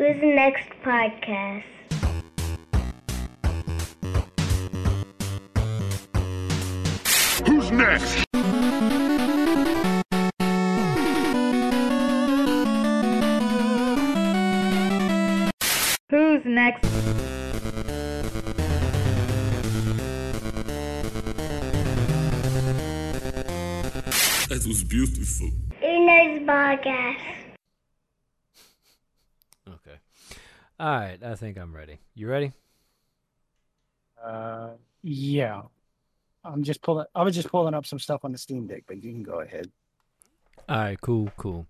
Who's next podcast? Who's next? Who's next? That was beautiful. Who's next podcast? All right, I think I'm ready. You ready? Yeah. I was just pulling up some stuff on the Steam Deck, but you can go ahead. All right, cool. All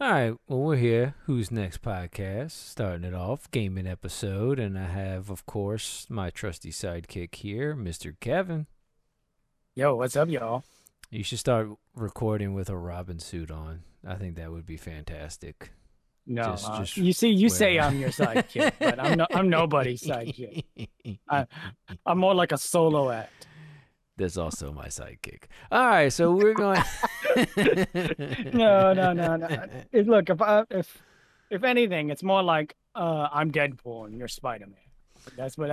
right, well, we're here. Who's Next podcast? Starting it off, gaming episode, and I have, of course, my trusty sidekick here, Mr. Kevin. Yo, what's up, y'all? You should start recording with a Robin suit on. I think that would be fantastic. No, just you see, you say I'm your sidekick, but I'm nobody's sidekick. I'm more like a solo act. That's also my sidekick. All right, so we're going. No. Look, if anything, it's more like I'm Deadpool and you're Spider-Man. That's what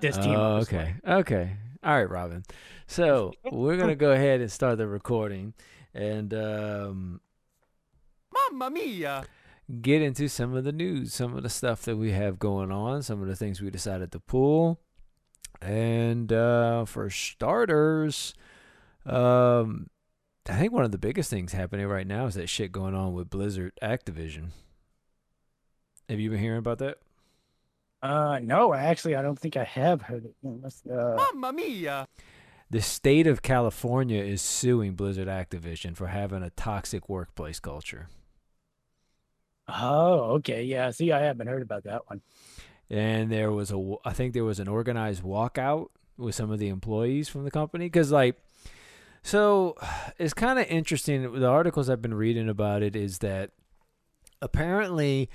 this team. Oh, okay, like. Okay, all right, Robin. So we're gonna go ahead and start the recording, and Mamma mia. Get into some of the news, some of the stuff that we have going on, some of the things we decided to pull. And for starters, I think one of the biggest things happening right now is that shit going on with Blizzard Activision. Have you been hearing about that? No, actually, I don't think I have heard it. Mamma mia! The state of California is suing Blizzard Activision for having a toxic workplace culture. Oh, okay. Yeah. See, I haven't heard about that one. And I think there was an organized walkout with some of the employees from the company. Cause so it's kind of interesting. The articles I've been reading about it is that apparently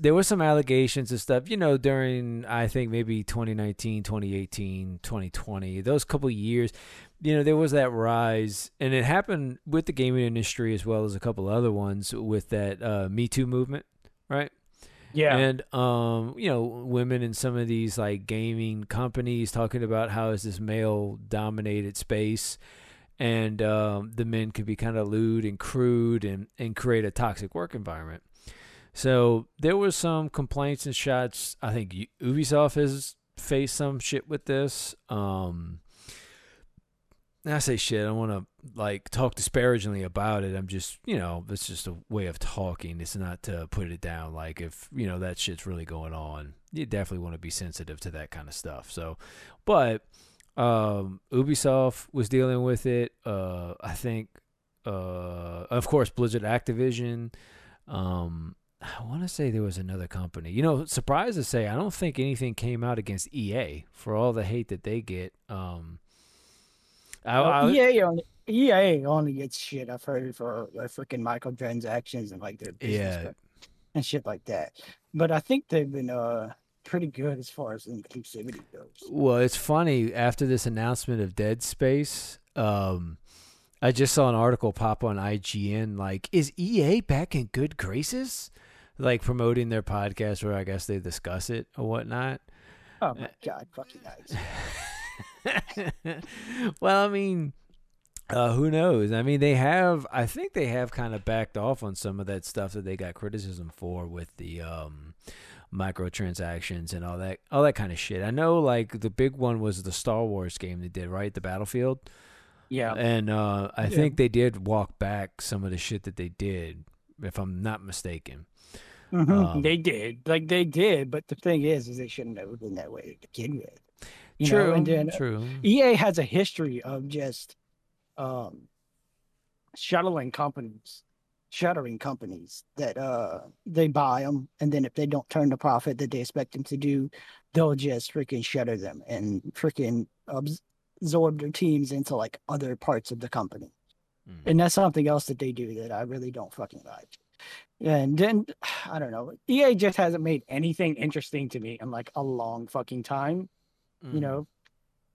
there were some allegations and stuff, during, I think maybe 2019, 2018, 2020, those couple of years, there was that rise, and it happened with the gaming industry as well as a couple other ones with that Me Too movement, right? Yeah. And, women in some of these gaming companies talking about how is this male-dominated space, and the men could be kind of lewd and crude and create a toxic work environment. So there was some complaints and shots. I think Ubisoft has faced some shit with this. I say shit, I don't want to talk disparagingly about it. I'm just, it's just a way of talking. It's not to put it down. If, that shit's really going on, you definitely want to be sensitive to that kind of stuff. So, but Ubisoft was dealing with it. I think, of course, Blizzard Activision. I want to say there was another company. Surprised to say, I don't think anything came out against EA for all the hate that they get. EA only gets shit. I've heard for freaking microtransactions and their business and shit like that. But I think they've been pretty good as far as inclusivity goes. Well, it's funny. After this announcement of Dead Space, I just saw an article pop on IGN. Is EA back in good graces? Promoting their podcast where I guess they discuss it or whatnot. Oh my God, fucking nice. Well, I mean, who knows? I mean, I think they have kind of backed off on some of that stuff that they got criticism for with the microtransactions and all that kind of shit. I know, the big one was the Star Wars game they did, right? The Battlefield. Yeah. And I think they did walk back some of the shit that they did, if I'm not mistaken. Mm-hmm. They did. But the thing is they shouldn't have been that way to begin with. True. EA has a history of just shuttering companies that they buy them, and then if they don't turn the profit that they expect them to do, they'll just freaking shutter them and freaking absorb their teams into other parts of the company. Mm-hmm. And that's something else that they do that I really don't fucking like. And then, I don't know, EA just hasn't made anything interesting to me in a long fucking time. And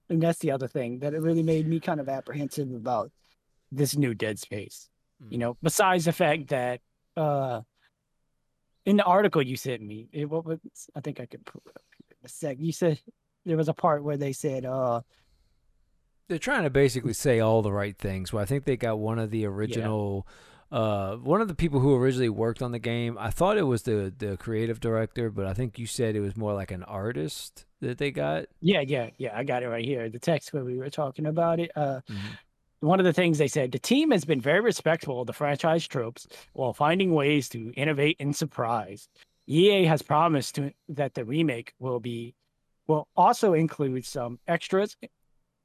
that's the other thing that it really made me kind of apprehensive about this new Dead Space. Besides the fact that in the article you sent me, I think I could pull it up in a sec. You said there was a part where they said, they're trying to basically say all the right things. Well, I think they got one of the original, one of the people who originally worked on the game. I thought it was the creative director, but I think you said it was more like an artist that they got. Yeah. I got it right here. The text where we were talking about it. One of the things they said, the team has been very respectful of the franchise tropes while finding ways to innovate and surprise. EA has promised that the remake will also include some extras,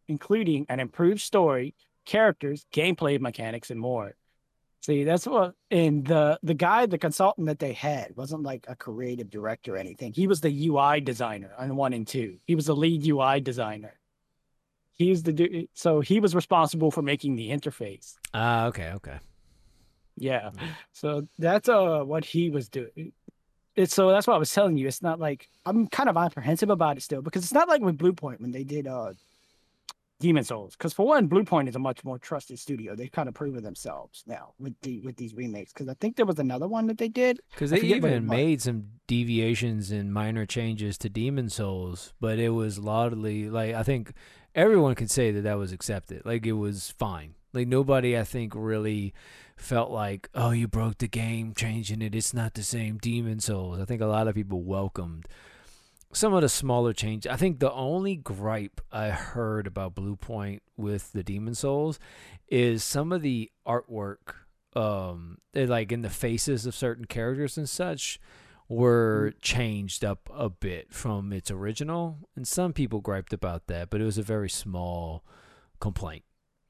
including an improved story, characters, gameplay mechanics, and more. See, that's what, and the guy, the consultant that they had wasn't like a creative director or anything. He was the UI designer on 1 and 2. He was the lead UI designer. So he was responsible for making the interface. Ah, okay. Yeah. So that's what he was doing. So that's what I was telling you. It's not like, I'm kind of apprehensive about it still, because it's not like with Bluepoint when they did Demon Souls. Because for one, Bluepoint is a much more trusted studio. They've kind of proven themselves now with these remakes. Because I think there was another one that they did. Because they even made some deviations and minor changes to Demon Souls, but it was laudably, like, I think everyone could say that was accepted. Like, it was fine. Like, nobody, I think, really felt like, oh, you broke the game, changing it. It's not the same Demon Souls. I think a lot of people welcomed some of the smaller changes. I think the only gripe I heard about Bluepoint with the Demon Souls is some of the artwork, like in the faces of certain characters and such, were changed up a bit from its original, and some people griped about that, but it was a very small complaint,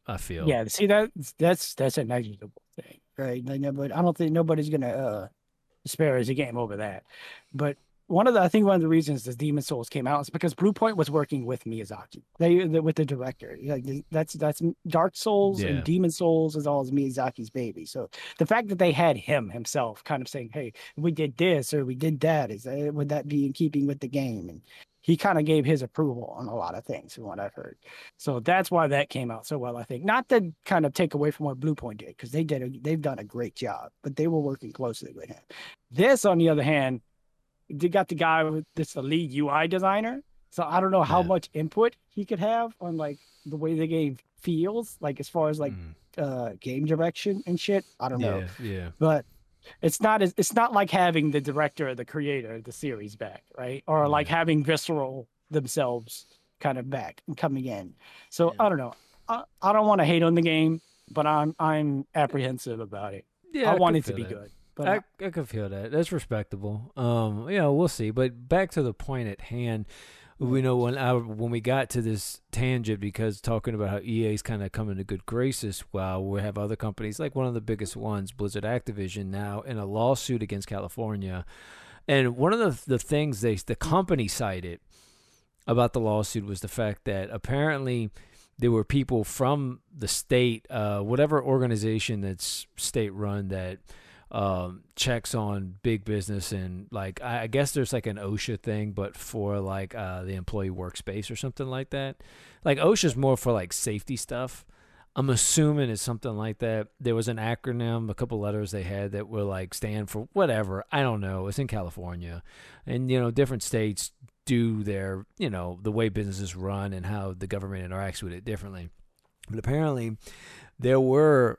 I feel. Yeah, see, that's a negligible thing, right? Like, nobody, I don't think nobody's gonna disparage the game over that. But I think one of the reasons this Demon Souls came out is because Bluepoint was working with Miyazaki, with the director. Like, that's Dark Souls and Demon Souls is all Miyazaki's baby. So the fact that they had himself kind of saying, "Hey, we did this or we did that," would that be in keeping with the game? And he kind of gave his approval on a lot of things, from what I've heard. So that's why that came out so well, I think. Not to kind of take away from what Bluepoint did, because they've done a great job, but they were working closely with him. This, on the other hand, they got the guy that's the lead UI designer, so I don't know how much input he could have on like the way the game feels, like as far as like game direction and shit. I don't know. Yeah. But it's not like having the director or the creator of the series back, right? Or like having Visceral themselves kind of back and coming in. So I don't know. I don't want to hate on the game, but I'm apprehensive about it. Yeah, I want it to be good. But I can feel that. That's respectable. We'll see. But back to the point at hand, we know when we got to this tangent, because talking about how EA's kind of coming to good graces, while we have other companies, like one of the biggest ones, Blizzard Activision, now in a lawsuit against California. And one of the things the company cited about the lawsuit was the fact that apparently there were people from the state, whatever organization that's state-run that checks on big business, and like I guess there's like an OSHA thing, but for like the employee workspace or something like that. Like OSHA's more for like safety stuff. I'm assuming it's something like that. There was an acronym, a couple letters they had that were like stand for whatever. I don't know. It's in California, and different states do their the way businesses run and how the government interacts with it differently. But apparently, there were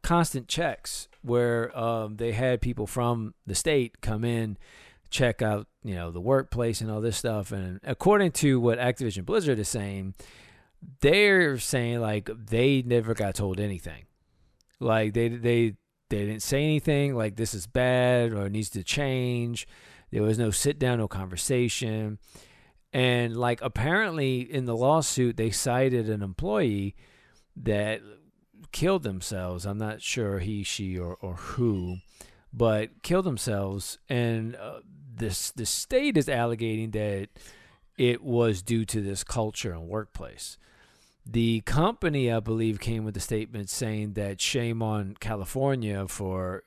constant checks where they had people from the state come in, check out, the workplace and all this stuff. And according to what Activision Blizzard is saying, they're saying like they never got told anything. Like they didn't say anything like this is bad or it needs to change. There was no sit down, no conversation. And like apparently in the lawsuit, they cited an employee that killed themselves. I'm not sure he, she, or who, but killed themselves. And the state is allegating that it was due to this culture and workplace. The company, I believe, came with a statement saying that shame on California for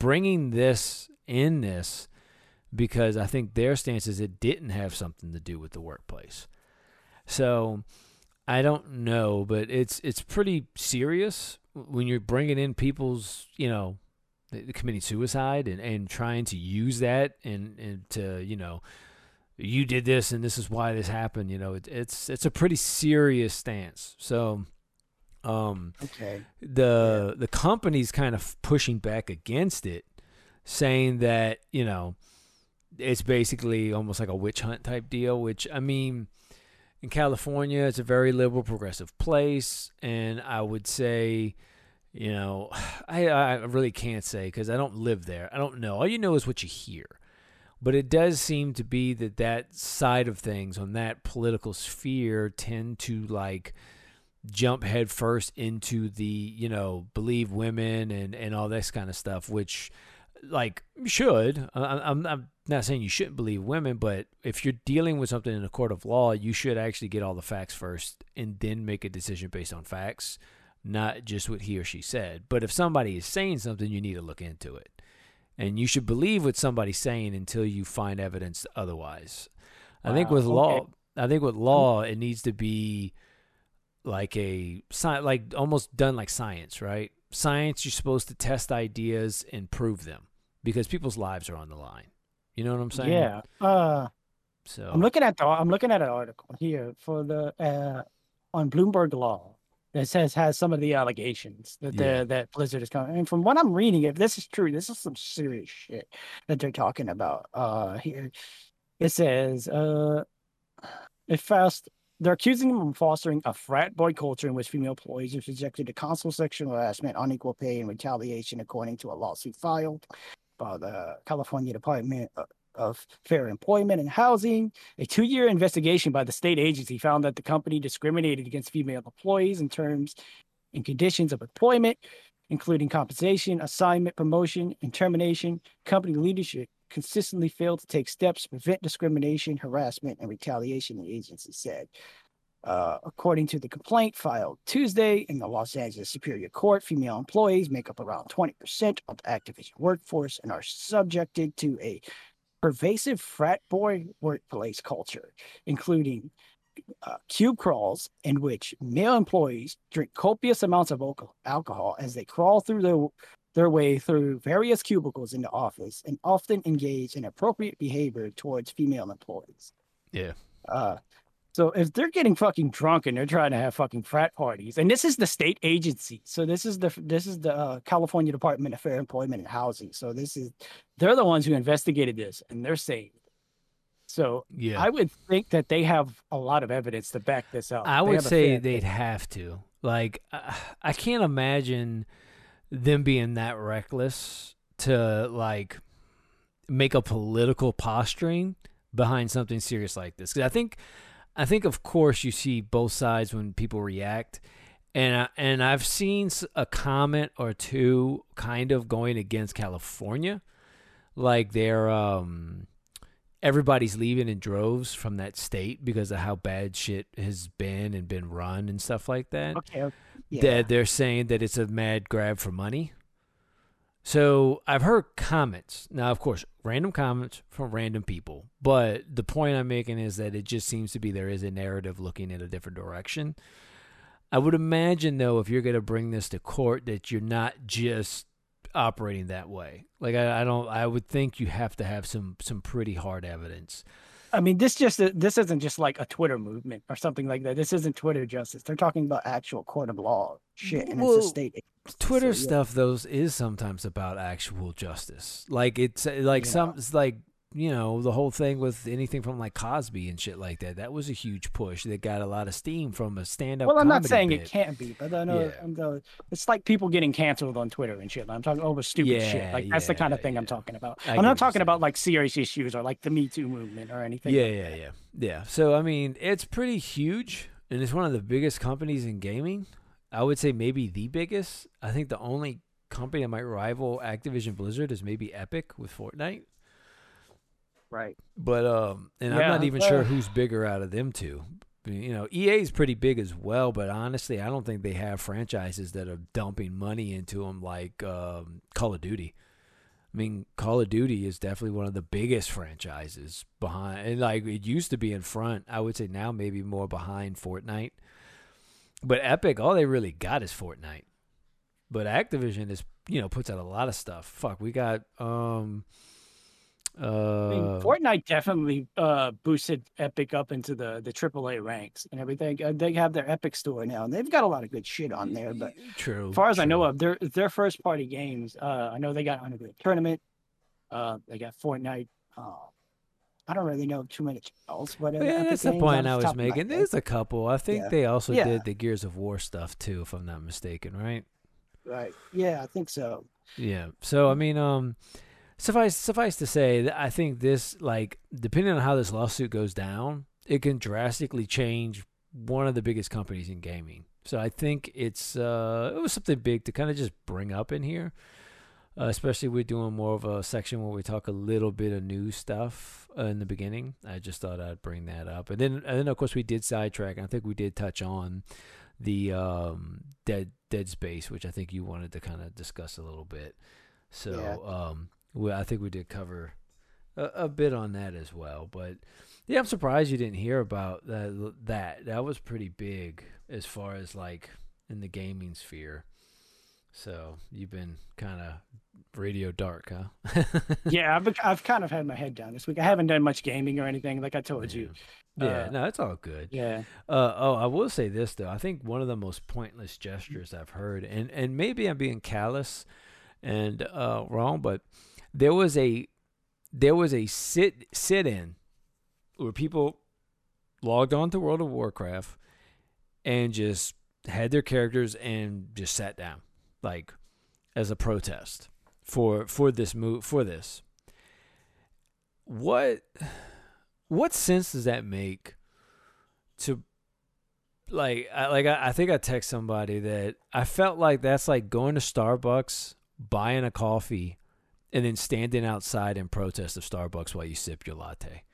bringing this, because I think their stance is it didn't have something to do with the workplace. So I don't know, but it's pretty serious when you're bringing in people's, committing suicide and trying to use that and to, you know, you did this and this is why this happened. You know, it's a pretty serious stance. So the company's kind of pushing back against it, saying that, you know, it's basically almost like a witch hunt type deal, which, I mean, in California, it's a very liberal, progressive place. And I would say, you know, I really can't say because I don't live there. I don't know. All you know is what you hear. But it does seem to be that that side of things on that political sphere tend to, like, jump head first into the, you know, believe women and all this kind of stuff, which, like, should. I'm not saying you shouldn't believe women, but if you're dealing with something in a court of law, you should actually get all the facts first and then make a decision based on facts, not just what he or she said. But if somebody is saying something, you need to look into it. And you should believe what somebody's saying until you find evidence otherwise. Wow. I think with law, it needs to be like almost done like science, right? Science, you're supposed to test ideas and prove them because people's lives are on the line. You know what I'm saying? Yeah. So I'm looking at an article here for the on Bloomberg Law. That has some of the allegations that Blizzard is coming. And from what I'm reading, if this is true, this is some serious shit that they're talking about here. It says, they're accusing them of fostering a frat boy culture in which female employees are subjected to constant sexual harassment, unequal pay, and retaliation, according to a lawsuit filed by the California Department of Fair Employment and Housing. A 2-year investigation by the state agency found that the company discriminated against female employees in terms and conditions of employment, including compensation, assignment, promotion, and termination. Company leadership consistently failed to take steps to prevent discrimination, harassment, and retaliation, the agency said. According to the complaint filed Tuesday in the Los Angeles Superior Court, female employees make up around 20% of the Activision workforce and are subjected to a pervasive frat boy workplace culture, including cube crawls in which male employees drink copious amounts of alcohol as they crawl through their way through various cubicles in the office and often engage in appropriate behavior towards female employees. Yeah. So if they're getting fucking drunk and they're trying to have fucking frat parties, and this is the state agency, so this is the California Department of Fair Employment and Housing. So they're the ones who investigated this, and they're saying. So yeah. I would think that they have a lot of evidence to back this up. I would say they'd have to. Like, I can't imagine them being that reckless to, like, make a political posturing behind something serious like this. Because I think, of course, you see both sides when people react, and I've seen a comment or two kind of going against California, like they're everybody's leaving in droves from that state because of how bad shit has been and been run and stuff like that. Okay, yeah. They're saying that it's a mad grab for money. So I've heard comments. Now, of course, random comments from random people. But the point I'm making is that it just seems to be there is a narrative looking in a different direction. I would imagine, though, if you're going to bring this to court, that you're not just operating that way. Like, I would think you have to have some pretty hard evidence. I mean, this isn't just like a Twitter movement or something like that. This isn't Twitter justice. They're talking about actual court of law shit, and it's a state. Twitter stuff, though, is sometimes about actual justice. Like it's like you know, the whole thing with anything from like Cosby and shit like that. That was a huge push that got a lot of steam from a stand-up. Well, I'm not saying bit. It can't be, but I know it's like people getting canceled on Twitter and shit. I'm talking over stupid shit. Like that's the kind of thing I'm talking about. I'm not talking about like serious issues or like the Me Too movement or anything. Yeah. So I mean, it's pretty huge, and it's one of the biggest companies in gaming. I would say maybe the biggest. I think the only company that might rival Activision Blizzard is maybe Epic with Fortnite. Right. But I'm not even sure who's bigger out of them two. You know, EA is pretty big as well, but honestly, I don't think they have franchises that are dumping money into them like Call of Duty. I mean, Call of Duty is definitely one of the biggest franchises behind, and like it used to be in front. I would say now maybe more behind Fortnite. But Epic, all they really got is Fortnite. But Activision is, you know, puts out a lot of stuff. Fuck, we got I mean, Fortnite definitely boosted Epic up into the AAA ranks and everything. They have their Epic store now, and they've got a lot of good shit on there. But as far as I know of, their first party games, I know they got Unreal Tournament, they got Fortnite. I don't really know too many else. But yeah, that's the point I was making. There's a couple. I think they also did the Gears of War stuff too, if I'm not mistaken, right? Right. Yeah, I think so. Yeah. So I mean, suffice to say that I think this, like, depending on how this lawsuit goes down, it can drastically change one of the biggest companies in gaming. So I think it's it was something big to kind of just bring up in here. Especially we're doing more of a section where we talk a little bit of new stuff in the beginning. I just thought I'd bring that up. And then of course we did sidetrack, and I think we did touch on the Dead Space, which I think you wanted to kind of discuss a little bit. So I think we did cover a bit on that as well. But yeah, I'm surprised you didn't hear about that. That was pretty big as far as like in the gaming sphere. So you've been kind of radio dark, huh? Yeah, I've kind of had my head down this week. I haven't done much gaming or anything, like I told you. Yeah, no, it's all good. Yeah. I will say this, though. I think one of the most pointless gestures I've heard, and maybe I'm being callous and wrong, but there was a sit-in where people logged on to World of Warcraft and just had their characters and just sat down, like as a protest for this move, for this. What sense does that make to, like, I think I text somebody that I felt like that's like going to Starbucks, buying a coffee, and then standing outside in protest of Starbucks while you sip your latte.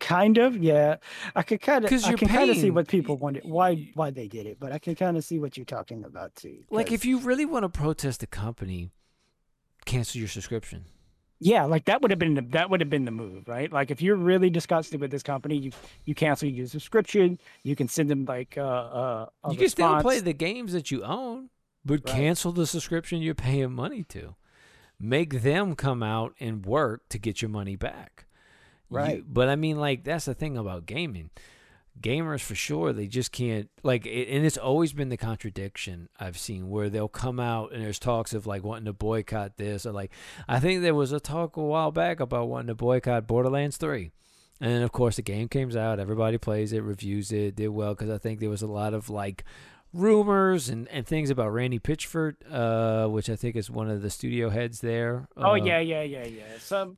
Kind of, yeah. I can kind of see what people wanted, why they did it, but I can kind of see what you're talking about too. Like, if you really want to protest a company, cancel your subscription. Yeah, like that would have been the move, right? Like, if you're really disgusted with this company, you cancel your subscription. You can send them like a you can response. Still play the games that you own, but cancel the subscription you're paying money to. Make them come out and work to get your money back. Right. But I mean, like, that's the thing about gaming. Gamers, for sure, they just can't, like, and it's always been the contradiction I've seen where they'll come out and there's talks of, like, wanting to boycott this. Or, like, I think there was a talk a while back about wanting to boycott Borderlands 3. And then, of course, the game comes out. Everybody plays it, reviews it, did well, because I think there was a lot of, like, rumors and things about Randy Pitchford, which I think is one of the studio heads there. Yeah. Some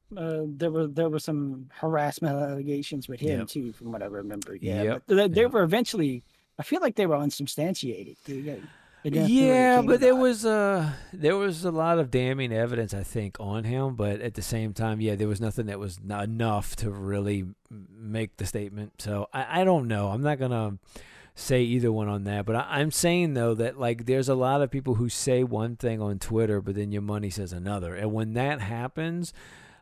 there were some harassment allegations with him too, from what I remember. Yeah, but they were eventually. I feel like they were unsubstantiated. Yeah, but there was a lot of damning evidence, I think, on him. But at the same time, there was nothing that was not enough to really make the statement. So I don't know. I'm not gonna say either one on that, but I'm saying, though, that, like, there's a lot of people who say one thing on Twitter, but then your money says another. And when that happens,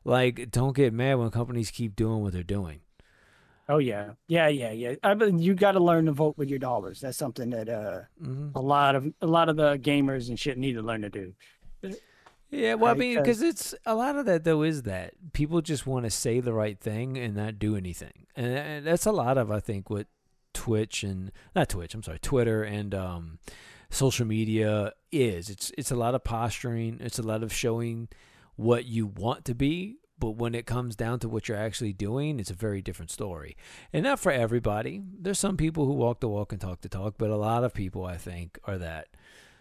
like, don't get mad when companies keep doing what they're doing. Oh yeah. I mean, you got to learn to vote with your dollars. That's something that a lot of the gamers and shit need to learn to do. Yeah, well, I mean, because it's a lot of that, though, is that people just want to say the right thing and not do anything, and that's a lot of, I think, what Twitter and social media is. It's a lot of posturing. It's a lot of showing what you want to be, but when it comes down to what you're actually doing, it's a very different story. And not for everybody. There's some people who walk the walk and talk the talk, but a lot of people, I think, are that.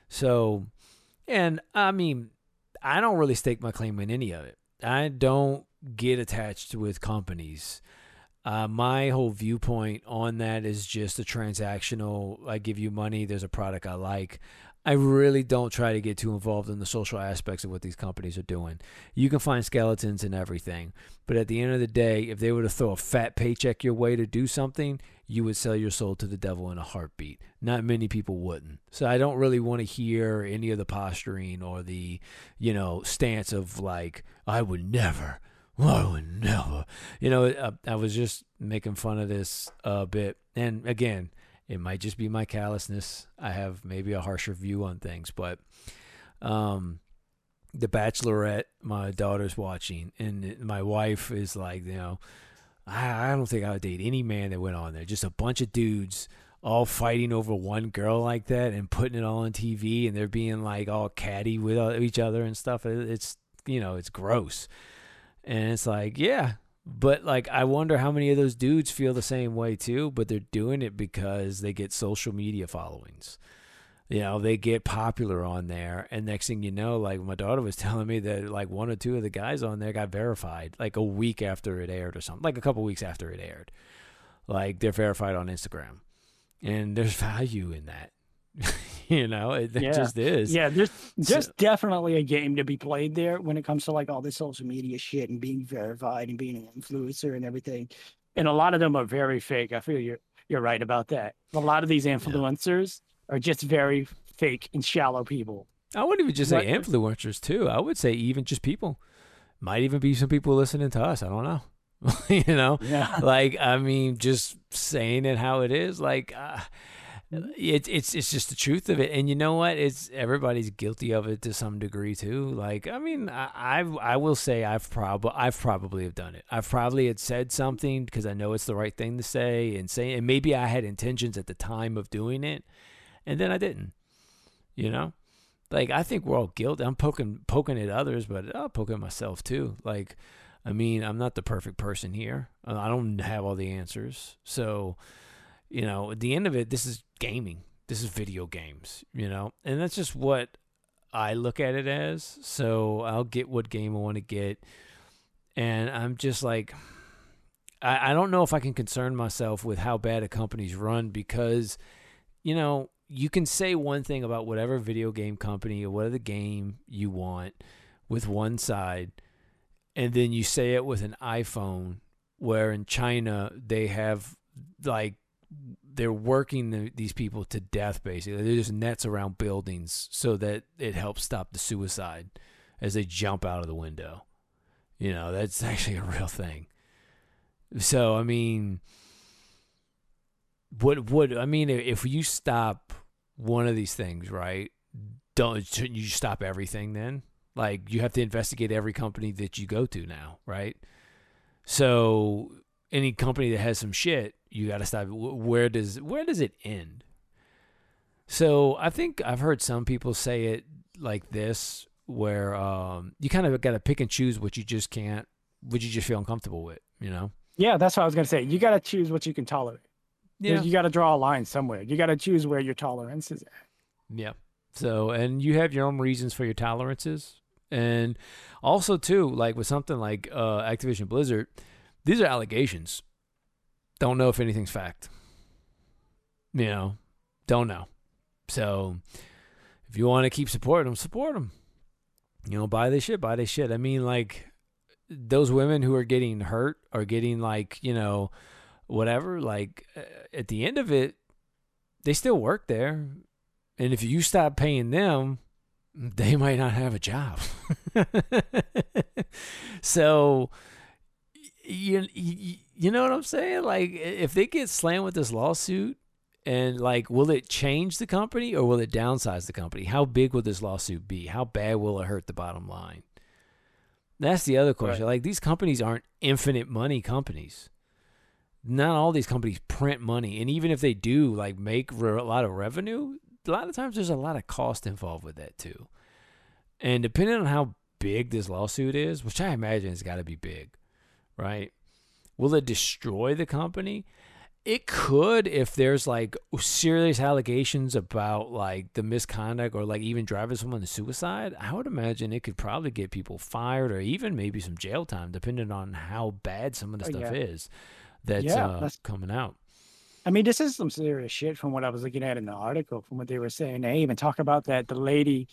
So, and I mean, I don't really stake my claim in any of it. I don't get attached with companies. My whole viewpoint on that is just a transactional, I give you money, there's a product I like. I really don't try to get too involved in the social aspects of what these companies are doing. You can find skeletons in everything. But at the end of the day, if they were to throw a fat paycheck your way to do something, you would sell your soul to the devil in a heartbeat. Not many people wouldn't. So I don't really want to hear any of the posturing or the, you know, stance of like, I would never. You know, I was just making fun of this a bit. And again, It might just be my callousness. I have maybe a harsher view on things, but The Bachelorette, my daughter's watching, and my wife is like, you know, I don't think I would date any man that went on there. Just a bunch of dudes all fighting over one girl like that and putting it all on TV, and they're being like all catty with each other and stuff. It's, you know, it's gross. And it's like, yeah. But, like, I wonder how many of those dudes feel the same way, too, but they're doing it because they get social media followings. You know, they get popular on there, and next thing you know, like, my daughter was telling me that, like, one or two of the guys on there got verified, like, a week after it aired or something, like, a couple weeks after it aired. Like, they're verified on Instagram. And there's value in that. You know, just is. Yeah, there's definitely a game to be played there when it comes to like all this social media shit and being verified and being an influencer and everything. And a lot of them are very fake. I feel you're right about that. A lot of these influencers are just very fake and shallow people. I wouldn't even just say influencers too. I would say even just people. Might even be some people listening to us. I don't know. You know, like, I mean, just saying it how it is, like. It's just the truth of it, and you know what? It's everybody's guilty of it to some degree too. Like, I mean, I will say I've probably have done it. I've probably had said something because I know it's the right thing to say, and maybe I had intentions at the time of doing it, and then I didn't. You know, like, I think we're all guilty. I'm poking at others, but I'll poke at myself too. Like, I mean, I'm not the perfect person here. I don't have all the answers, so. You know, at the end of it, this is gaming. This is video games, you know? And that's just what I look at it as. So I'll get what game I want to get. And I'm just like, I don't know if I can concern myself with how bad a company's run because, you know, you can say one thing about whatever video game company or whatever game you want with one side, and then you say it with an iPhone, where in China they have, like, they're working these people to death, basically. There's nets around buildings so that it helps stop the suicide as they jump out of the window. You know, that's actually a real thing. So, I mean, if you stop one of these things, right, shouldn't you stop everything then? Like, you have to investigate every company that you go to now, right? So, any company that has some shit, you got to stop. Where does it end? So I think I've heard some people say it like this, where you kind of got to pick and choose what you just feel uncomfortable with, you know? Yeah, that's what I was going to say. You got to choose what you can tolerate. Yeah. You got to draw a line somewhere. You got to choose where your tolerance is at. Yeah. So, and you have your own reasons for your tolerances. And also too, like with something like Activision Blizzard, these are allegations. Don't know if anything's fact. You know, don't know. So if you want to keep supporting them, support them. You know, buy this shit. I mean, like, those women who are getting hurt are getting, like, you know, whatever. Like, at the end of it, they still work there. And if you stop paying them, they might not have a job. So... You know what I'm saying? Like, if they get slammed with this lawsuit, and like, will it change the company or will it downsize the company? How big will this lawsuit be? How bad will it hurt the bottom line? That's the other question. Right. Like, these companies aren't infinite money companies. Not all these companies print money. And even if they do, like, make a lot of revenue, a lot of times there's a lot of cost involved with that too. And depending on how big this lawsuit is, which I imagine has got to be big, right? Will it destroy the company? It could, if there's like serious allegations about like the misconduct or like even driving someone to suicide. I would imagine it could probably get people fired or even maybe some jail time, depending on how bad some of the stuff is that's coming out. I mean, this is some serious shit from what I was looking at in the article, from what they were saying. They even talk about that the lady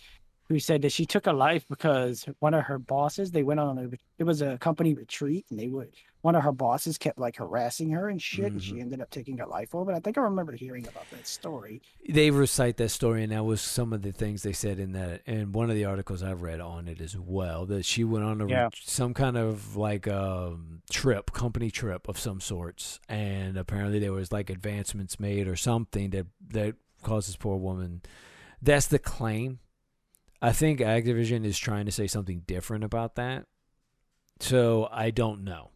who said that she took a life because one of her bosses, they went on a, it was a company retreat, and they would, one of her bosses kept like harassing her and shit, and she ended up taking her life over. But I think I remember hearing about that story. They recite that story, and that was some of the things they said in that, and one of the articles I've read on it as well, that she went on a some kind of like trip, company trip of some sorts, and apparently there was like advancements made or something that caused this poor woman. That's the claim. I think Activision is trying to say something different about that, so I don't know.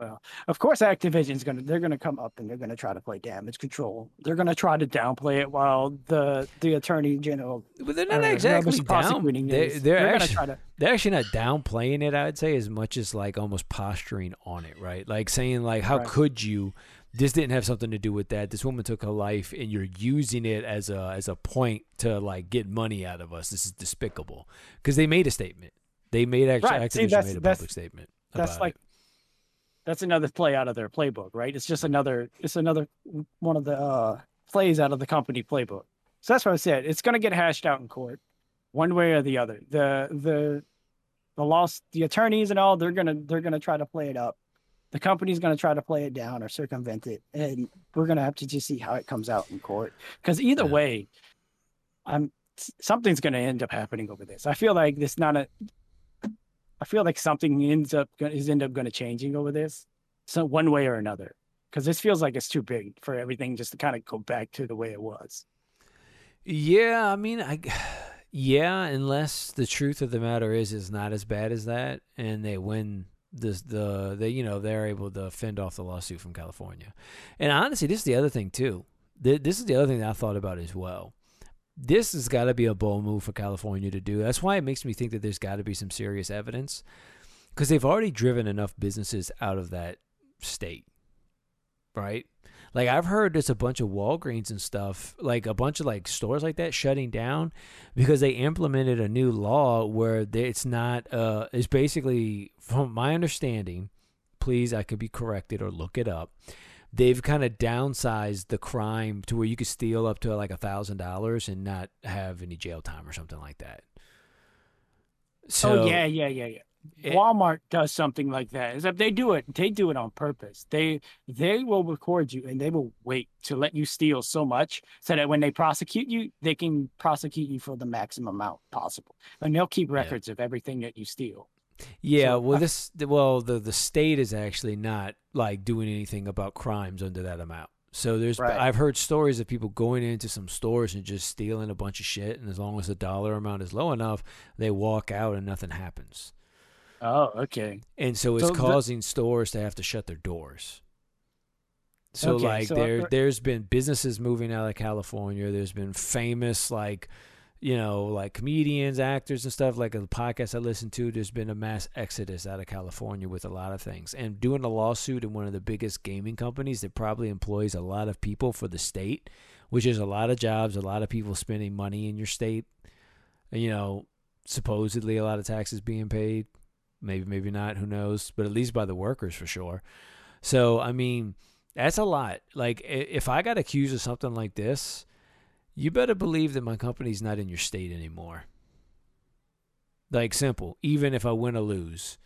Well, of course, Activision's gonna—they're gonna come up and they're gonna try to play damage control. They're gonna try to downplay it while the attorney general. But they're not exactly downplaying it. They're actually not downplaying it. I'd say as much as like almost posturing on it, right? Like saying like, "How could you? This didn't have something to do with that. This woman took her life, and you're using it as a point to like get money out of us. This is despicable." Because they made a statement. They made Activision made a public statement. That's like it. That's another play out of their playbook, right? It's just another. It's another one of the plays out of the company playbook. So that's what I said. It's going to get hashed out in court, one way or the other. The attorneys and all, they're gonna try to play it up. The company's going to try to play it down or circumvent it, and we're going to have to just see how it comes out in court. Because either way, something's going to end up happening over this. I feel like I feel like something is going to changing over this, so one way or another. Because this feels like it's too big for everything just to kind of go back to the way it was. Yeah, I mean, unless the truth of the matter is it's not as bad as that, and they win. They're able to fend off the lawsuit from California. And honestly, this is the other thing too. This is the other thing that I thought about as well. This has got to be a bold move for California to do. That's why it makes me think that there's got to be some serious evidence, because they've already driven enough businesses out of that state, right? Like, I've heard there's a bunch of Walgreens and stuff, like a bunch of like stores like that shutting down because they implemented a new law where it's not, it's basically, from my understanding, please, I could be corrected or look it up. They've kind of downsized the crime to where you could steal up to like $1,000 and not have any jail time or something like that. So, Walmart does something like that. Except they do it on purpose. They will record you, and they will wait to let you steal so much so that when they prosecute you, they can prosecute you for the maximum amount possible. And they'll keep records of everything that you steal. Yeah, so, the state is actually not like doing anything about crimes under that amount. So I've heard stories of people going into some stores and just stealing a bunch of shit, and as long as the dollar amount is low enough, they walk out and nothing happens. Oh, okay. And so it's causing stores to have to shut their doors. So okay, like so there's been businesses moving out of California. There's been famous like comedians, actors and stuff. Like a podcast I listened to, there's been a mass exodus out of California with a lot of things. And doing a lawsuit in one of the biggest gaming companies that probably employs a lot of people for the state, which is a lot of jobs, a lot of people spending money in your state, supposedly a lot of taxes being paid. Maybe not, who knows, but at least by the workers for sure. So, I mean, that's a lot. Like, if I got accused of something like this, you better believe that my company's not in your state anymore. Like, simple. Even if I win or lose,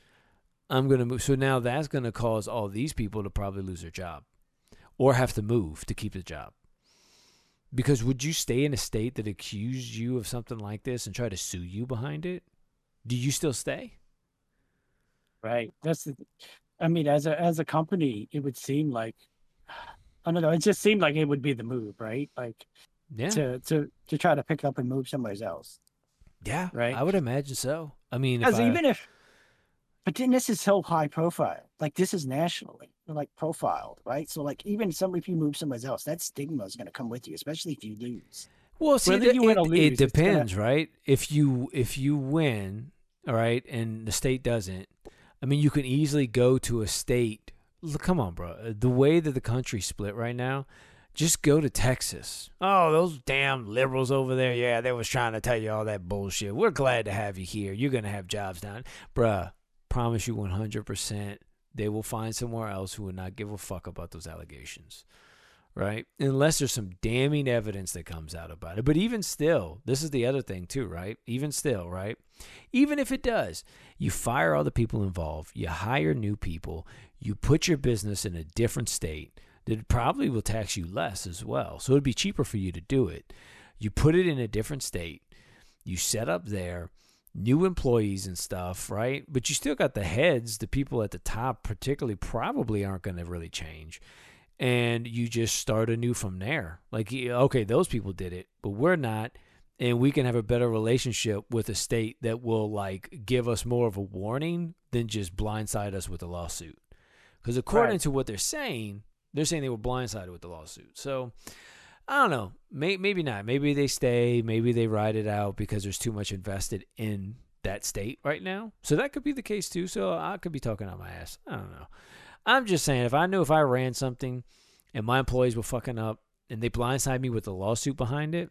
I'm going to move. So now that's going to cause all these people to probably lose their job or have to move to keep the job. Because would you stay in a state that accused you of something like this and try to sue you behind it? Do you still stay? Right. As a company, it would seem like, I don't know, it just seemed like it would be the move, right? Like, to try to pick up and move somewhere else. Yeah. Right. I would imagine so. I mean, but then this is so high profile. Like, this is nationally, like, profiled, right? So, like, even if you move somewhere else, that stigma is going to come with you, especially if you lose. Well, see, it depends, right? If you win, all right, and the state doesn't, I mean, you can easily go to a state. Look, come on, bro. The way that the country's split right now, just go to Texas. Oh, those damn liberals over there. Yeah, they was trying to tell you all that bullshit. We're glad to have you here. You're going to have jobs down. Bruh, promise you 100%. They will find somewhere else who will not give a fuck about those allegations. right? Unless there's some damning evidence that comes out about it. But even still, this is the other thing too, right? Even still, right? Even if it does, you fire all the people involved, you hire new people, you put your business in a different state that probably will tax you less as well. So it'd be cheaper for you to do it. You put it in a different state, you set up there, new employees and stuff, right? But you still got the heads, the people at the top particularly probably aren't going to really change. And you just start anew from there. Like, okay, those people did it, but we're not. And we can have a better relationship with a state that will, like, give us more of a warning than just blindside us with a lawsuit. Because according to what they're saying they were blindsided with the lawsuit. So, I don't know. Maybe not. Maybe they stay. Maybe they ride it out because there's too much invested in that state right now. So that could be the case too. So I could be talking out my ass. I don't know. I'm just saying, if I knew if I ran something and my employees were fucking up and they blindside me with a lawsuit behind it,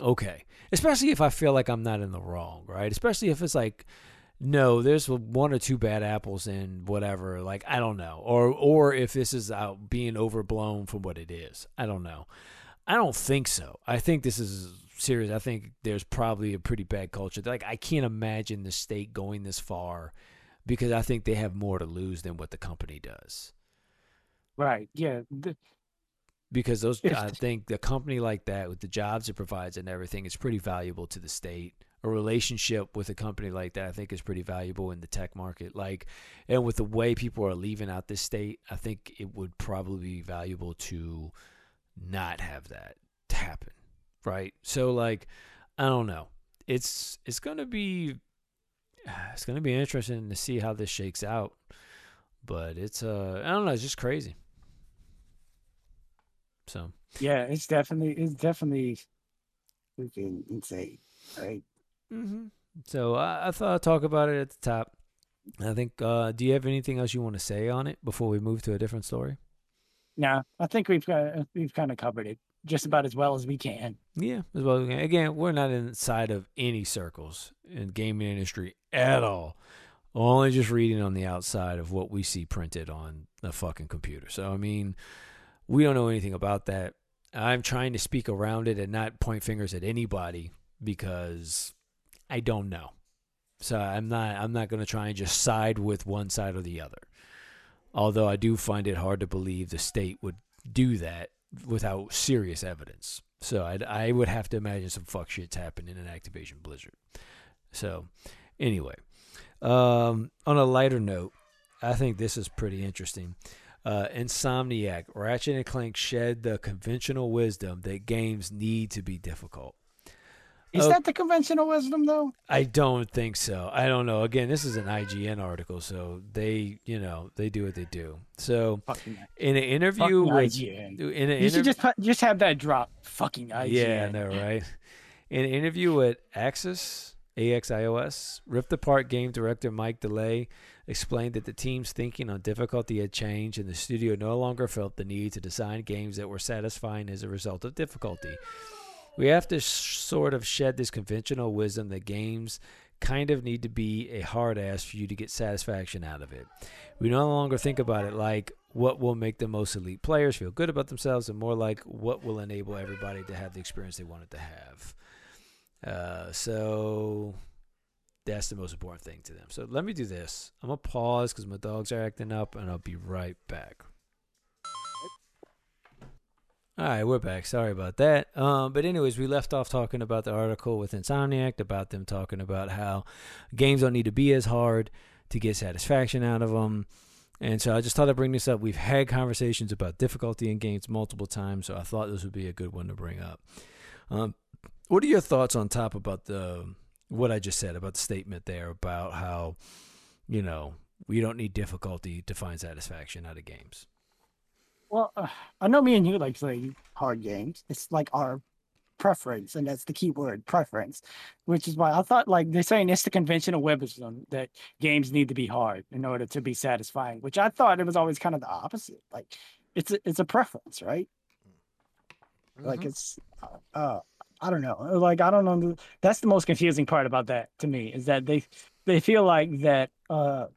okay. Especially if I feel like I'm not in the wrong, right? Especially if it's like, no, there's one or two bad apples in whatever, like, I don't know. Or if this is out being overblown from what it is. I don't know. I don't think so. I think this is serious. I think there's probably a pretty bad culture. Like, I can't imagine the state going this far because I think they have more to lose than what the company does. Right, yeah. Because those, I think the company like that, with the jobs it provides and everything, is pretty valuable to the state. A relationship with a company like that, I think, is pretty valuable in the tech market. Like, and with the way people are leaving out this state, I think it would probably be valuable to not have that happen, right? So, like, I don't know. It's gonna be interesting to see how this shakes out. But it's I don't know. It's just crazy. So yeah, it's definitely freaking insane, right? Mm-hmm. So I thought I'd talk about it at the top. I think, do you have anything else you want to say on it before we move to a different story? No, I think we've kind of covered it just about as well as we can. Yeah, as well as we can. Again, we're not inside of any circles in the gaming industry at all. Only just reading on the outside of what we see printed on a fucking computer. So, I mean, we don't know anything about that. I'm trying to speak around it and not point fingers at anybody because I don't know. So I'm not going to try and just side with one side or the other. Although I do find it hard to believe the state would do that without serious evidence. So I would have to imagine some fuck shit's happening in Activision Blizzard. So anyway, on a lighter note, I think this is pretty interesting. Insomniac, Ratchet & Clank shed the conventional wisdom that games need to be difficult. Is that the conventional wisdom, though? I don't think so. I don't know. Again, this is an IGN article, so they, you know, they do what they do. So, in an interview with IGN, you should just have that drop. Fucking IGN. Yeah, I know, right? In an interview at AXIOS, Ripped Apart game director Mike DeLay explained that the team's thinking on difficulty had changed, and the studio no longer felt the need to design games that were satisfying as a result of difficulty. We have to sort of shed this conventional wisdom that games kind of need to be a hard ass for you to get satisfaction out of it. We no longer think about it like what will make the most elite players feel good about themselves, and more like what will enable everybody to have the experience they wanted to have. So that's the most important thing to them. So let me do this. I'm going to pause because my dogs are acting up, and I'll be right back. All right, we're back. Sorry about that. But anyways, we left off talking about the article with Insomniac, about them talking about how games don't need to be as hard to get satisfaction out of them. And so I just thought I'd bring this up. We've had conversations about difficulty in games multiple times, so I thought this would be a good one to bring up. What are your thoughts on top about what I just said, about the statement there about how, you know, we don't need difficulty to find satisfaction out of games? Well, I know me and you like playing hard games. It's like our preference, and that's the key word, preference, which is why I thought, like, they're saying it's the conventional wisdom that games need to be hard in order to be satisfying, which I thought it was always kind of the opposite. Like, it's a preference, right? Mm-hmm. Like, it's, I don't know. Like, I don't know. That's the most confusing part about that to me, is that they feel like that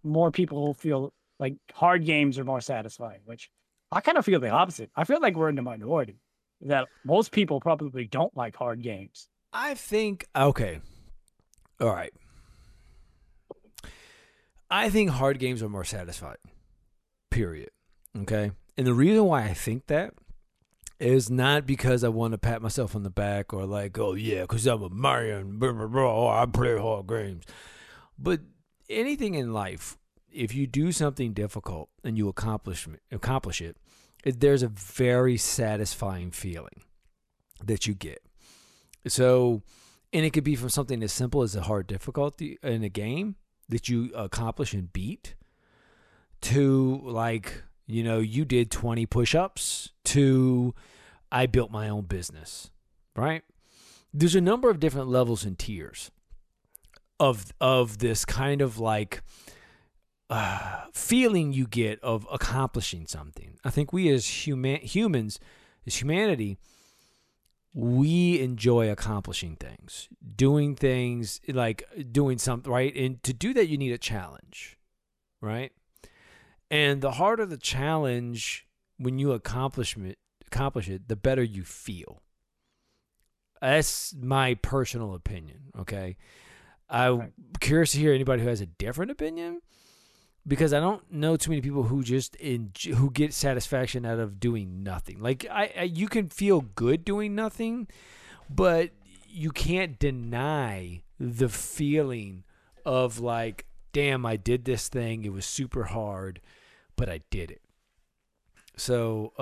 more people feel like hard games are more satisfying, which I kind of feel the opposite. I feel like we're in the minority, that most people probably don't like hard games. I think, okay. All right. I think hard games are more satisfying, period. Okay? And the reason why I think that is not because I want to pat myself on the back or like, oh, yeah, because I'm a Mario and blah, blah, blah, oh, I play hard games. But anything in life, if you do something difficult and you accomplish it, there's a very satisfying feeling that you get. So, and it could be from something as simple as a hard difficulty in a game that you accomplish and beat, to like, you know, you did 20 push-ups, to I built my own business, right? There's a number of different levels and tiers of this kind of like feeling you get of accomplishing something. I think we as humanity, we enjoy accomplishing things, doing things, like doing something, right? And to do that, you need a challenge, right? And the harder the challenge, when you accomplish it, the better you feel. That's my personal opinion, okay? I'm curious to hear anybody who has a different opinion, because I don't know too many people who who get satisfaction out of doing nothing. Like you can feel good doing nothing, but you can't deny the feeling of like, damn, I did this thing. It was super hard, but I did it. So,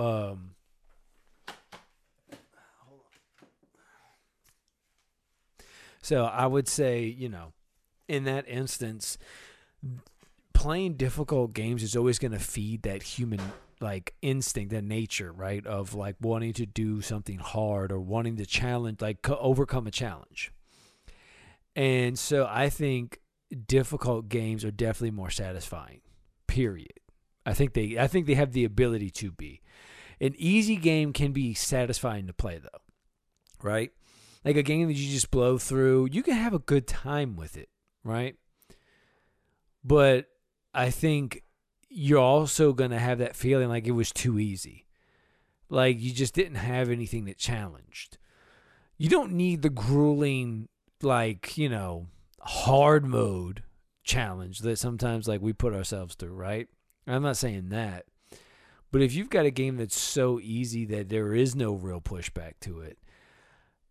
I would say, you know, in that instance, playing difficult games is always going to feed that human like instinct, that nature, right? Of like wanting to do something hard or wanting to challenge, like overcome a challenge. And so I think difficult games are definitely more satisfying, period. I think they have the ability to be. An easy game can be satisfying to play though, right? Like a game that you just blow through, you can have a good time with it, right? But I think you're also going to have that feeling like it was too easy. Like you just didn't have anything that challenged. You don't need the grueling, like, you know, hard mode challenge that sometimes like we put ourselves through, right? I'm not saying that. But if you've got a game that's so easy that there is no real pushback to it,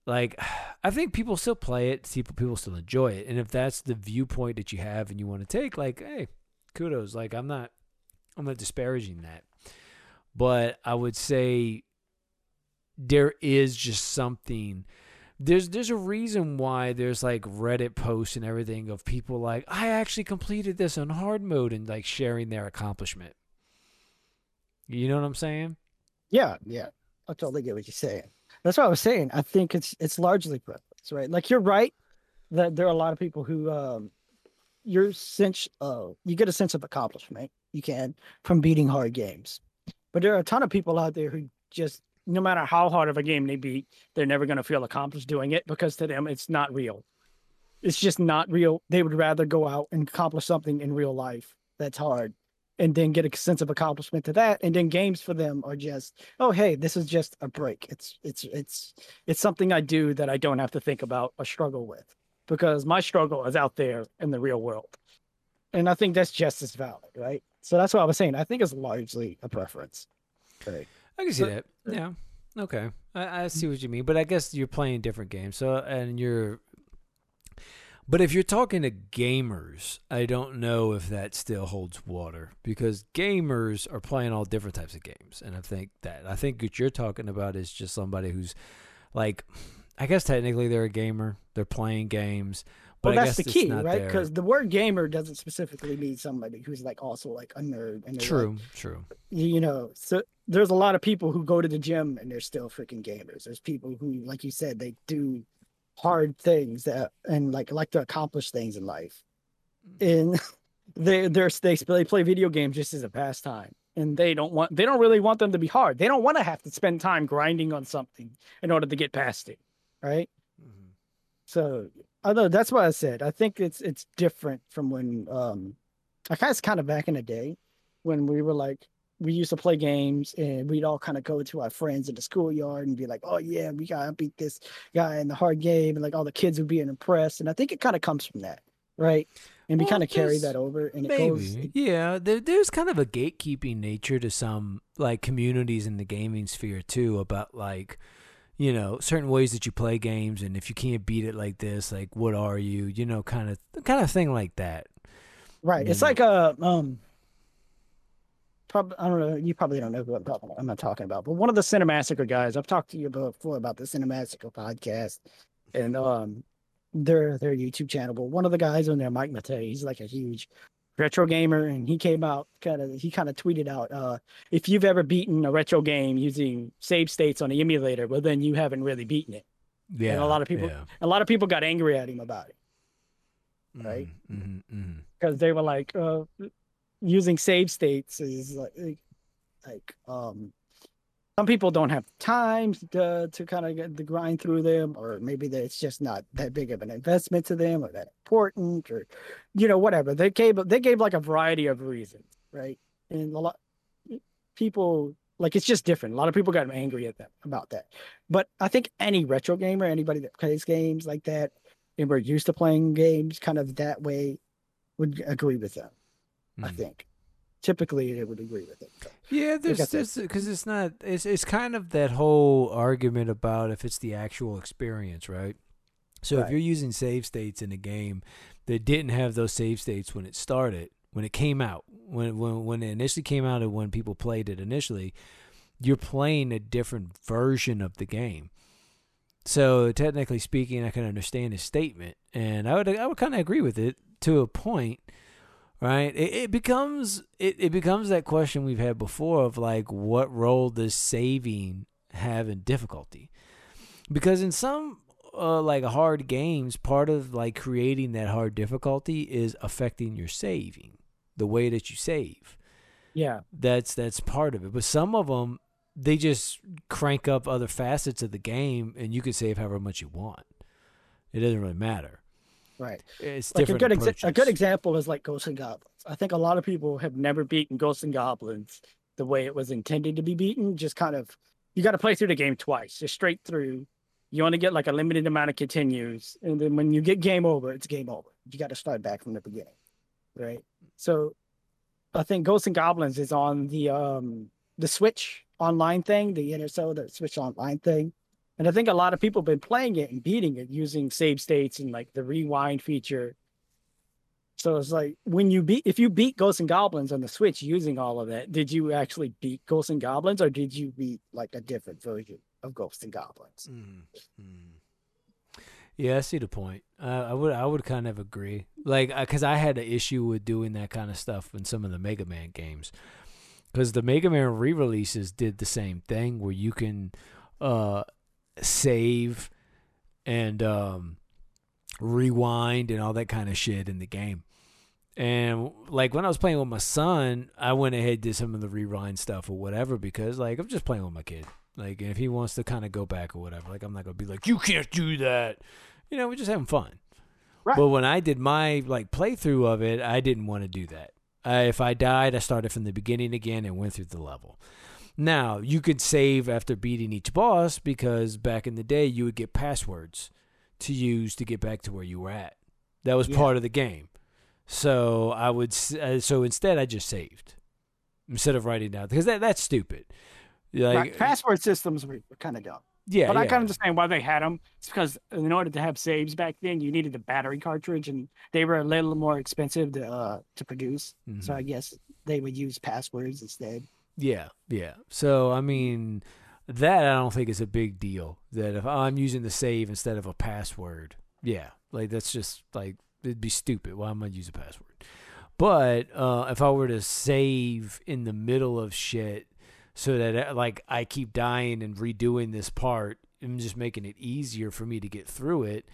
like, I think people still play it. People still enjoy it. And if that's the viewpoint that you have and you want to take, like, hey, kudos. Like, I'm not disparaging that. But I would say there is just something. There's a reason why there's, like, Reddit posts and everything of people like, I actually completed this on hard mode and, like, sharing their accomplishment. You know what I'm saying? Yeah, yeah. I totally get what you're saying. That's what I was saying. I think it's largely preference, right? Like you're right that there are a lot of people who you get a sense of accomplishment. You can from beating hard games, but there are a ton of people out there who just no matter how hard of a game they beat, they're never going to feel accomplished doing it because to them it's not real. It's just not real. They would rather go out and accomplish something in real life that's hard, and then get a sense of accomplishment to that. And then games for them are just, oh, hey, this is just a break. It's something I do that I don't have to think about or struggle with because my struggle is out there in the real world. And I think that's just as valid, right? So that's what I was saying. I think it's largely a preference. Right? I can see that. Yeah. Okay. I see what you mean, but I guess you're playing different games. But if you're talking to gamers, I don't know if that still holds water because gamers are playing all different types of games. And I think what you're talking about is just somebody who's like, I guess technically they're a gamer. They're playing games. But well, that's the key, right? Because the word gamer doesn't specifically mean somebody who's like also like a nerd. And true. You know, so there's a lot of people who go to the gym and they're still freaking gamers. There's people who, like you said, they do hard things that and like to accomplish things in life, and they play video games just as a pastime, and they don't really want them to be hard. They don't want to have to spend time grinding on something in order to get past it, right? Mm-hmm. So I know that's what I said. I think it's different from when I guess kind of back in the day when we were like we used to play games, and we'd all kind of go to our friends in the schoolyard and be like, oh yeah, we gotta beat this guy in the hard game, and like all the kids would be impressed. And I think it kind of comes from that, right? And we kind of carry that over, and it goes. Yeah, there's kind of a gatekeeping nature to some like communities in the gaming sphere too, about like, you know, certain ways that you play games, and if you can't beat it like this, like what are you? You know, kind of thing like that. Right. It's like a I don't know. You probably don't know who I'm talking about, but one of the Cinemassacre guys. I've talked to you before about the Cinemassacre podcast, and their YouTube channel. But one of the guys on there, Mike Matei, he's like a huge retro gamer, and he came out kind of tweeted out, if you've ever beaten a retro game using save states on an emulator, well then you haven't really beaten it. Yeah. And a lot of people got angry at him about it. Right? Because they were like, using save states is like some people don't have time to kind of get the grind through them, or maybe that it's just not that big of an investment to them, or that important, or you know, whatever. They gave like a variety of reasons, right? And a lot people like, it's just different. A lot of people got angry at them about that. But I think any retro gamer, anybody that plays games like that, and we're used to playing games kind of that way, would agree with them. I think typically they would agree with it. So yeah, there's because it's not. It's kind of that whole argument about if it's the actual experience, right? So if you're using save states in a game that didn't have those save states when it started, when it came out, when it initially came out, and when people played it initially, you're playing a different version of the game. So technically speaking, I can understand his statement, and I would kind of agree with it to a point. Right, it becomes that question we've had before of like, what role does saving have in difficulty? Because in some like hard games, part of like creating that hard difficulty is affecting your saving, the way that you save. Yeah, that's part of it. But some of them, they just crank up other facets of the game, and you can save however much you want. It doesn't really matter. Right. It's like a good example is like Ghosts and Goblins. I think a lot of people have never beaten Ghosts and Goblins the way it was intended to be beaten. Just kind of, you got to play through the game twice, just straight through. You only get like a limited amount of continues, and then when you get game over, it's game over. You got to start back from the beginning, right? So I think Ghosts and Goblins is on the Switch Online thing, the Intercell, the Switch Online thing. And I think a lot of people have been playing it and beating it using save states and like the rewind feature. So it's like, if you beat Ghosts and Goblins on the Switch using all of that, did you actually beat Ghosts and Goblins, or did you beat like a different version of Ghosts and Goblins? Yeah, I see the point. I would kind of agree. Like, because I had an issue with doing that kind of stuff in some of the Mega Man games, because the Mega Man re-releases did the same thing where you can save and rewind and all that kind of shit in the game. And like when I was playing with my son, I went ahead and did some of the rewind stuff or whatever, because like I'm just playing with my kid. Like if he wants to kind of go back or whatever, like I'm not gonna be like, you can't do that. You know, we're just having fun. Right. But when I did my like playthrough of it, I didn't want to do that. If I died, I started from the beginning again and went through the level. Now, you could save after beating each boss, because back in the day, you would get passwords to use to get back to where you were at. That was part of the game. So instead I just saved instead of writing down, because that's stupid. Like, right. Password systems were kind of dumb. Yeah, but I kind of understand why they had them. It's because in order to have saves back then, you needed the battery cartridge, and they were a little more expensive to produce. Mm-hmm. So I guess they would use passwords instead. Yeah. So, I mean, that I don't think is a big deal, that if I'm using the save instead of a password, yeah, like that's just like, it'd be stupid. Why am I going to use a password? But if I were to save in the middle of shit so that like I keep dying and redoing this part and just making it easier for me to get through it,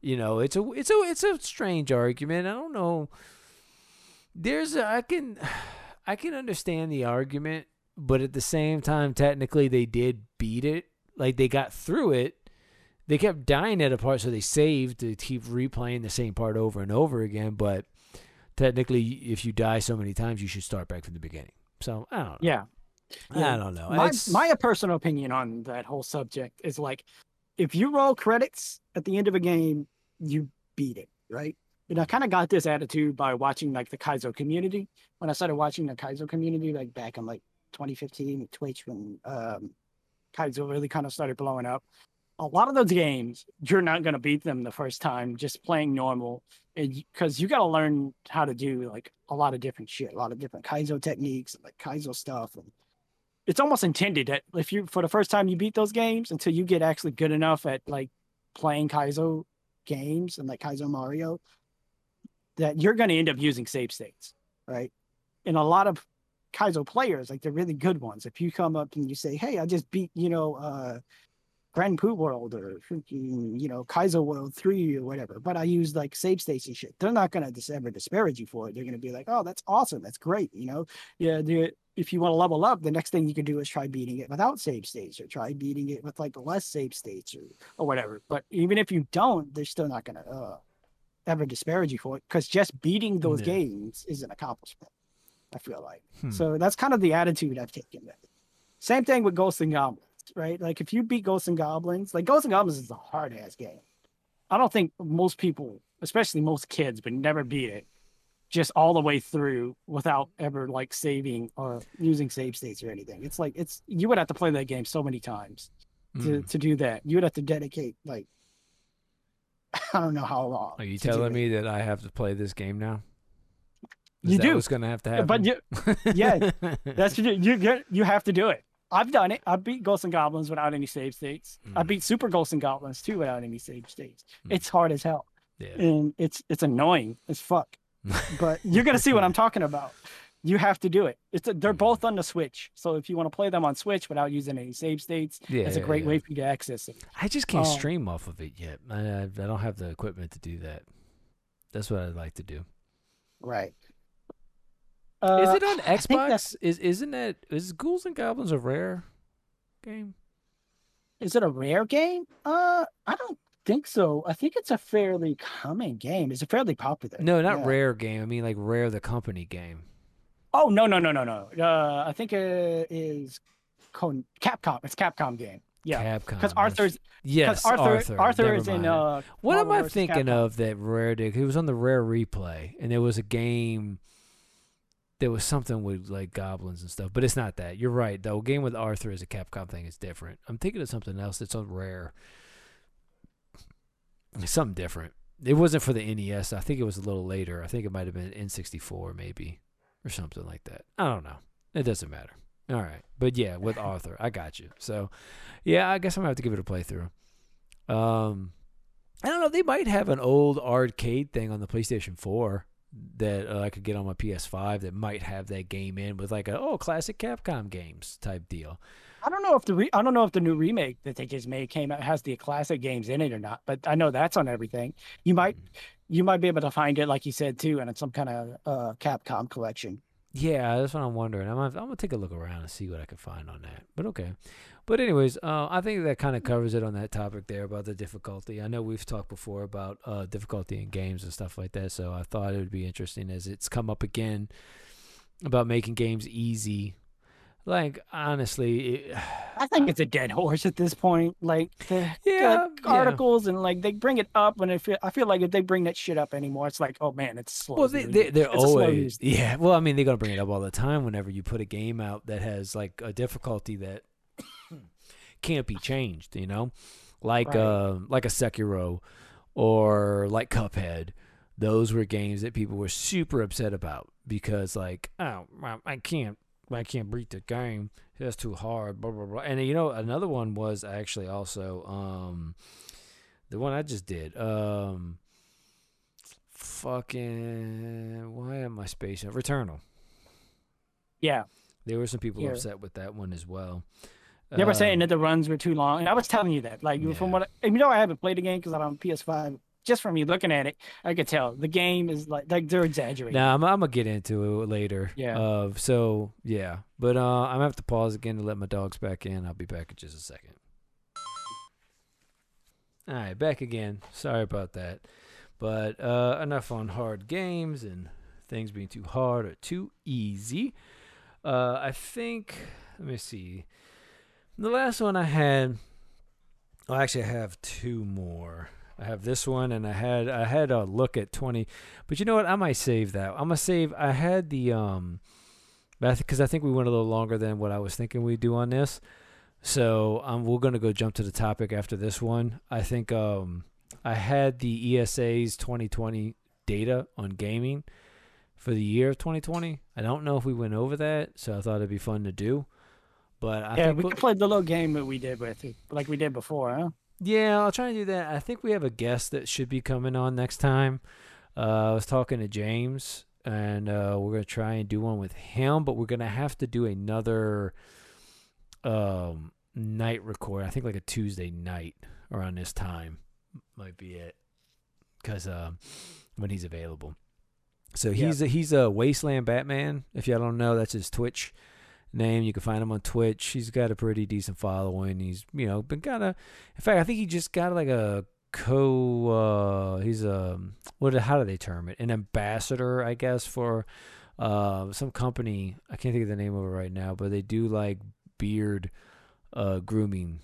you know, it's a strange argument. I don't know. I can understand the argument, but at the same time, technically they did beat it. Like they got through it. They kept dying at a part, so they saved to keep replaying the same part over and over again. But technically, if you die so many times, you should start back from the beginning. So I don't know. Yeah. I don't know. My personal opinion on that whole subject is like, if you roll credits at the end of a game, you beat it, right? And I kind of got this attitude by watching like the Kaizo community. When I started watching the Kaizo community, like back in like 2015, Twitch, when Kaizo really kind of started blowing up. A lot of those games, you're not going to beat them the first time just playing normal, because you got to learn how to do like a lot of different shit, a lot of different Kaizo techniques, like Kaizo stuff. And it's almost intended that if you, for the first time you beat those games, until you get actually good enough at like playing Kaizo games and like Kaizo Mario, that you're going to end up using save states, right? And a lot of Kaizo players, like the really good ones, if you come up and you say, hey, I just beat, you know, Grand Poo World or, you know, Kaizo World 3 or whatever, but I use like save states and shit, they're not going to ever disparage you for it. They're going to be like, oh, that's awesome, that's great, you know? Yeah, if you want to level up, the next thing you can do is try beating it without save states, or try beating it with like less save states, or whatever. But even if you don't, they're still not going to ever disparage you for it, because just beating those games is an accomplishment, I feel like. So that's kind of the attitude I've taken with it. Same thing with Ghosts and Goblins. Right, like if you beat Ghosts and Goblins, like Ghosts and Goblins is a hard ass game. I don't think most people, especially most kids, would never beat it just all the way through without ever like saving or using save states or anything. It's like, it's, you would have to play that game so many times to do that. You would have to dedicate like, I don't know how long. Are you telling me that I have to play this game now? Is you that do. What's going to have to happen? But that's you have to do it. I've done it. I beat Ghosts and Goblins without any save states. I beat Super Ghosts and Goblins too without any save states. It's hard as hell. Yeah. And it's annoying as fuck. But you're going to see what I'm talking about. You have to do it. They're both on the Switch. So if you want to play them on Switch without using any save states, it's a great way for you to access it. I just can't stream off of it yet. I don't have the equipment to do that. That's what I'd like to do. Right. Is it on Xbox? Isn't Ghouls and Goblins a Rare game? Is it a Rare game? I don't think so. I think it's a fairly common game. It's a fairly popular. No, not Rare game. I mean like Rare the company game. Oh, no. I think it is Capcom. It's Capcom game. Yeah. Capcom. Because Arthur's. Yes, Arthur is in. What am I thinking of that Rare did? It was on the Rare replay, and there was a game. There was something with like goblins and stuff, but it's not that. You're right, though. Game with Arthur is a Capcom thing. It's different. I'm thinking of something else that's on Rare. It's something different. It wasn't for the NES. I think it was a little later. I think it might have been N64 maybe or something like that. I don't know. It doesn't matter. All right. But yeah, with Arthur. I got you. So, yeah, I guess I'm going to have to give it a playthrough. I don't know. They might have an old arcade thing on the PlayStation 4 that I could get on my PS5 that might have that game in with like a classic Capcom games type deal. I don't know if the new remake that they just made came out has the classic games in it or not, but I know that's on everything. You might be able to find it like you said too, and it's some kind of Capcom collection. Yeah, that's what I'm wondering. I'm gonna take a look around and see what I can find on that. But okay. But anyways, I think that kind of covers it on that topic there about the difficulty. I know we've talked before about difficulty in games and stuff like that, so I thought it would be interesting as it's come up again about making games easy. Like, honestly... I think it's a dead horse at this point. Like, the articles and, like, they bring it up, and I feel like if they bring that shit up anymore, it's like, oh, man, it's slow. Well, they're always... Yeah, well, I mean, they're going to bring it up all the time whenever you put a game out that has, like, a difficulty that... can't be changed, you know, like a Sekiro or like Cuphead. Those were games that people were super upset about because like, oh, I can't beat the game. That's too hard. Blah blah blah. And you know, another one was actually also the one I just did. Why am I spacing? Returnal. Yeah, there were some people upset with that one as well. They were saying that the runs were too long, and I was telling you that. Like from what I haven't played the game because I'm on PS5. Just from you looking at it, I could tell the game is like they're exaggerating. Now I'm gonna get into it later. Yeah. But I'm gonna have to pause again to let my dogs back in. I'll be back in just a second. All right, back again. Sorry about that, but enough on hard games and things being too hard or too easy. I think, let me see. The last one I had, well, actually I have two more. I have this one, and I had a look at 20, but you know what? I might save that. I'm gonna save. I had the because I think we went a little longer than what I was thinking we'd do on this, so we're gonna go jump to the topic after this one. I think I had the ESA's 2020 data on gaming for the year of 2020. I don't know if we went over that, so I thought it'd be fun to do. But we played the little game that we did with, like we did before, huh? Yeah, I'll try and do that. I think we have a guest that should be coming on next time. I was talking to James, and we're going to try and do one with him, but we're going to have to do another night record. I think like a Tuesday night around this time might be it, because when he's available. So he's a Wasteland Batman. If y'all don't know, that's his Twitch name. You can find him on Twitch. He's got a pretty decent following. He's, you know, been kind of, in fact, I think he just got like a he's a, how do they term it? An ambassador, I guess, for some company. I can't think of the name of it right now, but they do like beard grooming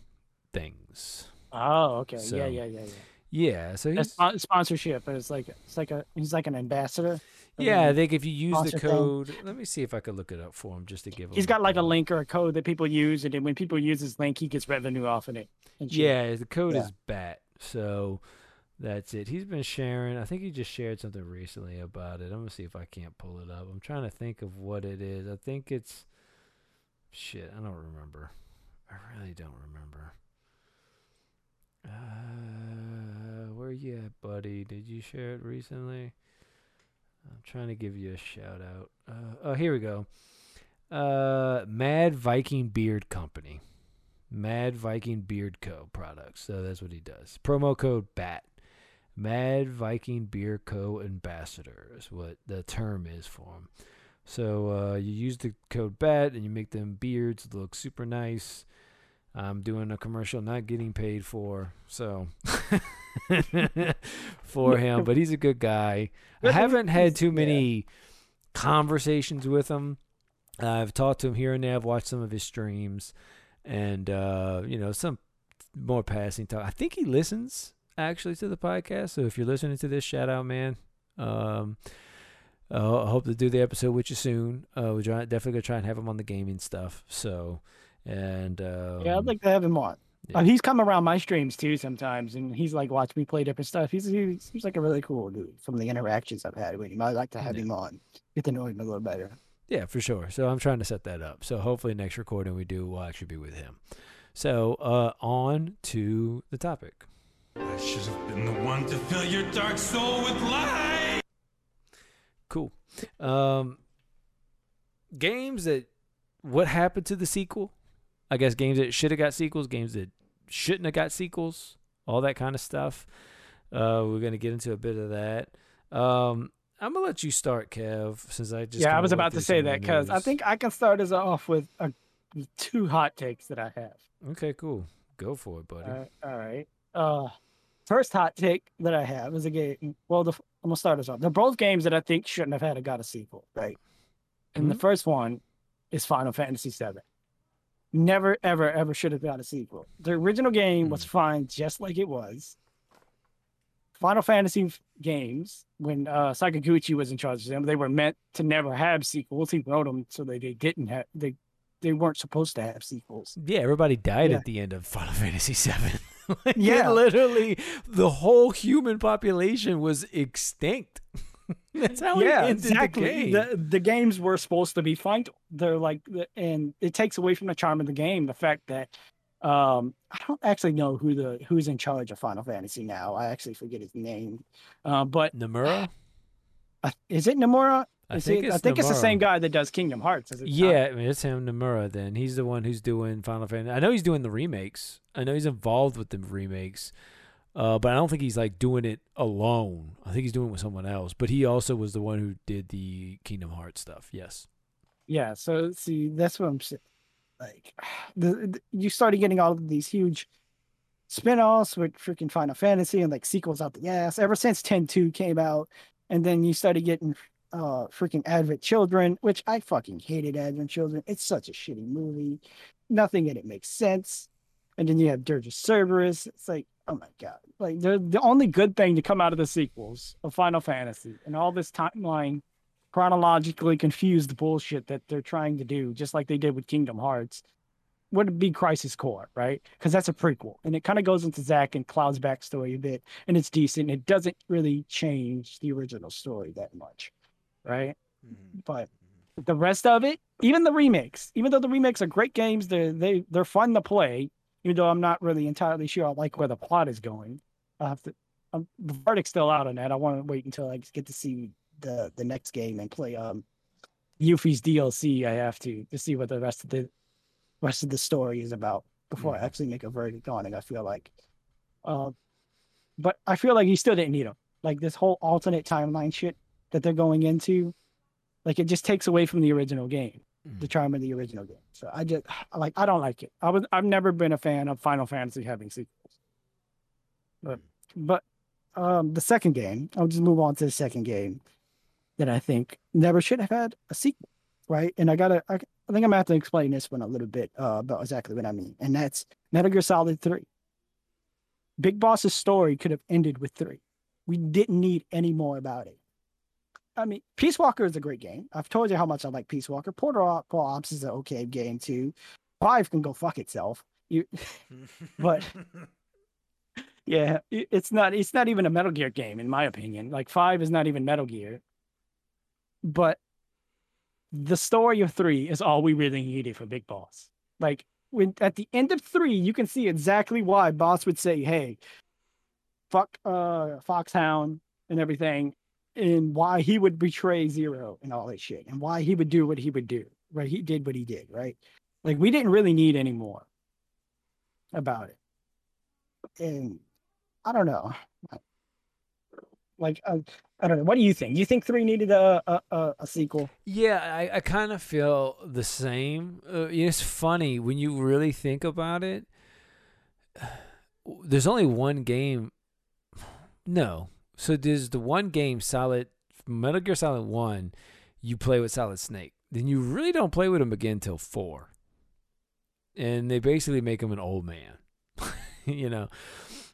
things. Oh, okay. So, yeah. Yeah, so he's sponsorship, but he's like an ambassador. Yeah, I think if you use the code, let me see if I could look it up for him just to give him. He's got like a link or a code that people use, and then when people use his link, he gets revenue off of it. Yeah, the code is BAT, so that's it. He's been sharing. I think he just shared something recently about it. I'm gonna see if I can't pull it up. I'm trying to think of what it is. I think it's shit. I don't remember. I really don't remember. Where you at, buddy? Did you share it recently? I'm trying to give you a shout out. Oh, here we go. Mad Viking Beard Company. Mad Viking Beard Co. products. So that's what he does. Promo code BAT. Mad Viking Beard Co. Ambassador is what the term is for him. So you use the code BAT and you make them beards look super nice. I'm doing a commercial not getting paid for, so for him, but he's a good guy. I haven't had too many conversations with him. I've talked to him here and there. I've watched some of his streams and, you know, some more passing talk. I think he listens actually to the podcast. So if you're listening to this, shout out, man. I hope to do the episode with you soon. We're definitely going to try and have him on the gaming stuff. So, and yeah, I'd like to have him on. Yeah. He's come around my streams too sometimes, and he's like watched me play different stuff. He seems like a really cool dude from the interactions I've had with him. I'd like to have him on, get to know him a little better. Yeah, for sure. So I'm trying to set that up. So hopefully next recording we do will actually be with him. So on to the topic. I should have been the one to fill your dark soul with light. Cool. Games that, what happened to the sequel? I guess games that should have got sequels, games that shouldn't have got sequels, all that kind of stuff. We're going to get into a bit of that. I'm going to let you start, Kev, since I just... Yeah, I was about to say that, because I think I can start us off with two hot takes that I have. Okay, cool. Go for it, buddy. All right. First hot take that I have is a game... Well, I'm going to start us off. They're both games that I think shouldn't have got a sequel, right? And the first one is Final Fantasy VII. Never, ever, ever should have got a sequel. The original game was fine just like it was. Final Fantasy games, when Sakaguchi was in charge of them, they were meant to never have sequels. He wrote them so that they weren't supposed to have sequels. Yeah, everybody died at the end of Final Fantasy VII. Like, yeah. Literally, the whole human population was extinct. That's how it ended the game. The games were supposed to be final. They're like, and it takes away from the charm of the game. The fact that I don't actually know who's in charge of Final Fantasy now. I actually forget his name. But Nomura, is it Nomura? I think it's the same guy that does Kingdom Hearts. I mean, it's him, Nomura. Then he's the one who's doing Final Fantasy. I know he's doing the remakes. I know he's involved with the remakes. But I don't think he's like doing it alone. I think he's doing it with someone else. But he also was the one who did the Kingdom Hearts stuff. Yes. Yeah. So see, that's what I'm saying. Like, you started getting all of these huge spinoffs with freaking Final Fantasy and like sequels out the ass ever since 10-2 came out, and then you started getting freaking Advent Children, which I fucking hated Advent Children. It's such a shitty movie. Nothing in it makes sense. And then you have Dirge of Cerberus. It's like, oh my God. Like, they're the only good thing to come out of the sequels of Final Fantasy and all this timeline chronologically confused bullshit that they're trying to do, just like they did with Kingdom Hearts, would be Crisis Core, right? Because that's a prequel. And it kind of goes into Zack and Cloud's backstory a bit, and it's decent. It doesn't really change the original story that much, right? Mm-hmm. But the rest of it, even the remakes, even though the remakes are great games, they're fun to play, even though I'm not really entirely sure I like where the plot is going. The verdict's still out on that. I want to wait until I get to see the next game and play Yuffie's DLC. I have to see what the rest of the story is about before I actually make a verdict on it. I feel like, but I feel like you still didn't need them. Like this whole alternate timeline shit that they're going into, like it just takes away from the original game, the charm of the original game. So I don't like it. I've never been a fan of Final Fantasy having sequels, but the second game, I'll just move on to the second game that I think never should have had a sequel, right? And I think I'm gonna have to explain this one a little bit about exactly what I mean, and that's Metal Gear Solid 3. Big Boss's story could have ended with 3. We didn't need any more about it. I mean, Peace Walker is a great game. I've told you how much I like Peace Walker. Portal Ops is an okay game too. 5 can go fuck itself. But yeah, it's not even a Metal Gear game in my opinion. Like 5 is not even Metal Gear, but the story of 3 is all we really needed for Big Boss. Like when at the end of 3, you can see exactly why Boss would say, "Hey, fuck Foxhound and everything," and why he would betray Zero and all that shit, and why he would do what he would do. Right? He did what he did. Right? Like we didn't really need any more about it. And I don't know. Like, I don't know. What do you think? You think 3 needed a sequel? Yeah, I kind of feel the same. It's funny when you really think about it. There's only one game. No. So there's the one game, Metal Gear Solid 1, you play with Solid Snake. Then you really don't play with him again till 4. And they basically make him an old man. You know?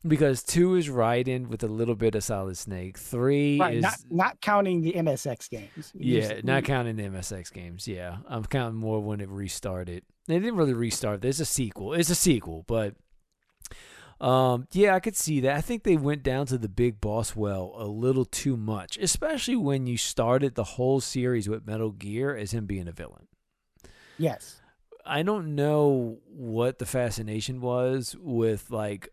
Because 2 is right in with a little bit of Solid Snake. 3 is... Not counting the MSX games. Yeah, not counting the MSX games, yeah. I'm counting more when it restarted. They didn't really restart. There's a sequel. It's a sequel, but... yeah, I could see that. I think they went down to the Big Boss well a little too much, especially when you started the whole series with Metal Gear as him being a villain. Yes. I don't know what the fascination was with, like...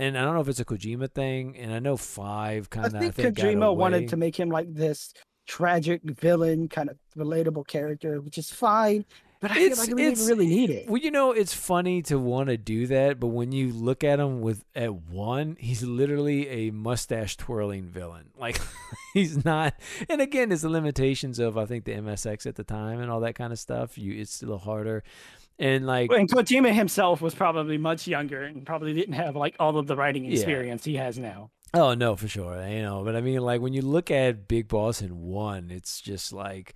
And I don't know if it's a Kojima thing, and I know 5 kind of. I think Kojima wanted to make him like this tragic villain, kind of relatable character, which is fine. But I feel like we didn't really need it. Well, you know, it's funny to want to do that, but when you look at him at 1, he's literally a mustache twirling villain. Like he's not. And again, there's the limitations of I think the MSX at the time and all that kind of stuff. It's a little harder. And like, and Kojima himself was probably much younger and probably didn't have like all of the writing experience he has now. Oh no, for sure, you know. But I mean, like when you look at Big Boss in 1, it's just like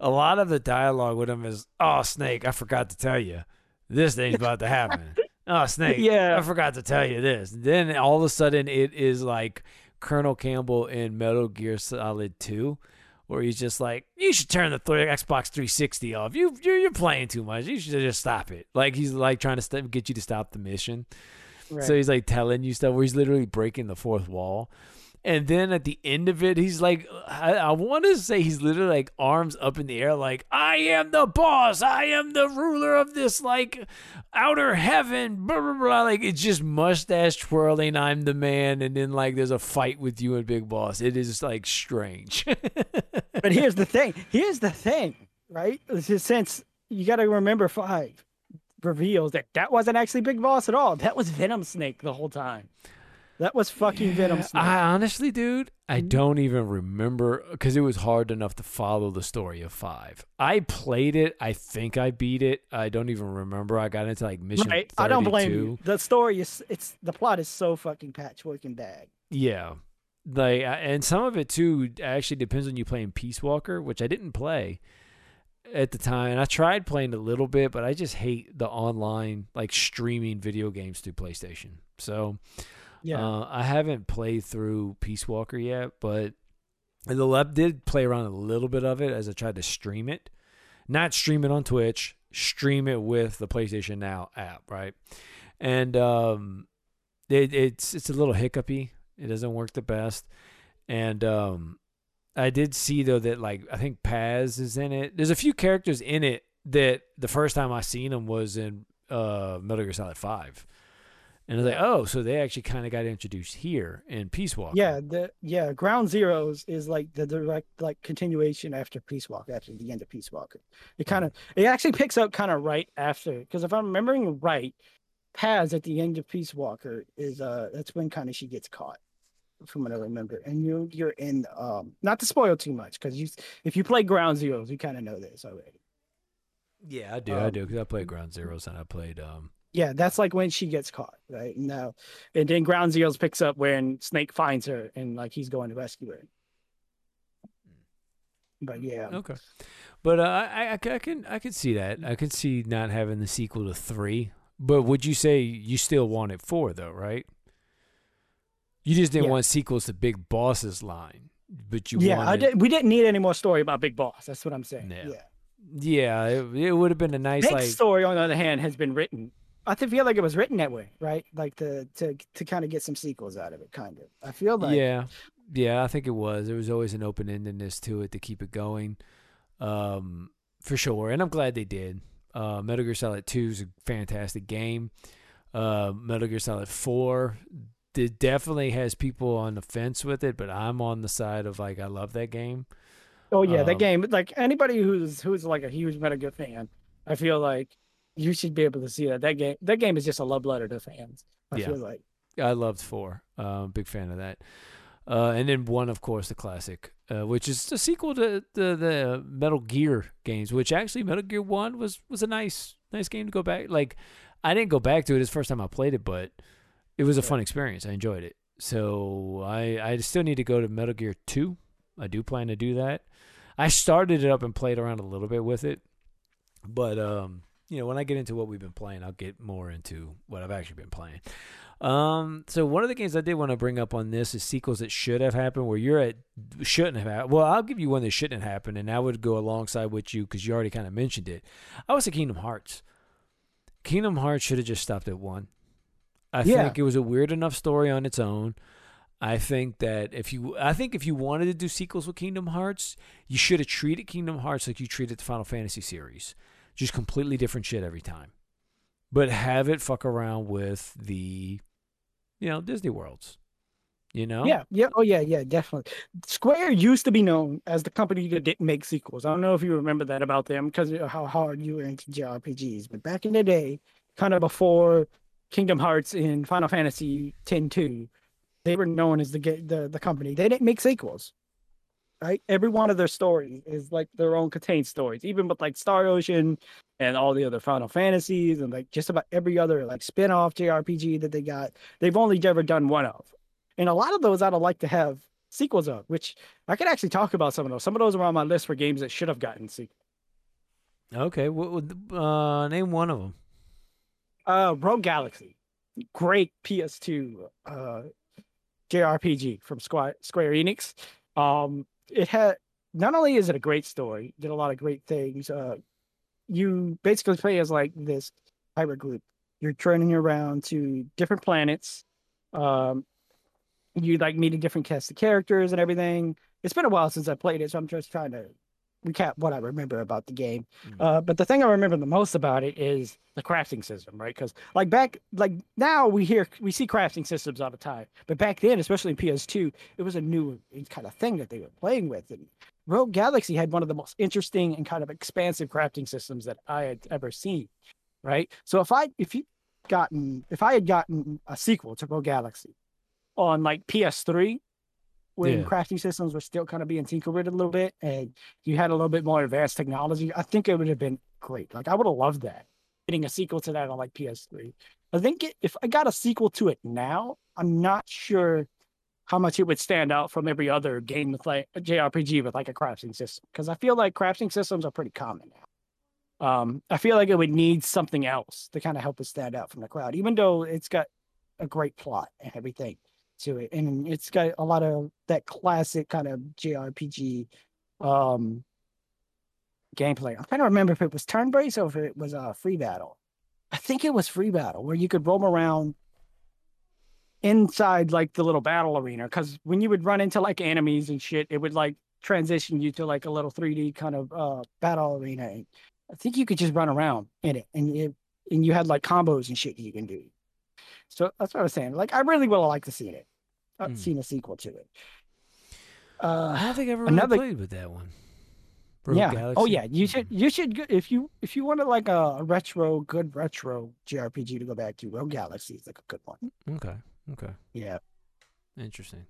a lot of the dialogue with him is, "Oh Snake, I forgot to tell you, this thing's about to happen." "Oh Snake, yeah, I forgot to tell you this." And then all of a sudden, it is like Colonel Campbell in Metal Gear Solid 2. Where he's just like, "You should turn the Xbox 360 off. You're playing too much. You should just stop it." Like he's like trying to get you to stop the mission. Right. So he's like telling you stuff where he's literally breaking the fourth wall. And then at the end of it, he's like, I want to say he's literally like arms up in the air, like, "I am the boss. I am the ruler of this like outer heaven." Blah, blah, blah. Like it's just mustache twirling. "I'm the man." And then like there's a fight with you and Big Boss. It is like strange. But here's the thing. Right? Since you got to remember 5 reveals that wasn't actually Big Boss at all. That was Venom Snake the whole time. That was fucking Venom Snake. I honestly, dude, I don't even remember because it was hard enough to follow the story of 5. I played it. I think I beat it. I don't even remember. I got into like mission 32. I don't blame you. The story is the plot is so fucking patchwork and bad. Yeah. Like, and some of it too actually depends on you playing Peace Walker, which I didn't play at the time. I tried playing a little bit, but I just hate the online, like, streaming video games through PlayStation. So yeah, I haven't played through Peace Walker yet, but I did play around a little bit of it as I tried to stream it. Not stream it on Twitch, stream it with the PlayStation Now app, right? And it's a little hiccupy. It doesn't work the best. And I did see, though, that, like, I think Paz is in it. There's a few characters in it that the first time I seen them was in Metal Gear Solid 5. And I was like, oh, so they actually kind of got introduced here in Peace Walker. Yeah, Ground Zeroes is like the direct, like, continuation after Peace Walker, after the end of Peace Walker. It actually picks up kind of right after, because if I'm remembering right, Paz at the end of Peace Walker is that's when kind of she gets caught, from what I remember. And you're in not to spoil too much, because if you play Ground Zeroes, you kind of know this already. Yeah, I do because I played Ground Zeroes and I played yeah, that's like when she gets caught, right? Now, and then Ground Zeroes picks up when Snake finds her and, like, he's going to rescue her. But yeah, okay. But I can see that. I can see not having the sequel to 3. But would you say you still wanted 4, though, right? You just didn't want sequels to Big Boss's line, but you wanted... we didn't need any more story about Big Boss. That's what I'm saying. No. Yeah, it would have been a nice... Big story, on the other hand, has been written. I feel like it was written that way, right? Like, to kind of get some sequels out of it, kind of. I feel like... Yeah, I think it was. There was always an open-endedness to it to keep it going, for sure. And I'm glad they did. Metal Gear Solid 2 is a fantastic game. Metal Gear Solid 4, it definitely has people on the fence with it, but I'm on the side of, like, I love that game. Oh yeah, that game. Like, anybody who's like a huge Metal Gear fan, I feel like you should be able to see that. That game is just a love letter to fans, I feel like. I loved 4. Big fan of that. And then 1, of course, the classic, which is the sequel to the Metal Gear games, which actually Metal Gear 1 was a nice game to go back. Like, I didn't go back to it. It's the first time I played it, but it was a fun experience. I enjoyed it. So I still need to go to Metal Gear 2. I do plan to do that. I started it up and played around a little bit with it. But, when I get into what we've been playing, I'll get more into what I've actually been playing. So one of the games I did want to bring up on this is sequels that should have happened, where you're at shouldn't have happened. Well, I'll give you one that shouldn't have happened, and I would go alongside with you because you already kind of mentioned it. I would say Kingdom Hearts. Kingdom Hearts should have just stopped at 1. I think it was a weird enough story on its own. I think that if you wanted to do sequels with Kingdom Hearts, you should have treated Kingdom Hearts like you treated the Final Fantasy series. Just completely different shit every time. But have it fuck around with the, Disney worlds, Yeah. Oh, yeah, definitely. Square used to be known as the company that didn't make sequels. I don't know if you remember that about them because of how hard you were into JRPGs. But back in the day, kind of before Kingdom Hearts and Final Fantasy X-2, they were known as the company. They didn't make sequels, right? Every one of their stories is like their own contained stories, even with like Star Ocean and all the other Final Fantasies and like just about every other like spin-off JRPG that they got. They've only ever done one of. And a lot of those I'd like to have sequels of, which I could actually talk about some of those. Some of those are on my list for games that should have gotten sequels. Okay, name one of them. Rogue Galaxy, great PS2 JRPG from Square Enix. It had, not only is it a great story, did a lot of great things. You basically play as like this pirate group. You're turning around to different planets. You like meeting different cast of characters and everything. It's been a while since I played it, so I'm just trying to recap what I remember about the game. But the thing I remember the most about it is the crafting system, right? Because now we see crafting systems all the time, but back then, especially in PS2, it was a new kind of thing that they were playing with. And Rogue Galaxy had one of the most interesting and kind of expansive crafting systems that I had ever seen, right? So if I had gotten a sequel to Rogue Galaxy on like PS3. When crafting systems were still kind of being tinkered with a little bit and you had a little bit more advanced technology, I think it would have been great. Like, I would have loved that, getting a sequel to that on like PS3. I think if I got a sequel to it now, I'm not sure how much it would stand out from every other game with like a JRPG with like a crafting system. Because I feel like crafting systems are pretty common now. I feel like it would need something else to kind of help it stand out from the crowd, even though it's got a great plot and everything to it. And it's got a lot of that classic kind of JRPG gameplay. I'm trying to remember if it was turn-based or if it was free battle. I think it was free battle where you could roam around inside like the little battle arena, because when you would run into like enemies and shit, it would like transition you to like a little 3D kind of battle arena. And I think you could just run around in it, and you had like combos and shit you can do. So that's what I was saying. Like, I really would have liked to see it. I've seen a sequel to it. I don't think I ever really played with that one. Rogue Galaxy. Oh yeah, you should if you wanted like a good retro JRPG to go back to. Rogue Galaxy is like a good one. Okay. Yeah. Interesting.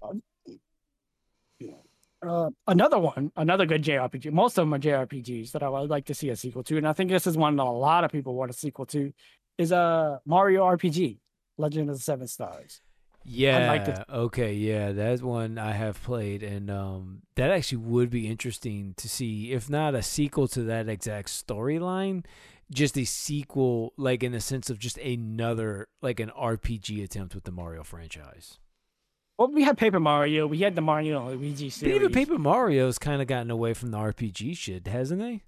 Another good JRPG. Most of them are JRPGs that I would like to see a sequel to, and I think this is one that a lot of people want a sequel to. Is Mario RPG, Legend of the Seven Stars. Yeah. Okay. Yeah, that's one I have played, and that actually would be interesting to see, if not a sequel to that exact storyline, just a sequel, like in the sense of just another, like an RPG attempt with the Mario franchise. Well, we had Paper Mario, we had the Mario and Luigi series. Even Paper Mario's kind of gotten away from the RPG shit, hasn't he?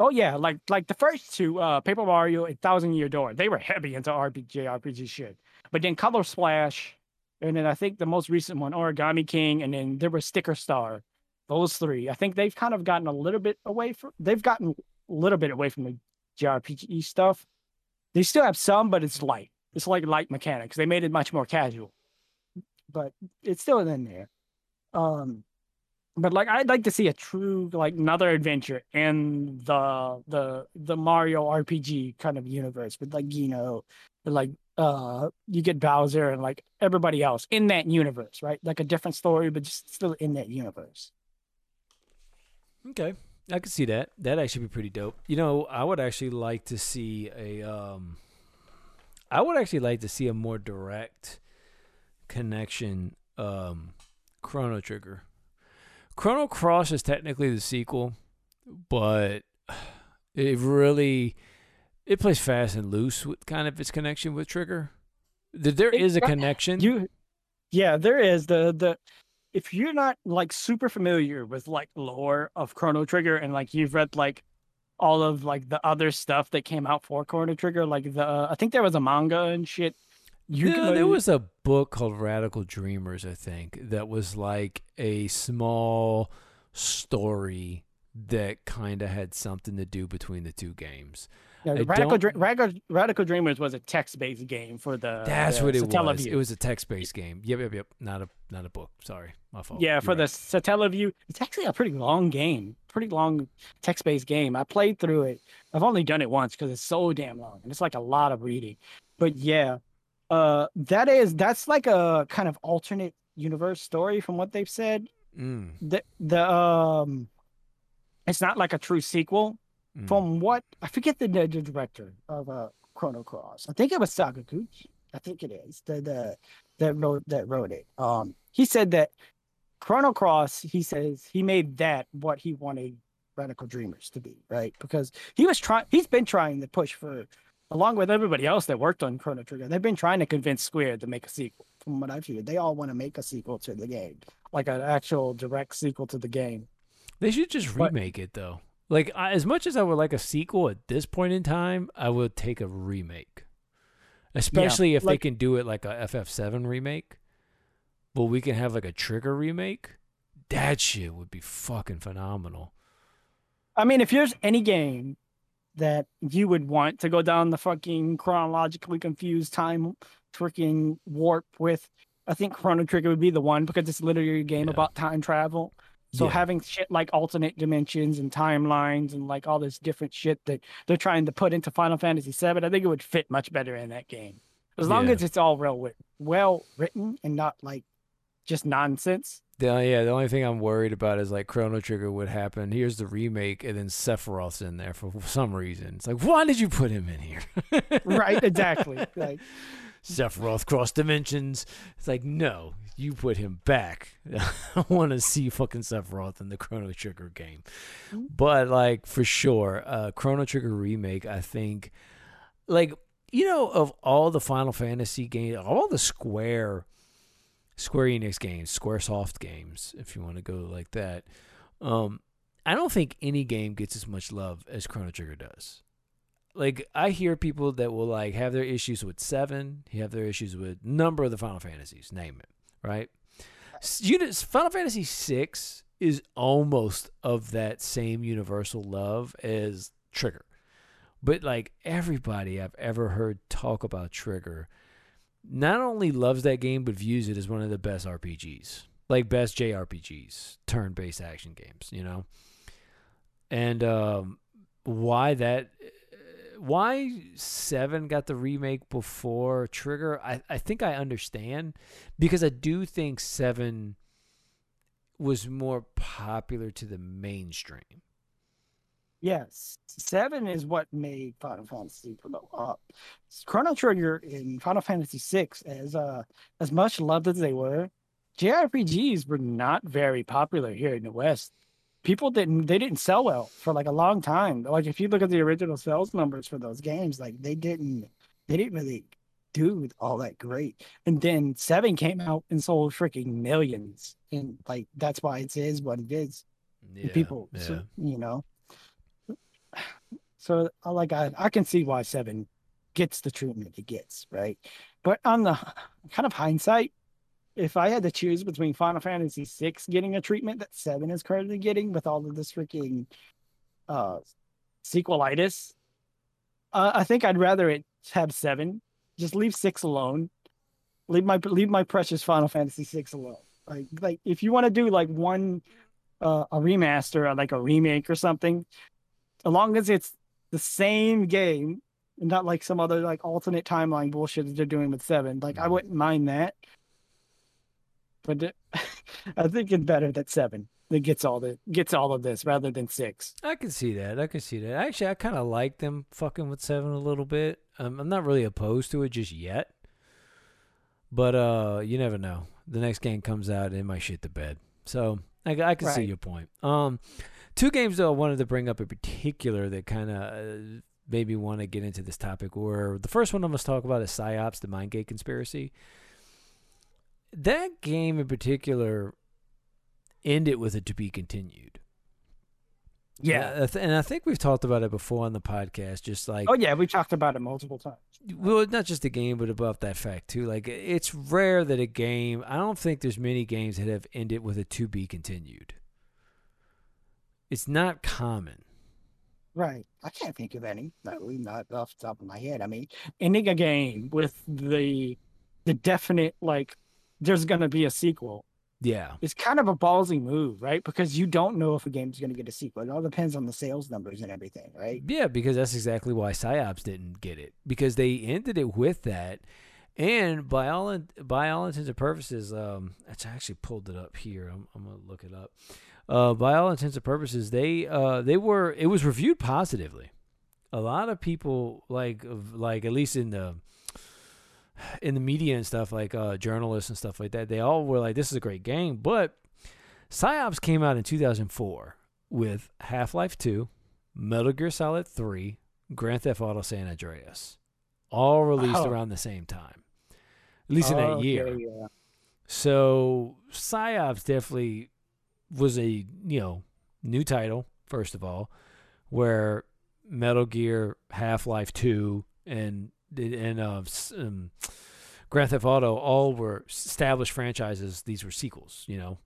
Oh yeah, like the first two, Paper Mario and Thousand Year Door, they were heavy into RPG shit. But then Color Splash, and then I think the most recent one, Origami King, and then there was Sticker Star. Those three, I think they've kind of gotten a little bit away from. They've gotten a little bit away from the JRPG stuff. They still have some, but it's light. It's like light mechanics. They made it much more casual, but it's still in there. But like, I'd like to see a true like another adventure in the Mario RPG kind of universe with like Geno, like you get Bowser and like everybody else in that universe, right? Like a different story, but just still in that universe. Okay, I could see that. That'd actually be pretty dope. You know, I would actually like to see a more direct connection. Chrono Trigger. Chrono Cross is technically the sequel, but it plays fast and loose with kind of its connection with Trigger. There is a connection. There is the. If you're not like super familiar with like lore of Chrono Trigger and like you've read like all of like the other stuff that came out for Chrono Trigger, like I think there was a manga and shit. There was a book called Radical Dreamers, I think, that was like a small story that kind of had something to do between the two games. Yeah, Radical Dreamers was a text-based game for the. That's what it was. It was a text-based game. Yep. Not a book. Sorry, my fault. Yeah, for the Satellaview, it's actually a pretty long game. Pretty long text-based game. I played through it. I've only done it once because it's so damn long, and it's like a lot of reading. But yeah. That's like a kind of alternate universe story from what they've said. It's not like a true sequel. From what I forget the director of Chrono Cross. I think it was Sakaguchi. I think it is that wrote it. He said that Chrono Cross. He says he made that what he wanted Radical Dreamers to be, right? Because he was trying. He's been trying to push for. Along with everybody else that worked on Chrono Trigger, they've been trying to convince Square to make a sequel. From what I've heard, they all want to make a sequel to the game, like an actual direct sequel to the game. They should just remake it, though. Like, as much as I would like a sequel at this point in time, I would take a remake, especially if they can do it like a FF7 remake. But we can have like a Trigger remake. That shit would be fucking phenomenal. I mean, if there's any game that you would want to go down the fucking chronologically confused time freaking warp with, I think Chrono Trigger would be the one, because it's literally a game about time travel. So having shit like alternate dimensions and timelines and like all this different shit that they're trying to put into Final Fantasy VII, I think it would fit much better in that game. As long as it's all well written and not like just nonsense. The only thing I'm worried about is like Chrono Trigger would happen. Here's the remake, and then Sephiroth's in there for some reason. It's like, why did you put him in here? Right, exactly. Like, Sephiroth cross dimensions. It's like, no, you put him back. I want to see fucking Sephiroth in the Chrono Trigger game. But like, for sure, Chrono Trigger remake, I think, like, you know, of all the Final Fantasy games, all the Square Enix games, Squaresoft games, if you want to go like that, I don't think any game gets as much love as Chrono Trigger does. Like, I hear people that will, like, have their issues with 7, have their issues with number of the Final Fantasies, name it, right? Final Fantasy VI is almost of that same universal love as Trigger. But, like, everybody I've ever heard talk about Trigger not only loves that game, but views it as one of the best RPGs. Like, best JRPGs, turn-based action games, you know? And why 7 got the remake before Trigger, I think I understand, because I do think 7 was more popular to the mainstream. Yes, 7 is what made Final Fantasy blow up. Chrono Trigger and Final Fantasy VI, as much loved as they were, JRPGs were not very popular here in the West. People didn't sell well for like a long time. Like, if you look at the original sales numbers for those games, like they didn't really do all that great. And then 7 came out and sold freaking millions, and like that's why it is what it is. Yeah, people, yeah. So, you know. So like I can see why 7 gets the treatment it gets, right? But on the kind of hindsight, if I had to choose between Final Fantasy VI getting a treatment that 7 is currently getting with all of this freaking sequelitis, I think I'd rather it have 7. Just leave 6 alone. Leave my precious Final Fantasy VI alone. Like if you want to do like one a remaster or like a remake or something, as long as it's the same game and not like some other like alternate timeline bullshit that they're doing with 7, like I wouldn't mind that. But I think it's better that 7 that gets all of this rather than 6. I can see that. Actually, I kind of like them fucking with 7 a little bit. I'm not really opposed to it just yet. But you never know. The next game comes out and it might shit the bed. So I can see your point. Two games though I wanted to bring up in particular that kind of made me want to get into this topic. Where the first one I must talk about is PSYOPs, the Mindgate Conspiracy. That game in particular ended with a to be continued. Yeah. And I think we've talked about it before on the podcast, just like... Oh, yeah, we talked about it multiple times. Well, not just the game, but about that fact, too. Like, it's rare that a game... I don't think there's many games that have ended with a to be continued. It's not common. Right. I can't think of any. Not off the top of my head. I mean, ending a game with the definite, like... there's going to be a sequel. Yeah. It's kind of a ballsy move, right? Because you don't know if a game's going to get a sequel. It all depends on the sales numbers and everything, right? Yeah, because that's exactly why PSYOPs didn't get it, because they ended it with that. And by all intents and purposes, I actually pulled it up here. I'm going to look it up. By all intents and purposes, it was reviewed positively. A lot of people, like at least in the media and stuff, like journalists and stuff like that, they all were like, this is a great game. But PSYOPs came out in 2004 with Half-Life 2, Metal Gear Solid 3, Grand Theft Auto San Andreas, all released around the same time, at least in that year. Okay, yeah. So PSYOPs definitely was a, you know, new title, first of all, where Metal Gear, Half-Life 2, and Grand Theft Auto all were established franchises. These were sequels, you know.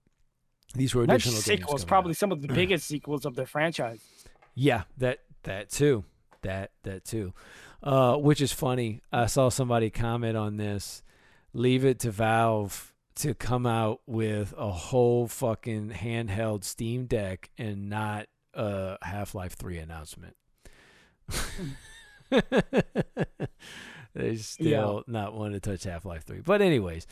These were additional games. Sequels, probably out. Some of the biggest sequels of their franchise. Yeah, that too. That too. Which is funny. I saw somebody comment on this. Leave it to Valve to come out with a whole fucking handheld Steam Deck and not a Half-Life 3 announcement. They still not want to touch Half-Life 3. But anyways,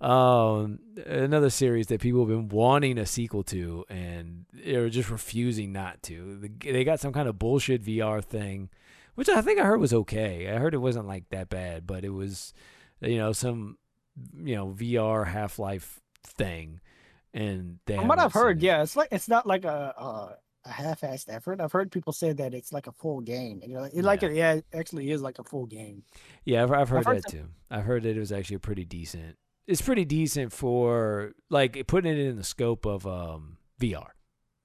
another series that people have been wanting a sequel to and they're just refusing not to. They got some kind of bullshit VR thing, which I think I heard was okay. I heard it wasn't like that bad, but it was you know, some, you know, VR Half-Life thing. And from what I've heard, yeah, it's like, it's not like a half-assed effort. I've heard people say that it's like a full game. You know, it actually is like a full game. Yeah, I've heard that too. I've heard that it was actually pretty decent. It's pretty decent for like putting it in the scope of VR.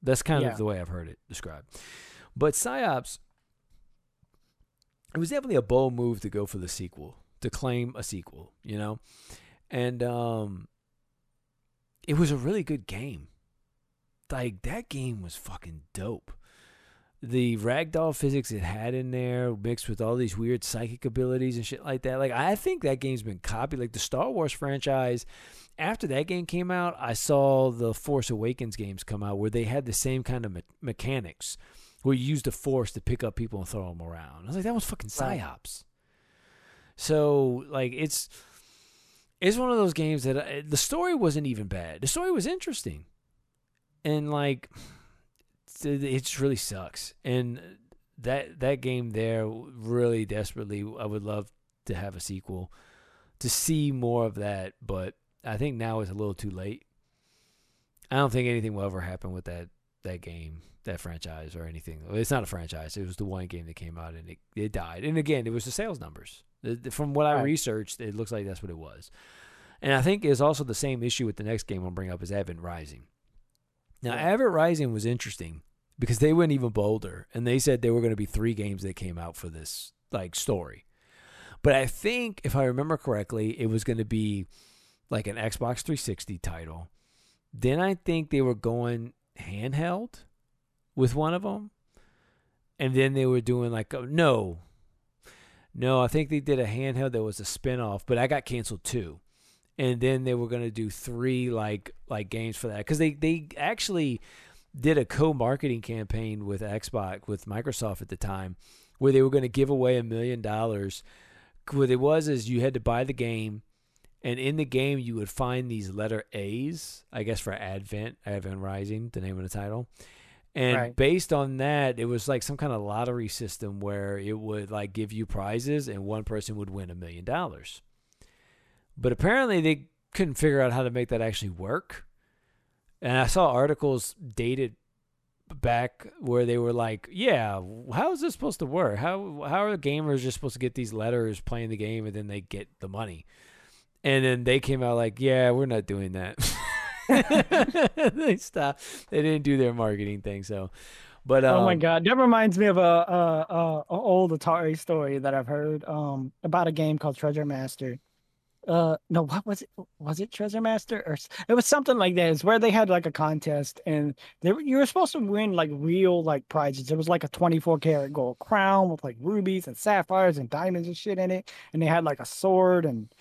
That's kind of the way I've heard it described. But PsyOps, it was definitely a bold move to go for the sequel, to claim a sequel, you know, and it was a really good game. Like, that game was fucking dope. The ragdoll physics it had in there mixed with all these weird psychic abilities and shit like that. Like, I think that game's been copied. Like, the Star Wars franchise, after that game came out, I saw the Force Awakens games come out where they had the same kind of mechanics where you use the Force to pick up people and throw them around. I was like, that was fucking PsyOps. So, like, it's one of those games that the story wasn't even bad. The story was interesting. And, like, it just really sucks. And that game there, really desperately, I would love to have a sequel to see more of that. But I think now it's a little too late. I don't think anything will ever happen with that game, that franchise or anything. It's not a franchise. It was the one game that came out and it died. And, again, it was the sales numbers. From what I researched, it looks like that's what it was. And I think it's also the same issue with the next game I'll bring up is Advent Rising. Now, Advent Rising was interesting because they went even bolder, and they said there were going to be 3 games that came out for this, like, story. But I think, if I remember correctly, it was going to be, like, an Xbox 360 title. Then I think they were going handheld with one of them, and then they were doing, like, I think they did a handheld that was a spinoff, but I got canceled too. And then they were going to do 3 like games for that, because they actually did a co-marketing campaign with Xbox, with Microsoft at the time, where they were going to give away $1 million. What it was is you had to buy the game, and in the game you would find these letter A's, I guess for Advent Rising, the name of the title. And based on that, it was like some kind of lottery system where it would like give you prizes and one person would win $1 million. But apparently they couldn't figure out how to make that actually work. And I saw articles dated back where they were like, yeah, how is this supposed to work? How are the gamers just supposed to get these letters playing the game and then they get the money? And then they came out like, yeah, we're not doing that. They stopped. They didn't do their marketing thing. So, but oh my God, that reminds me of a old Atari story that I've heard about a game called Treasure Master. No, what was it? Was it Treasure Master? Or it was something like that. It's where they had like a contest and you were supposed to win like real like prizes. It was like a 24-karat gold crown with like rubies and sapphires and diamonds and shit in it. And they had like a sword and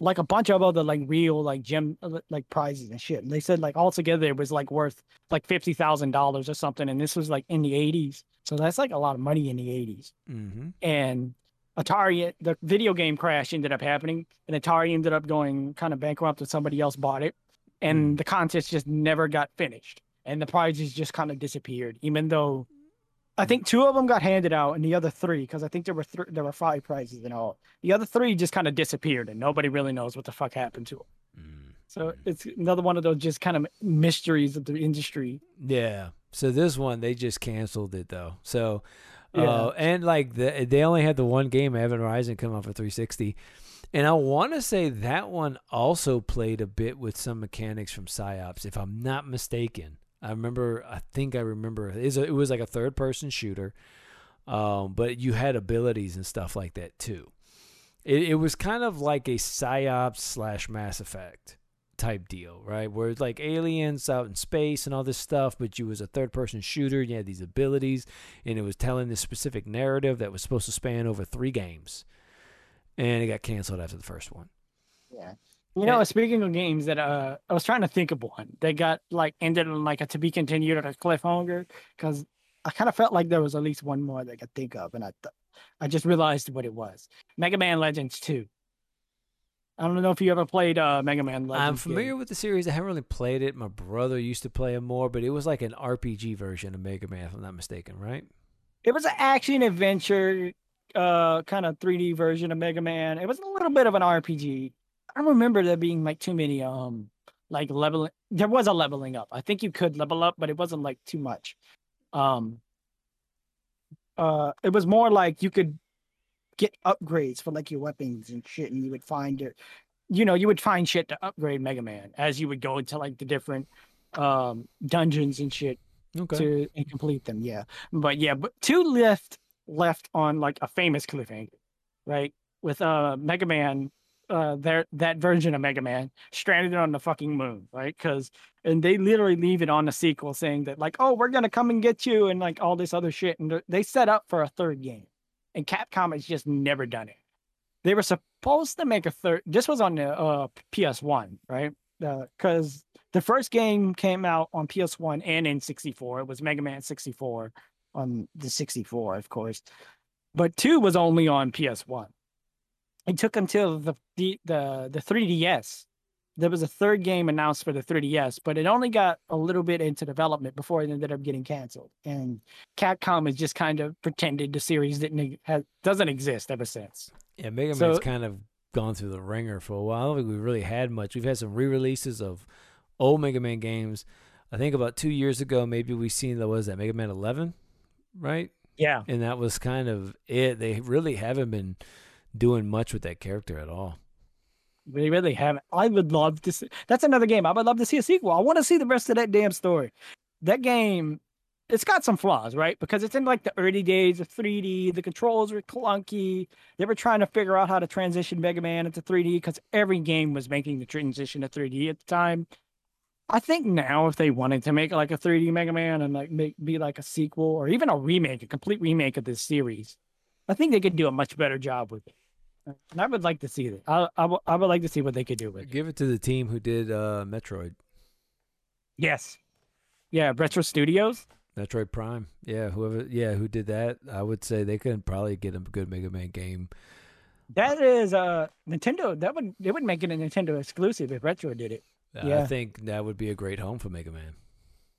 like a bunch of other like real like gem like prizes and shit. And they said like all together it was like worth like $50,000 or something. And this was like in the 80s. So that's like a lot of money in the 80s. Mm-hmm. And Atari, the video game crash ended up happening, and Atari ended up going kind of bankrupt, and somebody else bought it, and the contest just never got finished, and the prizes just kind of disappeared, even though I think 2 of them got handed out, and the other 3, because I think there were 5 prizes in all, the other 3 just kind of disappeared, and nobody really knows what the fuck happened to them. Mm-hmm. So it's another one of those just kind of mysteries of the industry. Yeah. So this one, they just canceled it, though. So... Yeah. And like they only had the one game, Advent Rising, come out for 360, and I want to say that one also played a bit with some mechanics from PsyOps, if I'm not mistaken. I remember. It was like a third-person shooter, but you had abilities and stuff like that too. It was kind of like a PsyOps / Mass Effect type deal, right? Where it's like aliens out in space and all this stuff, but you was a third-person shooter, you had these abilities, and it was telling this specific narrative that was supposed to span over 3 games. And it got canceled after the first one. Yeah. You know, speaking of games that I was trying to think of one. They got like ended in like a to be continued or a cliffhanger, because I kind of felt like there was at least one more that I could think of, and I just realized what it was. Mega Man Legends 2. I don't know if you ever played Mega Man Legends. I'm familiar with the series. I haven't really played it. My brother used to play it more, but it was like an RPG version of Mega Man, if I'm not mistaken, right? It was an action adventure kind of 3D version of Mega Man. It was a little bit of an RPG. I remember there being like too many like leveling. There was a leveling up. I think you could level up, but it wasn't like too much. It was more like you could get upgrades for like your weapons and shit, and you would find it. You know, you would find shit to upgrade Mega Man as you would go into like the different dungeons and shit to and complete them. Yeah, but two left on like a famous cliffhanger, right? With Mega Man. That version of Mega Man stranded on the fucking moon, right? And they literally leave it on the sequel saying that like, oh, we're gonna come and get you and like all this other shit, and they set up for a third game, and Capcom has just never done it. They were supposed to make a third. This was on the PS1, right? Because the first game came out on PS1 and in 64. It was Mega Man 64 on the 64, of course, but 2 was only on PS1. It took until the 3DS. There was a third game announced for the 3DS, but it only got a little bit into development before it ended up getting canceled. And Capcom has just kind of pretended the series doesn't exist ever since. Yeah, Mega Man's kind of gone through the ringer for a while. I don't think we really had much. We've had some re-releases of old Mega Man games. I think about 2 years ago, maybe we seen Mega Man 11, right? Yeah. And that was kind of it. They really haven't been doing much with that character at all. They really haven't. I would love to see. That's another game. I would love to see a sequel. I want to see the rest of that damn story. That game, it's got some flaws, right? Because it's in like the early days of 3D. The controls were clunky. They were trying to figure out how to transition Mega Man into 3D because every game was making the transition to 3D at the time. I think now if they wanted to make like a 3D Mega Man and like be like a sequel or even a remake, a complete remake of this series, I think they could do a much better job with it. And I would like to see it. I would like to see what they could do with it. Give it to the team who did Metroid. Yes. Yeah, Retro Studios. Metroid Prime. Yeah, who did that. I would say they could probably get a good Mega Man game. That is Nintendo. It would make it a Nintendo exclusive if Retro did it. Yeah. I think that would be a great home for Mega Man.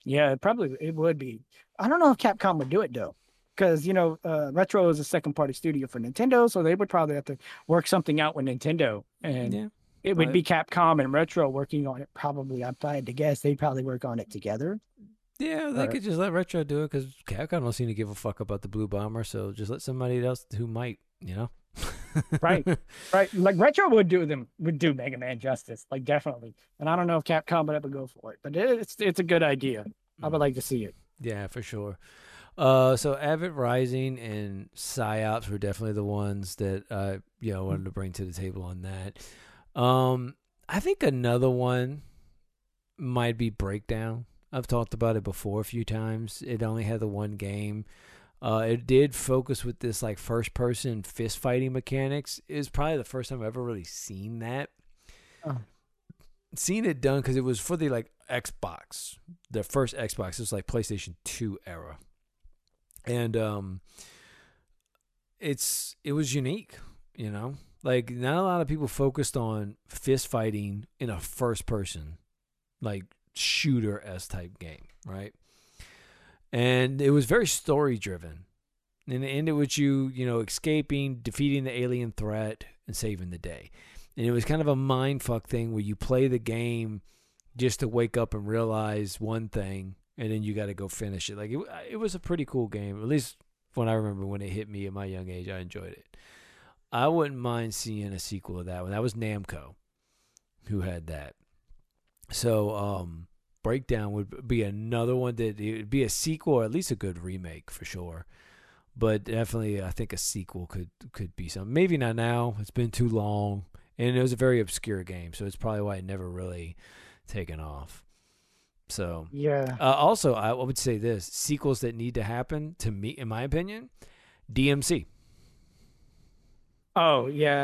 Yeah, it would be. I don't know if Capcom would do it, though. Because, you know, Retro is a second-party studio for Nintendo, so they would probably have to work something out with Nintendo. And it would be Capcom and Retro working on it, probably. I'm trying to guess they'd probably work on it together. Yeah, they could just let Retro do it, because Capcom don't seem to give a fuck about the Blue Bomber, so just let somebody else who might, you know? Right. Like, Retro would do Mega Man justice, like, definitely. And I don't know if Capcom would ever go for it, but it's a good idea. I would like to see it. Yeah, for sure. So Advent Rising and PSYOPs were definitely the ones that wanted to bring to the table on that. I think another one might be Breakdown. I've talked about it before a few times. It only had the one game. It did focus with this like first person fist fighting mechanics. It was probably the first time I've ever really seen that. Seen it done, because it was for the like Xbox. The first Xbox. It was like PlayStation 2 era. And it was unique, you know? Like, not a lot of people focused on fist fighting in a first person, like shooter-esque type game, right? And it was very story driven. And it ended with you escaping, defeating the alien threat, and saving the day. And it was kind of a mind fuck thing where you play the game just to wake up and realize one thing. And then you got to go finish it. Like it was a pretty cool game. At least when I remember when it hit me at my young age, I enjoyed it. I wouldn't mind seeing a sequel of that one. That was Namco who had that. So Breakdown would be another one that it would be a sequel, or at least a good remake for sure. But definitely, I think a sequel could be something. Maybe not now. It's been too long, and it was a very obscure game, so it's probably why it never really taken off. So yeah. Also, I would say this: sequels that need to happen to me, in my opinion, DMC. Oh yeah.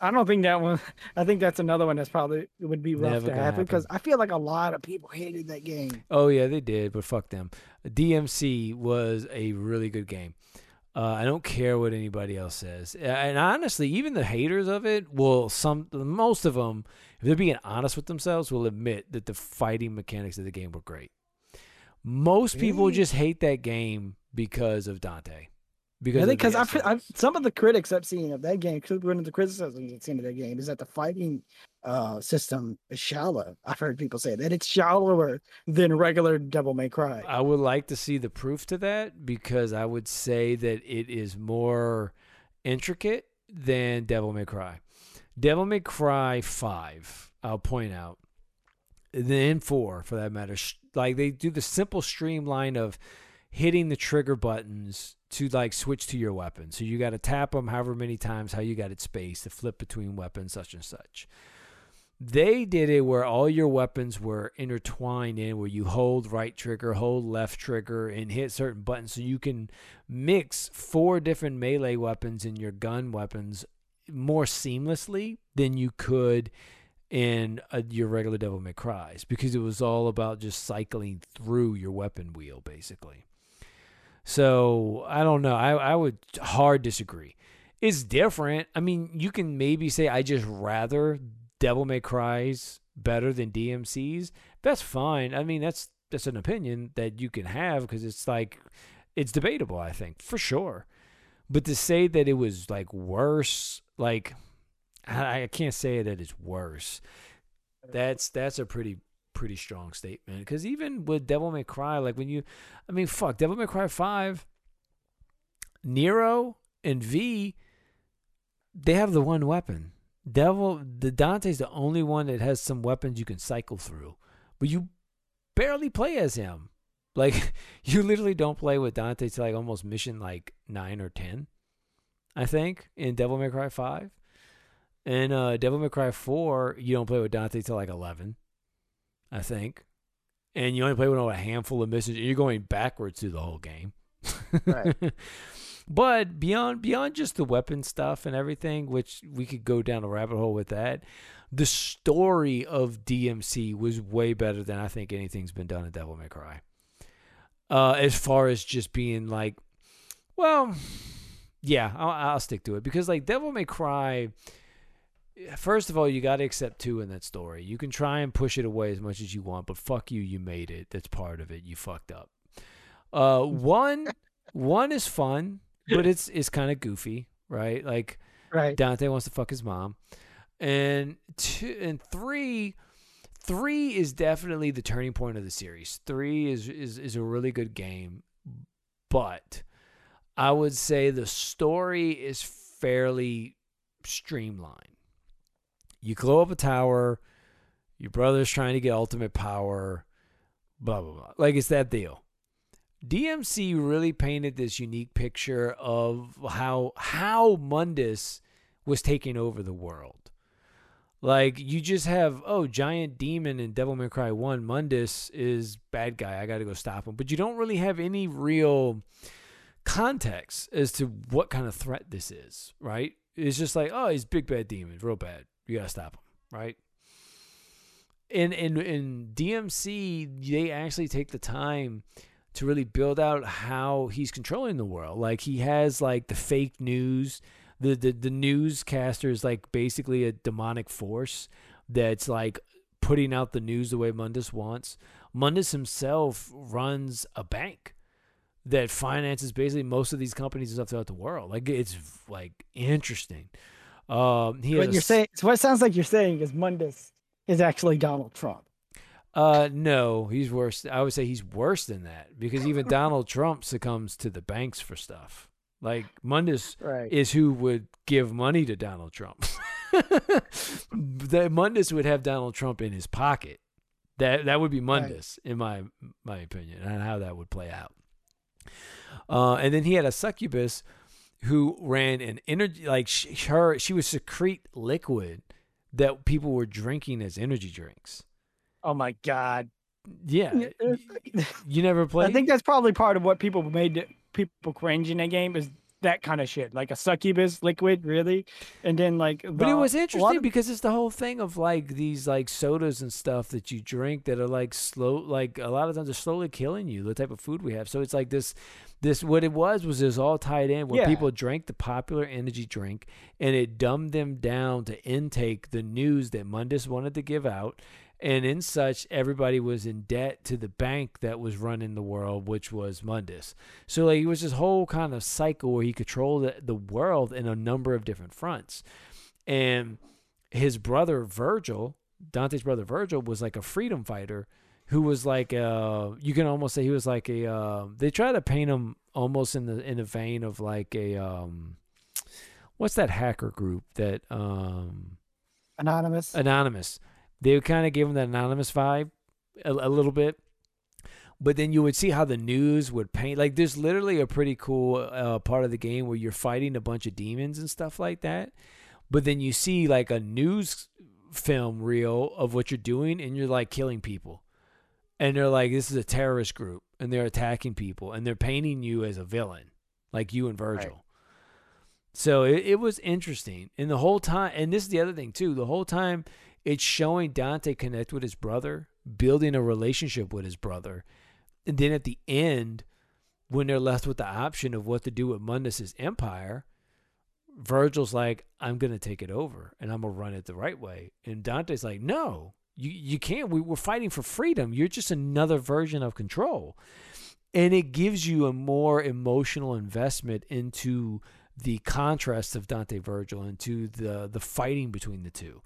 I don't think that one. I think that's another one that's probably would be rough to happen, because I feel like a lot of people hated that game. Oh yeah, they did, but fuck them. DMC was a really good game. I don't care what anybody else says, and honestly, even the haters of it will. Most of them, if they're being honest with themselves, will admit that the fighting mechanics of the game were great. Most people just hate that game because of Dante, Because I think because I've some of the critics I've seen of that game, one of the criticisms I've seen of that game is that the fighting system is shallow. I've heard people say that it's shallower than regular Devil May Cry. I would like to see the proof to that, because I would say that it is more intricate than Devil May Cry. Devil May Cry 5, I'll point out, and then 4 for that matter. Like they do the simple streamline of hitting the trigger buttons to like switch to your weapon. So you got to tap them however many times, how you got it spaced to flip between weapons, such and such. They did it where all your weapons were intertwined in, where you hold right trigger, hold left trigger, and hit certain buttons. So you can mix 4 different melee weapons in your gun weapons more seamlessly than you could in your regular Devil May Cry's, because it was all about just cycling through your weapon wheel, basically. So I don't know. I would hard disagree. It's different. I mean, you can maybe say I just rather Devil May Cry's better than DMC's. That's fine. I mean, that's an opinion that you can have, because it's like it's debatable, I think, for sure. But to say that it was like worse, like I can't say that it's worse. That's a pretty strong statement, because even with Devil May Cry, like when you, I mean, fuck, Devil May Cry 5, Nero and V, they have the one weapon. The Dante's the only one that has some weapons you can cycle through, but you barely play as him. Like you literally don't play with Dante till like almost mission like 9 or 10, I think, in Devil May Cry 5, and Devil May Cry 4, you don't play with Dante till like 11. I think. And you only play with a handful of missions. You're going backwards through the whole game. Right. But beyond just the weapon stuff and everything, which we could go down a rabbit hole with that, the story of DMC was way better than I think anything's been done in Devil May Cry. As far as just being like, well, yeah, I'll stick to it. Because like Devil May Cry... First of all, you got to accept 2 in that story. You can try and push it away as much as you want, but fuck you, you made it. That's part of it. You fucked up. One is fun, but it's kind of goofy, right? Like, right. Dante wants to fuck his mom, and 2 and 3 is definitely the turning point of the series. 3 is a really good game, but I would say the story is fairly streamlined. You blow up a tower, your brother's trying to get ultimate power, blah, blah, blah. Like, it's that deal. DMC really painted this unique picture of how Mundus was taking over the world. Like, you just have, oh, giant demon in Devil May Cry 1. Mundus is bad guy. I got to go stop him. But you don't really have any real context as to what kind of threat this is, right? It's just like, oh, he's big bad demon, real bad. You gotta stop them, right? In DMC, they actually take the time to really build out how he's controlling the world. Like he has like the fake news, the newscaster is like basically a demonic force that's like putting out the news the way Mundus wants. Mundus himself runs a bank that finances basically most of these companies and stuff throughout the world. Like it's like interesting. So what it sounds like you're saying is Mundus is actually Donald Trump. No, he's worse. I would say he's worse than that, because even Donald Trump succumbs to the banks for stuff. Like Mundus is who would give money to Donald Trump. That Mundus would have Donald Trump in his pocket. That would be Mundus, in my opinion, and how that would play out. And then he had a succubus who ran an energy, like she would secrete liquid that people were drinking as energy drinks. Oh my God. Yeah. You never played? I think that's probably part of what people made people cringe in that game, is that kind of shit. Like a succubus liquid, really? And then like... But it was interesting because it's the whole thing of like these like sodas and stuff that you drink that are like slow, like a lot of times they're slowly killing you, the type of food we have. So it's like this what it was is all tied in where people drank the popular energy drink and it dumbed them down to intake the news that Mundus wanted to give out. And in such, everybody was in debt to the bank that was running the world, which was Mundus. So like, it was this whole kind of cycle where he controlled the world in a number of different fronts. And his brother Virgil, Dante's brother Virgil, was like a freedom fighter who was like you can almost say he was like a they try to paint him almost in the vein of like a what's that hacker group that Anonymous. They would kind of give him that Anonymous vibe a little bit. But then you would see how the news would paint. Like, there's literally a pretty cool part of the game where you're fighting a bunch of demons and stuff like that. But then you see, like, a news film reel of what you're doing, and you're, like, killing people. And they're like, this is a terrorist group, and they're attacking people, and they're painting you as a villain, like you and Virgil. Right. So it was interesting. And the whole time, and this is the other thing, too, the whole time... It's showing Dante connect with his brother, building a relationship with his brother. And then at the end, when they're left with the option of what to do with Mundus' empire, Virgil's like, I'm going to take it over and I'm going to run it the right way. And Dante's like, no, you can't. We're fighting for freedom. You're just another version of control. And it gives you a more emotional investment into the contrast of Dante Virgil, into the fighting between the two.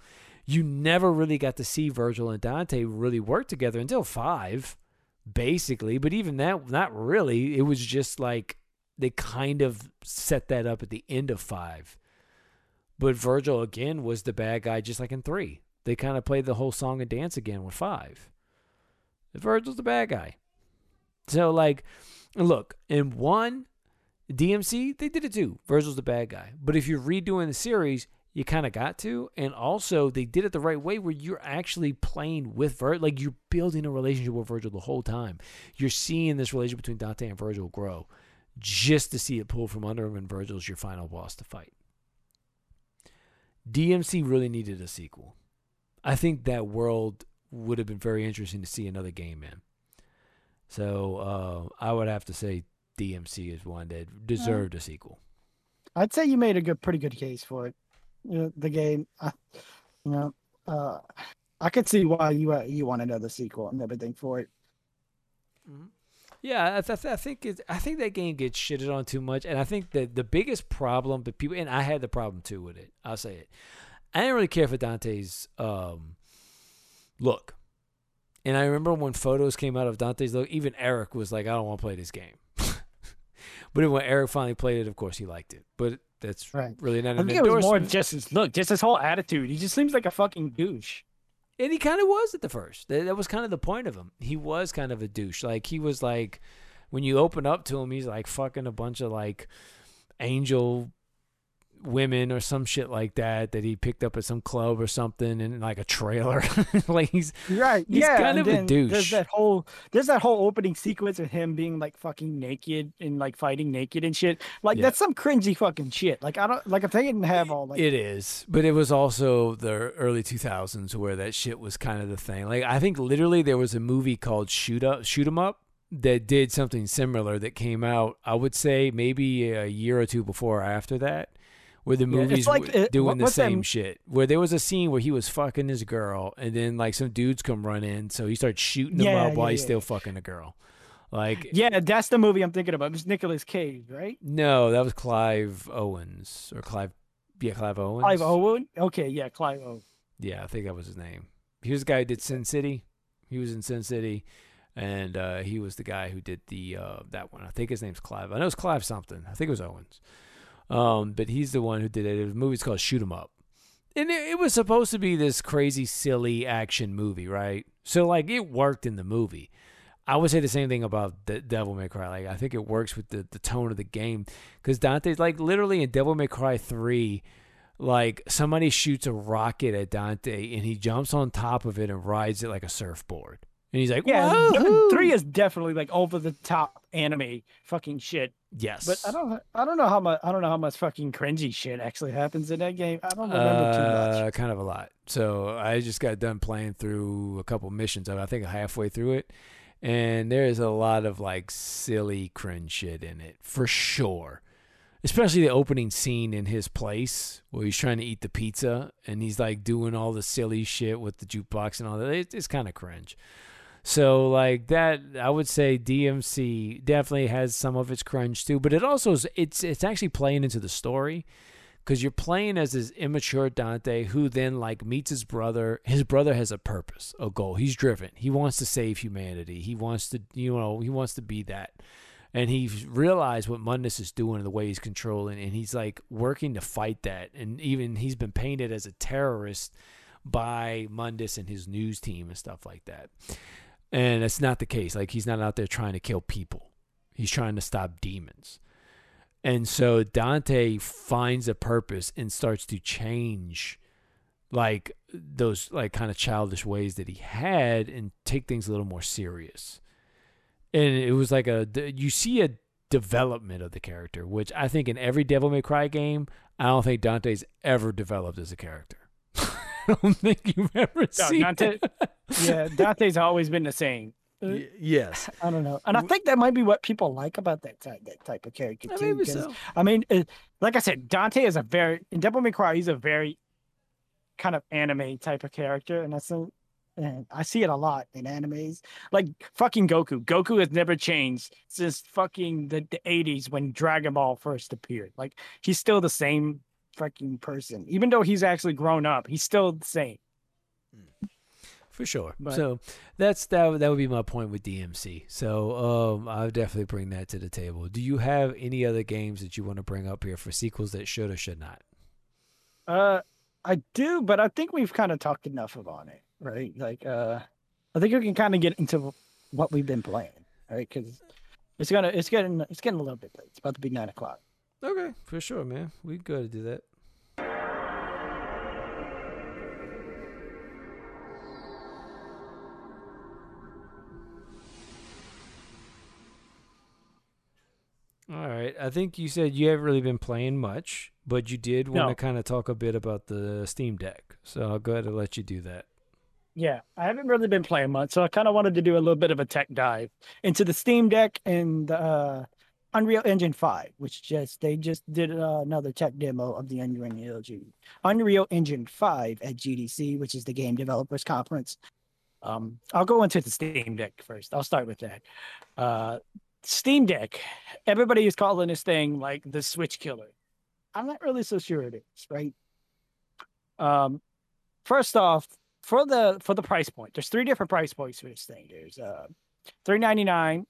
You never really got to see Virgil and Dante really work together until 5, basically. But even that, not really. It was just like they kind of set that up at the end of 5. But Virgil, again, was the bad guy just like in 3. They kind of played the whole song and dance again with 5. Virgil's the bad guy. So, like, look, in 1, DMC, they did it too. Virgil's the bad guy. But if you're redoing the series... You kind of got to, and also they did it the right way where you're actually playing with Virgil, like you're building a relationship with Virgil the whole time. You're seeing this relationship between Dante and Virgil grow, just to see it pull from under him, and Virgil's your final boss to fight. DMC really needed a sequel. I think that world would have been very interesting to see another game in. So I would have to say DMC is one that deserved a sequel. I'd say you made a pretty good case for it. The game, I could see why you want another sequel and everything for it. Yeah, I think that game gets shitted on too much, and I think that the biggest problem that people, and I had the problem too with it. I'll say it. I didn't really care for Dante's look, and I remember when photos came out of Dante's look, even Eric was like, "I don't want to play this game." But when Eric finally played it, of course he liked it, but. That's right. Really not an endorsement. It was more just his look, just his whole attitude. He just seems like a fucking douche. And he kind of was at the first. That was kind of the point of him. He was kind of a douche. Like, he was like, when you open up to him, he's like fucking a bunch of like angel women or some shit like that he picked up at some club or something in like a trailer. Like he's kind of a douche. There's that whole opening sequence of him being like fucking naked and like fighting naked and shit. Like that's some cringy fucking shit. Like I don't like if they didn't have all like it is, but it was also the early 2000s where that shit was kind of the thing. Like I think literally there was a movie called Shoot 'em Up that did something similar that came out. I would say maybe a year or two before or after that. Where the movie's doing the same shit. Where there was a scene where he was fucking his girl, and then like some dudes come run in, so he starts shooting them up while he's still fucking a girl. Like that's the movie I'm thinking about. It was Nicolas Cage, right? No, that was Clive Owen. Clive Owen? Okay, yeah, Clive Owen. Yeah, I think that was his name. He was the guy who did Sin City. He was in Sin City, and he was the guy who did the that one. I think his name's Clive. I know it's Clive something. I think it was Owens. But he's the one who did it. The movie's called Shoot 'em Up. And it was supposed to be this crazy, silly action movie, right? So, like, it worked in the movie. I would say the same thing about Devil May Cry. Like, I think it works with the tone of the game. Because Dante's, like, literally in Devil May Cry 3, like, somebody shoots a rocket at Dante, and he jumps on top of it and rides it like a surfboard. And he's like, whoa! 3 is definitely, like, over-the-top anime fucking shit. Yes, but I don't know how much fucking cringy shit actually happens in that game. I don't remember too much. Kind of a lot. So I just got done playing through a couple missions. I think halfway through it, and there is a lot of like silly cringe shit in it for sure. especially the opening scene in his place where he's trying to eat the pizza and he's like doing all the silly shit with the jukebox and all that. It's kind of cringe. So like that, I would say DMC definitely has some of its crunch too, but it also is, it's actually playing into the story because you're playing as this immature Dante who then like meets his brother. His brother has a purpose, a goal. He's driven. He wants to save humanity. He wants to, you know, he wants to be that. And he's realized what Mundus is doing and the way he's controlling, and he's like working to fight that. And even he's been painted as a terrorist by Mundus and his news team and stuff like that. And that's not the case. Like, he's not out there trying to kill people. He's trying to stop demons. And so Dante finds a purpose and starts to change, like, those, like, kind of childish ways that he had and take things a little more serious. And it was like a, you see a development of the character, which I think in every Devil May Cry game, I don't think Dante's ever developed as a character. I don't think you've ever seen Dante. Yeah, Dante's always been the same. Yes. I don't know. And I think that might be what people like about that type of character. Too, maybe so. I mean, like I said, Dante is a very, in Devil May Cry, he's a very kind of anime type of character. And that's a, and I see it a lot in animes. Like fucking Goku. Goku has never changed since fucking the 80s when Dragon Ball first appeared. Like, he's still the same fucking person. Even though he's actually grown up, he's still the same. For sure. But, so that would be my point with DMC. So I'll definitely bring that to the table. Do you have any other games that you want to bring up here for sequels that should or should not? I do, but I think we've kind of talked enough about it, right? Like, I think we can kind of get into what we've been playing, right? Because it's getting a little bit late. It's about to be 9:00. Okay, for sure, man. We'd go to do that. All right. I think you said you haven't really been playing much, but you did want to kind of talk a bit about the Steam Deck. So I'll go ahead and let you do that. Yeah, I haven't really been playing much, so I kind of wanted to do a little bit of a tech dive into the Steam Deck and Unreal Engine 5, which they just did another tech demo of the Unreal Engine 5 at GDC, which is the Game Developers Conference. I'll go into the Steam Deck first. I'll start with that. Steam Deck. Everybody is calling this thing like the Switch killer. I'm not really so sure it is, right? First off, for the price point, there's three different price points for this thing. There's $399.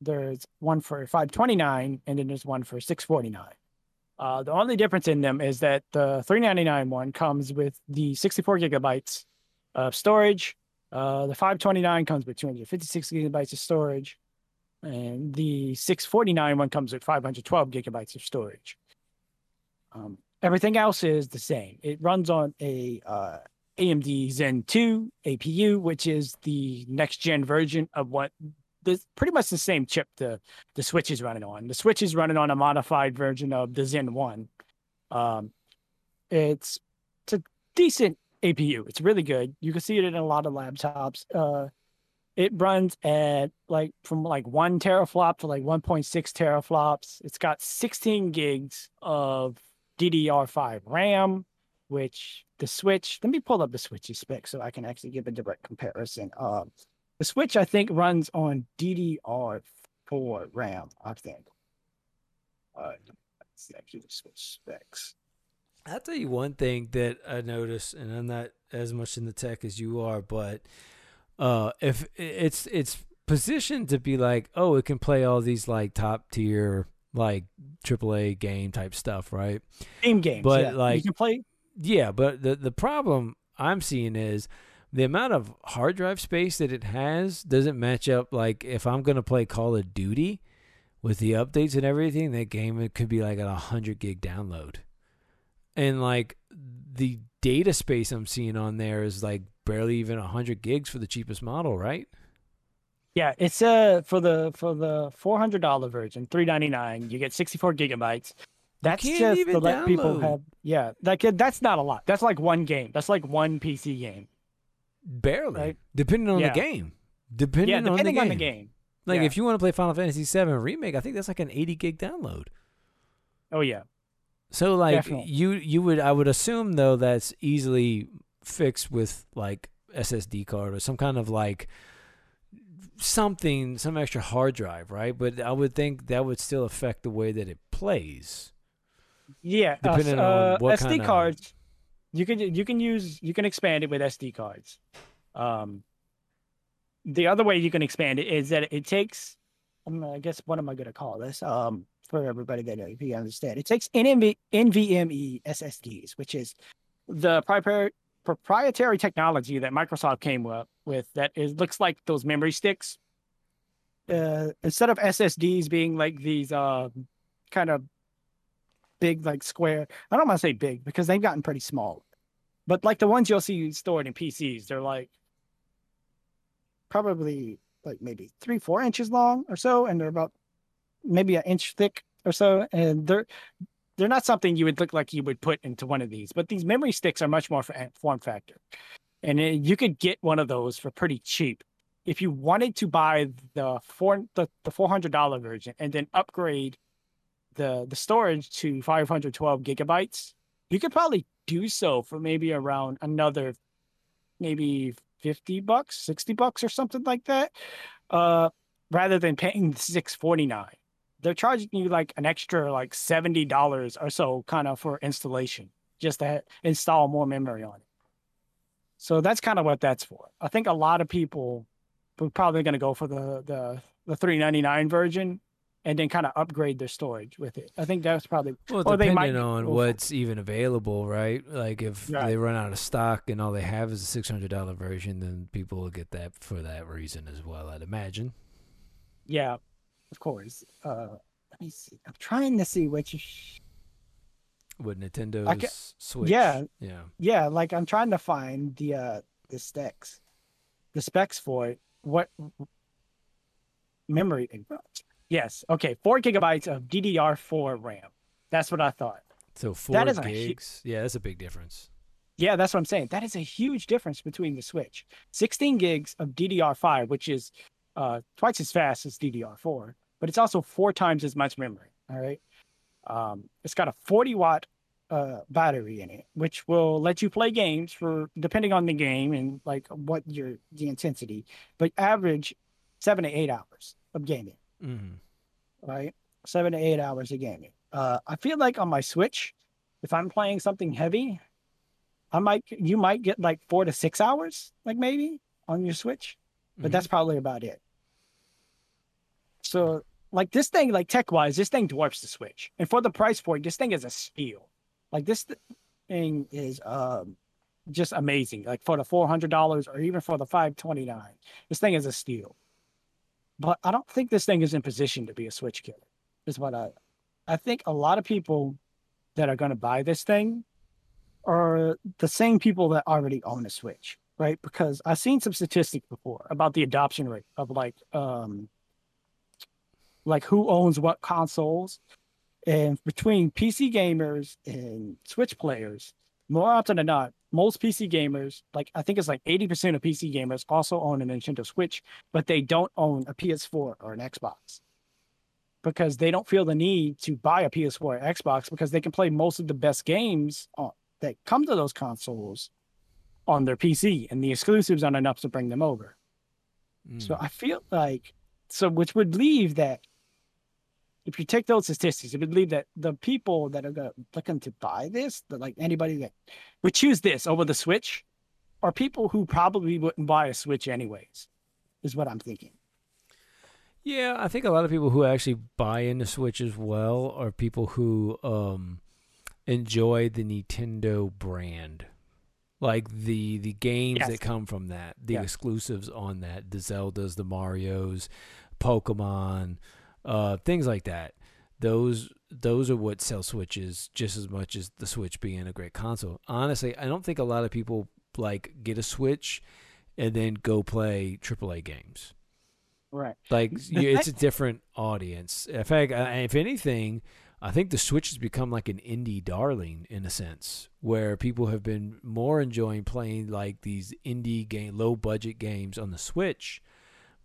There's one for $529, and then there's one for $649. The only difference in them is that the $399 one comes with the 64 gigabytes of storage. The $529 comes with 256 gigabytes of storage, and the $649 one comes with 512 gigabytes of storage. Everything else is the same. It runs on a AMD Zen 2 APU, which is the next-gen version of what... It's pretty much the same chip the Switch is running on. The Switch is running on a modified version of the Zen 1. It's a decent APU. It's really good. You can see it in a lot of laptops. It runs at from 1 teraflop to 1.6 teraflops. It's got 16 gigs of DDR5 RAM, which the Switch... Let me pull up the Switch's specs so I can actually give a direct comparison. The Switch, I think, runs on DDR4 RAM, I think. It's actually the Switch specs. I'll tell you one thing that I noticed, and I'm not as much in the tech as you are, but if it's positioned to be like, oh, it can play all these like top tier, like AAA game type stuff, right? Steam games, but yeah. Like, you can play. Yeah, but the problem I'm seeing is, the amount of hard drive space that it has doesn't match up. Like, if I'm going to play Call of Duty with the updates and everything, that game, it could be like a 100 gig download. And like the data space I'm seeing on there is like barely even 100 gigs for the cheapest model, right? Yeah, it's for the $400 version, $399, you get 64 gigabytes. That's just to let people have, yeah, like that's not a lot. That's like one game. That's like one PC game. Barely, right? Depending on the game. Depending on the game. Like, if you want to play Final Fantasy VII Remake, I think that's like an 80 gig download. Oh yeah. So like definitely. you would, I would assume though that's easily fixed with like SSD card or some kind of like some extra hard drive, right? But I would think that would still affect the way that it plays. Yeah, depending on what SD kind cards. Of... You can expand it with SD cards. The other way you can expand it is that it takes. I guess what am I going to call this? For everybody that if you understand, it takes NVMe SSDs, which is the proprietary technology that Microsoft came up with that is looks like those memory sticks. Instead of SSDs being like these kind of big like square, I don't want to say big because they've gotten pretty small, but like the ones you'll see stored in PCs, they're like probably like maybe 3-4 inches long or so, and they're about maybe an inch thick or so, and they're not something you would look like you would put into one of these. But these memory sticks are much more form factor, and you could get one of those for pretty cheap if you wanted to buy the $400 version and then upgrade the storage to 512 gigabytes. You could probably do so for maybe around another maybe $50, $60 or something like that, rather than paying $649. They're charging you like an extra like $70 or so kind of for installation, just to install more memory on it. So that's kind of what that's for. I think a lot of people are probably going to go for the $399 version and then kind of upgrade their storage with it. I think that's probably... Well, depending on what's even available, right? Like if they run out of stock and all they have is a $600 version, then people will get that for that reason as well, I'd imagine. Yeah, of course. Let me see. I'm trying to see which... What, Nintendo's Switch? Yeah. Yeah, like I'm trying to find the specs for it. What memory... Yes. Okay. 4 gigabytes of DDR4 RAM. That's what I thought. So 4 gigs. That's a big difference. Yeah, that's what I'm saying. That is a huge difference between the Switch. 16 gigs of DDR5, which is twice as fast as DDR4, but it's also 4 times as much memory. All right. It's got a 40-watt battery in it, which will let you play games for depending on the game and like what the intensity, but average 7 to 8 hours of gaming. Mm-hmm. Right, 7 to 8 hours of gaming. I feel like on my Switch, if I'm playing something heavy, you might get like 4 to 6 hours, like maybe on your Switch, but that's probably about it. So, like this thing, like tech wise, this thing dwarfs the Switch, and for the price point, this thing is a steal. Like this thing is just amazing. Like for the $400 or even for the $529, this thing is a steal. But I don't think this thing is in position to be a Switch killer, is what I think a lot of people that are going to buy this thing are the same people that already own a Switch, right? Because I've seen some statistics before about the adoption rate of like who owns what consoles. And between PC gamers and Switch players, more often than not, most PC gamers, like I think it's like 80% of PC gamers also own a Nintendo Switch, but they don't own a PS4 or an Xbox because they don't feel the need to buy a PS4 or Xbox because they can play most of the best games that come to those consoles on their PC, and the exclusives aren't enough to bring them over. So I feel like, which would leave that, if you take those statistics, it would lead that the people that are looking to buy this, like anybody that would choose this over the Switch, are people who probably wouldn't buy a Switch anyways, is what I'm thinking. Yeah, I think a lot of people who actually buy into Switch as well are people who enjoy the Nintendo brand. Like the games that come from that, the exclusives on that, the Zeldas, the Marios, Pokemon... things like that. Those are what sell Switches just as much as the Switch being a great console. Honestly, I don't think a lot of people like get a Switch and then go play AAA games. Right. Like it's a different audience. In fact, if anything, I think the Switch has become like an indie darling in a sense, where people have been more enjoying playing like these indie game, low budget games on the Switch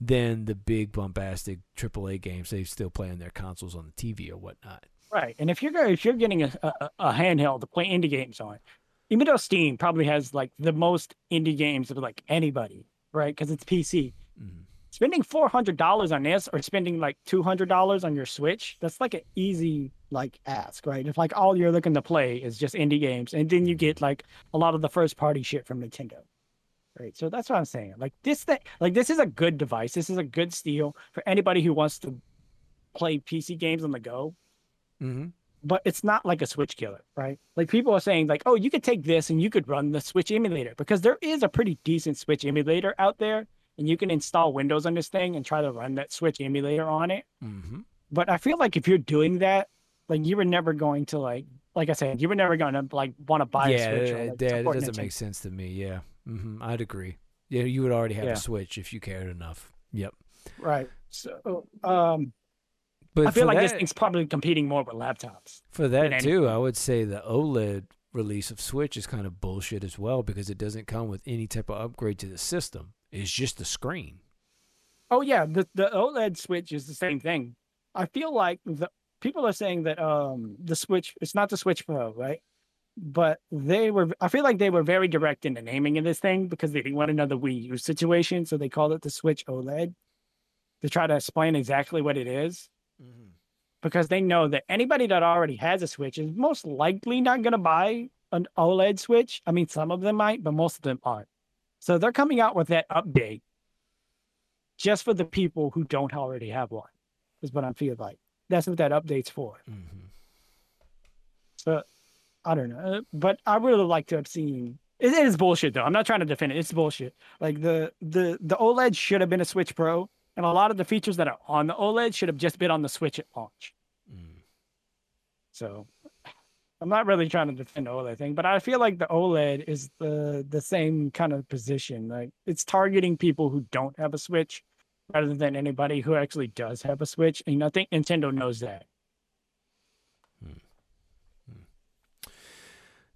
than the big bombastic AAA games they still play on their consoles on the TV or whatnot. Right. And if you're getting a handheld to play indie games on, even though Steam probably has like the most indie games of like anybody, right? Because it's PC. Mm-hmm. Spending $400 on this or spending like $200 on your Switch, that's like an easy like ask, right? If like all you're looking to play is just indie games, and then you get like a lot of the first party shit from Nintendo. Right. So that's what I'm saying. Like this is a good device. This is a good steal for anybody who wants to play PC games on the go. Mm-hmm. But it's not like a Switch killer, right? Like people are saying like, oh, you could take this and you could run the Switch emulator, because there is a pretty decent Switch emulator out there. And you can install Windows on this thing and try to run that Switch emulator on it. Mm-hmm. But I feel like if you're doing that, like you were never going to like I said, you were never going to like want to buy a Switch. Yeah, like that doesn't make sense to me. Yeah, mm-hmm. I'd agree. Yeah, you would already have a Switch if you cared enough. Yep. Right. So, but I feel like this thing's probably competing more with laptops. For that too, I would say the OLED release of Switch is kind of bullshit as well, because it doesn't come with any type of upgrade to the system. It's just the screen. Oh yeah, the OLED Switch is the same thing. I feel like the people are saying that the Switch, it's not the Switch Pro, right? But I feel like they were very direct in the naming of this thing, because they didn't want another Wii U situation, so they called it the Switch OLED to try to explain exactly what it is. Mm-hmm. Because they know that anybody that already has a Switch is most likely not going to buy an OLED Switch. I mean, some of them might, but most of them aren't. So they're coming out with that update just for the people who don't already have one, is what I feel like. That's what that update's for. Mm-hmm. So I don't know, but I really like to have seen. It is bullshit though. I'm not trying to defend it. It's bullshit. Like the OLED should have been a Switch Pro. And a lot of the features that are on the OLED should have just been on the Switch at launch. Mm. So I'm not really trying to defend the OLED thing, but I feel like the OLED is the same kind of position. Like it's targeting people who don't have a Switch rather than anybody who actually does have a Switch. And I think Nintendo knows that. Mm. Mm.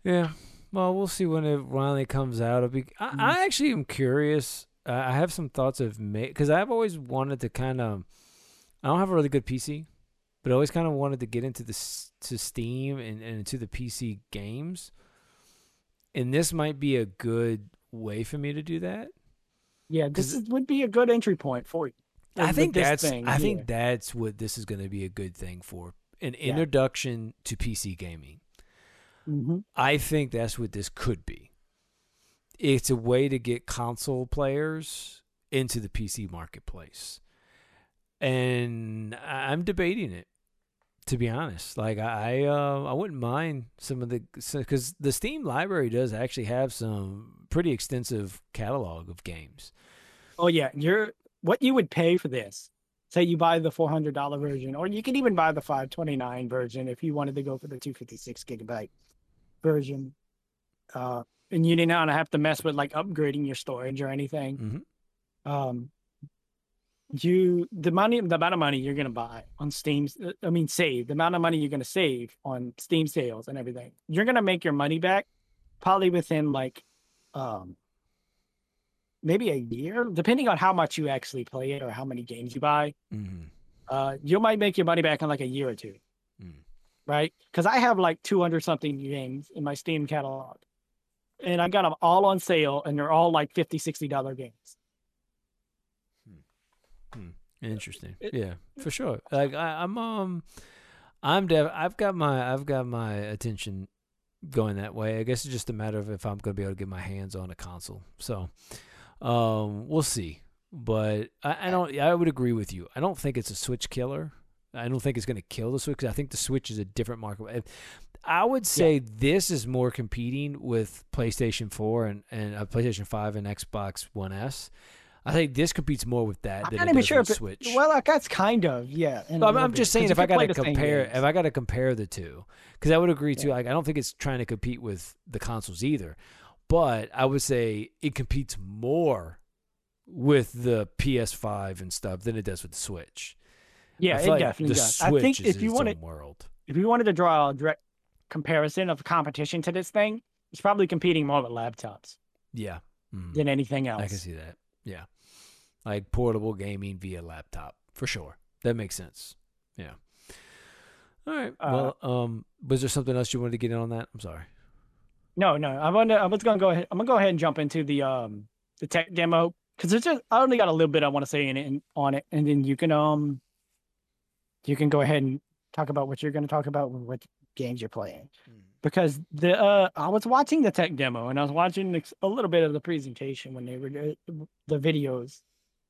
Yeah. Well, we'll see when it finally comes out. I actually am curious. I have some thoughts of because I've always wanted to kind of. I don't have a really good PC, but I always kind of wanted to get into to Steam and into the PC games, and this might be a good way for me to do that. Yeah, would be a good entry point for you. I think I think that's what this is going to be a good thing for, an introduction to PC gaming. Mm-hmm. I think that's what this could be. It's a way to get console players into the PC marketplace. And I'm debating it, to be honest. Like I wouldn't mind some of because the Steam library does actually have some pretty extensive catalog of games. Oh yeah. What you would pay for this, say you buy the $400 version, or you can even buy the $529 version if you wanted to go for the 256 gigabyte version. And you did not have to mess with like upgrading your storage or anything. Mm-hmm. The amount of money you're gonna buy on Steam, the amount of money you're gonna save on Steam sales and everything, you're gonna make your money back probably within like, maybe a year, depending on how much you actually play it or how many games you buy. Mm-hmm. You might make your money back in like a year or two, right? Because I have like 200 something games in my Steam catalog. And I got them all on sale, and they're all like $50, $60 games. Interesting, yeah, for sure. Like I've got my attention going that way. I guess it's just a matter of if I'm going to be able to get my hands on a console. So, we'll see. But I would agree with you. I don't think it's a Switch killer. I don't think it's going to kill the Switch, because I think the Switch is a different market. I would say this is more competing with PlayStation 4 and PlayStation 5 and Xbox One S. I think this competes more with that than the Switch. Well, like, that's kind of, yeah. I'm just saying if I got to compare the two, because I would agree too. Like, I don't think it's trying to compete with the consoles either, but I would say it competes more with the PS5 and stuff than it does with the Switch. Yeah, it definitely does. I think if you wanted to draw a direct comparison of competition to this thing, it's probably competing more with laptops. Yeah. Mm-hmm. Than anything else. I can see that. Yeah. Like portable gaming via laptop, for sure. That makes sense. Yeah. All right. Well, was there something else you wanted to get in on that? I'm sorry. No. I'm gonna go ahead and jump into the tech demo because it's just I only got a little bit I want to say on it, and then you can go ahead and talk about what you're going to talk about and what games you're playing. Because I was watching the tech demo and I was watching a little bit of the presentation when they were the videos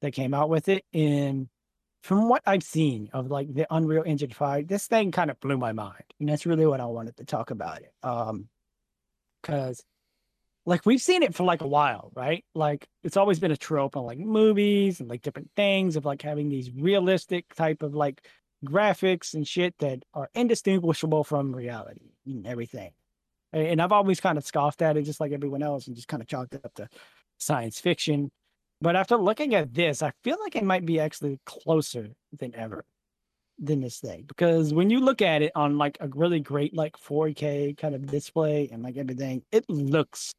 that came out with it. And from what I've seen of like the Unreal Engine 5, this thing kind of blew my mind. And that's really what I wanted to talk about it. Because like we've seen it for like a while, right? Like it's always been a trope on like movies and like different things of like having these realistic type of like graphics and shit that are indistinguishable from reality and everything. And I've always kind of scoffed at it just like everyone else and just kind of chalked it up to science fiction. But after looking at this, I feel like it might be actually closer than ever than this thing. Because when you look at it on like a really great like 4K kind of display and like everything, it looks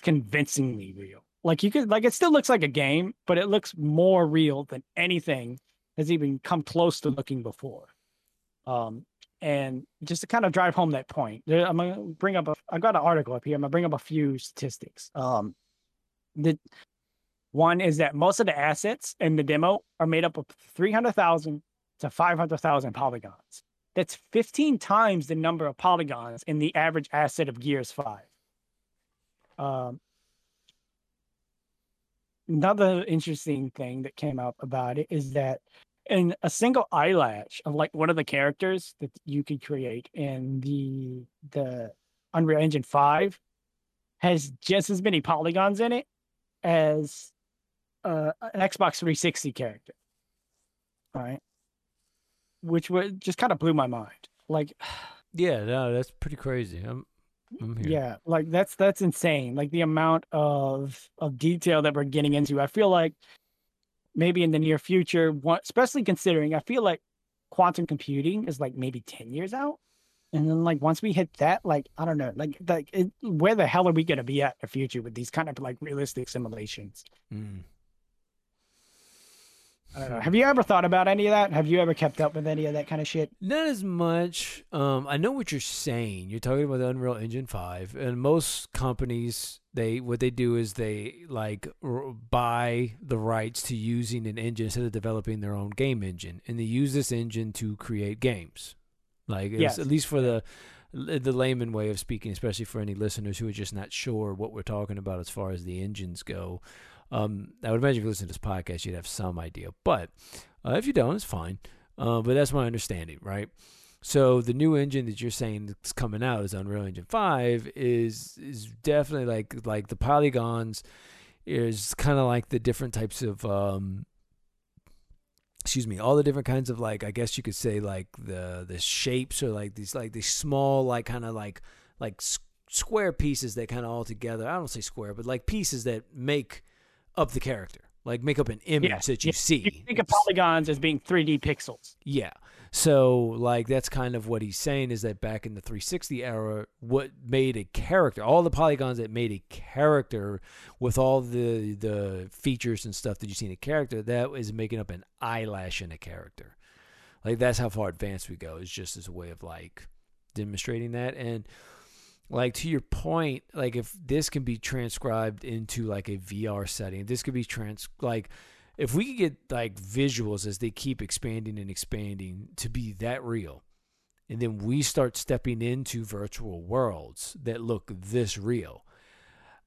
convincingly real. Like you could like it still looks like a game, but it looks more real than anything has even come close to looking before. And just to kind of drive home that point, I'm going to bring up I've got an article up here. I'm going to bring up a few statistics. One is that most of the assets in the demo are made up of 300,000 to 500,000 polygons. That's 15 times the number of polygons in the average asset of Gears 5. Another interesting thing that came up about it is that in a single eyelash of like one of the characters that you could create in the Unreal Engine 5 has just as many polygons in it as an Xbox 360 character. All right. Which just kind of blew my mind. Like, yeah, no, that's pretty crazy. I'm here. Yeah, like that's insane. Like the amount of detail that we're getting into. I feel like maybe in the near future, especially considering I feel like quantum computing is like maybe 10 years out, and then like once we hit that, like I don't know, like where the hell are we gonna be at in the future with these kind of like realistic simulations? Mm. I don't know. Have you ever thought about any of that? Have you ever kept up with any of that kind of shit? Not as much. I know what you're saying. You're talking about the Unreal Engine 5, and most companies, what they do is they like buy the rights to using an engine instead of developing their own game engine, and they use this engine to create games. Like yes. At least for the layman way of speaking, especially for any listeners who are just not sure what we're talking about as far as the engines go. I would imagine if you listen to this podcast, you'd have some idea. But if you don't, it's fine. But that's my understanding, right? So the new engine that you're saying that's coming out is Unreal Engine 5 is definitely like the polygons is kind of like the different types of all the different kinds of like I guess you could say like the shapes or like these small like kind of like square pieces that kind of all together. I don't say square, but like pieces that make up the character, like make up an image that you see. You think of polygons as being 3D pixels. Yeah. So like that's kind of what he's saying is that back in the 360 era, what made a character, all the polygons that made a character with all the features and stuff that you see in a character, that is making up an eyelash in a character. Like that's how far advanced we go. It's just as a way of like demonstrating that. And like to your point, like if this can be transcribed into like a VR setting, this could be like if we could get like visuals as they keep expanding and expanding to be that real, and then we start stepping into virtual worlds that look this real,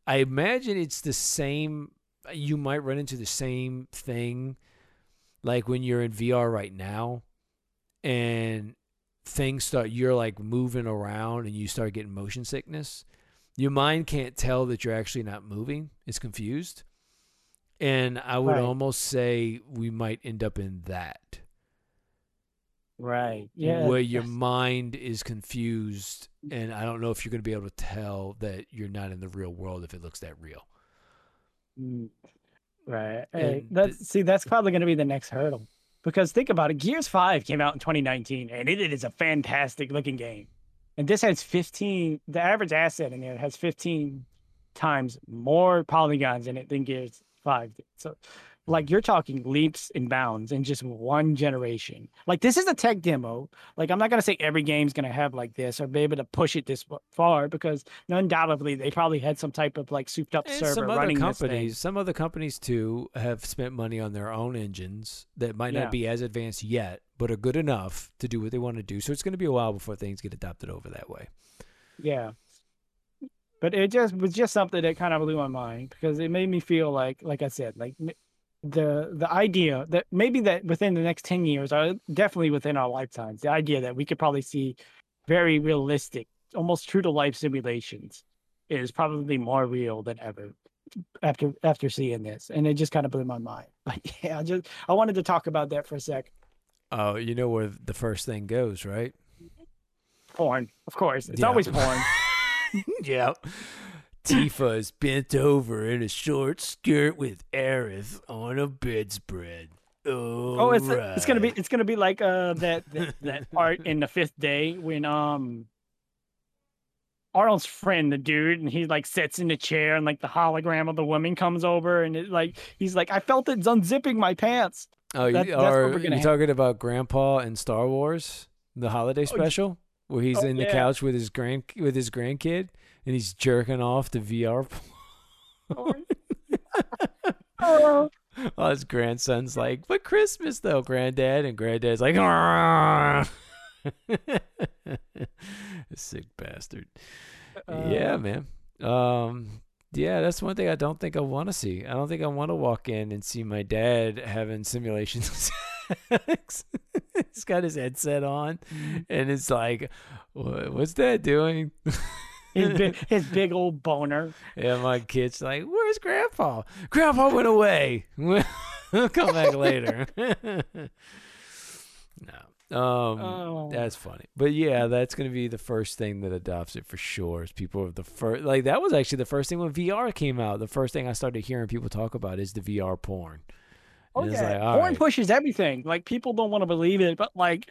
I imagine it's the same. You might run into the same thing like when you're in VR right now and things start, you're like moving around and you start getting motion sickness. Your mind can't tell that you're actually not moving. It's confused. And I would almost say we might end up in that. Right. Yeah. Where your mind is confused. And I don't know if you're going to be able to tell that you're not in the real world if it looks that real. Right. Hey, that's probably going to be the next hurdle. Because think about it, Gears 5 came out in 2019, and it is a fantastic-looking game. And this has 15... The average asset in there has 15 times more polygons in it than Gears 5 did. So Like, you're talking leaps and bounds in just one generation. Like, this is a tech demo. Like, I'm not going to say every game's going to have like this or be able to push it this far, because undoubtedly they probably had some type of like souped up server running this thing. Some other companies too have spent money on their own engines that might not be as advanced yet, but are good enough to do what they want to do. So it's going to be a while before things get adopted over that way. Yeah. But it just was just something that kind of blew my mind, because it made me feel like I said, like, the idea that maybe that within the next 10 years, or definitely within our lifetimes, the idea that we could probably see very realistic, almost true to life simulations is probably more real than ever after seeing this. And it just kind of blew my mind. But yeah, I wanted to talk about that for a sec. Oh, you know where the first thing goes, right? Porn, of course. It's always porn. Yeah. Tifa is bent over in a short skirt with Aerith on a bedspread. Oh, it's gonna be like that part in The Fifth Day when Arnold's friend, the dude, and he like sits in the chair and like the hologram of the woman comes over and it like he's like, I felt it's unzipping my pants. Oh, are you talking about Grandpa in Star Wars, the holiday special, where he's in the couch with his grandkid? And he's jerking off to VR. Oh. Well, his grandson's like, but Christmas though, Granddad. And Granddad's like, sick bastard. Yeah, man. Yeah, that's one thing I don't think I want to see. I don't think I want to walk in and see my dad having simulations. He's got his headset on, and it's like, what's that doing? His big old boner. Yeah, my kid's like, where's Grandpa? Grandpa went away. We'll come back later. No. That's funny. But yeah, that's going to be the first thing that adopts it for sure. Is people are the first. Like, that was actually the first thing when VR came out. The first thing I started hearing people talk about is the VR porn. Oh, and yeah. Like, porn pushes everything. Like, people don't want to believe it, but like,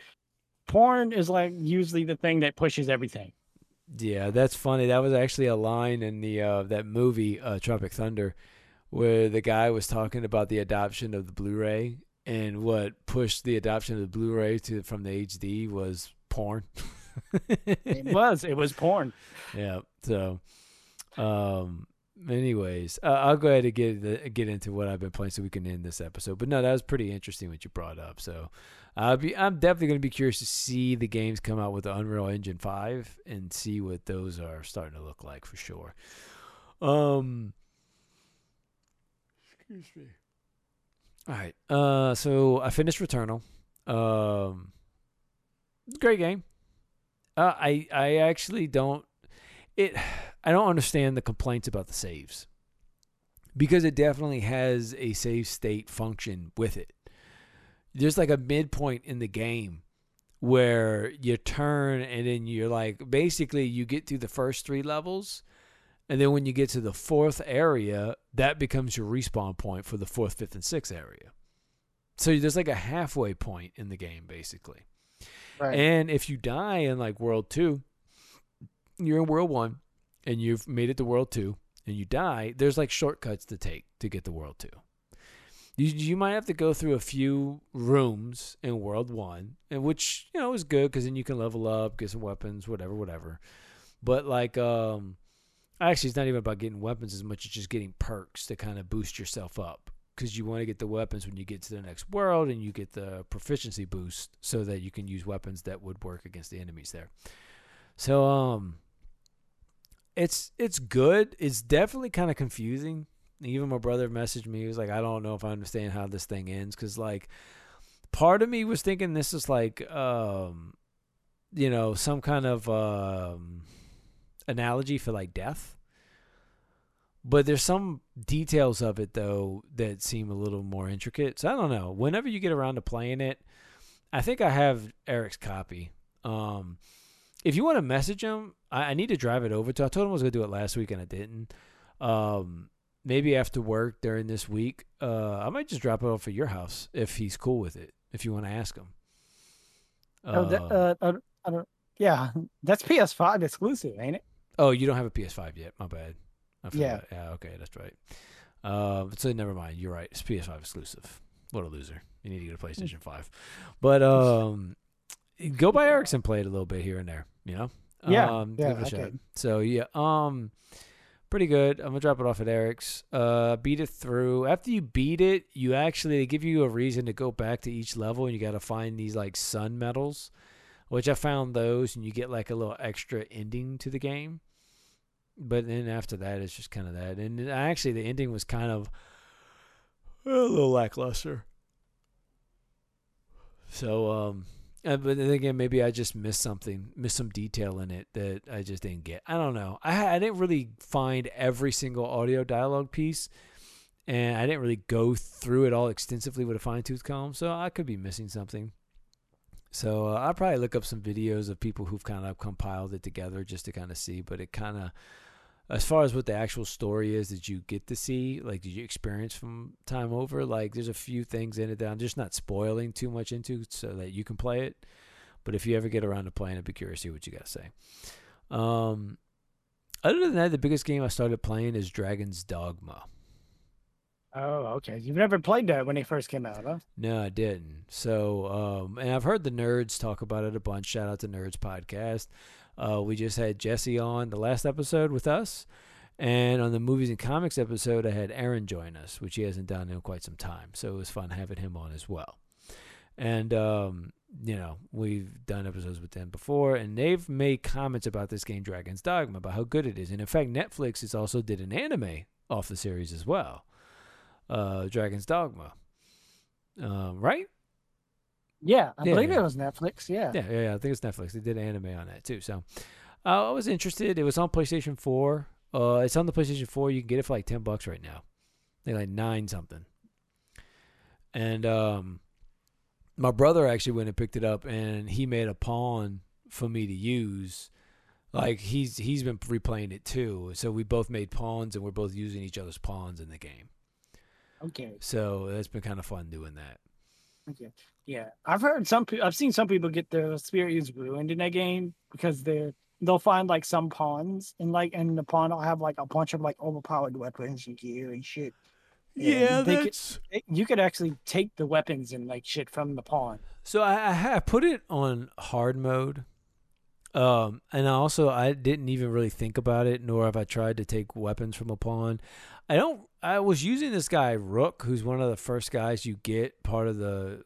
porn is like usually the thing that pushes everything. Yeah, that's funny. That was actually a line in the that movie Tropic Thunder, where the guy was talking about the adoption of the Blu-ray, and what pushed the adoption of the Blu-ray from the HD was porn. It was porn. Yeah. So, anyways, I'll go ahead and get into what I've been playing so we can end this episode. But no, that was pretty interesting what you brought up. So I'm definitely going to be curious to see the games come out with the Unreal Engine 5 and see what those are starting to look like for sure. Excuse me. All right. So I finished Returnal. Great game. I actually don't. I don't understand the complaints about the saves, because it definitely has a save state function with it. There's like a midpoint in the game where you turn and then you're like, basically you get through the first three levels, and then when you get to the fourth area, that becomes your respawn point for the fourth, fifth, and sixth area. So there's like a halfway point in the game basically. Right. And if you die in like World 2, you're in World 1 and you've made it to World 2 and you die, there's like shortcuts to take to get to World 2. You might have to go through a few rooms in World 1, and which, you know, is good because then you can level up, get some weapons, whatever. But like, actually, it's not even about getting weapons as much as just getting perks to kind of boost yourself up, because you want to get the weapons when you get to the next world, and you get the proficiency boost so that you can use weapons that would work against the enemies there. So it's good. It's definitely kind of confusing. Even my brother messaged me. He was like, I don't know if I understand how this thing ends, because like, part of me was thinking this is like some kind of analogy for like death. But there's some details of it though that seem a little more intricate. So I don't know. Whenever you get around to playing it, I think I have Eric's copy. If you want to message him, I need to drive it over to. I told him I was going to do it last week and I didn't. Maybe after work during this week, I might just drop it off at your house if he's cool with it, if you want to ask him. That's PS5 exclusive, ain't it? Oh, you don't have a PS5 yet. My bad. I forgot. Yeah, okay, that's right. So never mind. You're right. It's PS5 exclusive. What a loser. You need to get a PlayStation 5. But go by Eric's and play it a little bit here and there, you know? Yeah, give it a shot. So, yeah. Pretty good. I'm going to drop it off at Eric's. Beat it through. After you beat it, you actually, they give you a reason to go back to each level, and you got to find these, like, sun medals, which I found those, and you get, like, a little extra ending to the game. But then after that, it's just kind of that. And actually, the ending was kind of a little lackluster. So, but then again, maybe I just missed some detail in it that I just didn't get. I don't know. I didn't really find every single audio dialogue piece, and I didn't really go through it all extensively with a fine-tooth comb, so I could be missing something. So I'll probably look up some videos of people who've kind of compiled it together just to kind of see. But it kind of, as far as what the actual story is that you get to see, like, did you experience from time over? Like, there's a few things in it that I'm just not spoiling too much into so that you can play it. But if you ever get around to playing it, be curious to see what you got to say. Other than that, the biggest game I started playing is Dragon's Dogma. Oh, okay. You've never played that when it first came out, huh? No, I didn't. So, and I've heard the nerds talk about it a bunch. Shout out to Nerds Podcast. We just had Jesse on the last episode with us. And on the Movies and Comics episode, I had Aaron join us, which he hasn't done in quite some time. So it was fun having him on as well. And, you know, we've done episodes with them before, and they've made comments about this game, Dragon's Dogma, about how good it is. And, in fact, Netflix has also did an anime off the series as well. Dragon's Dogma, right? Yeah, I believe it was Netflix. Yeah. I think it's Netflix. They did anime on that too, so I was interested. It was on PlayStation 4. It's on the PlayStation 4. You can get it for like $10 right now. They're like 9 something. And my brother actually went and picked it up, and he made a pawn for me to use. Like, he's been replaying it too, so we both made pawns, and we're both using each other's pawns in the game. Okay. So it's been kind of fun doing that. Okay. Yeah, I've seen some people get their experience ruined in that game because they'll find like some pawns and the pawn will have like a bunch of like overpowered weapons and gear and shit. Yeah, you could actually take the weapons and like shit from the pawn. So I put it on hard mode, and I didn't even really think about it, nor have I tried to take weapons from a pawn. I was using this guy Rook, who's one of the first guys you get part of the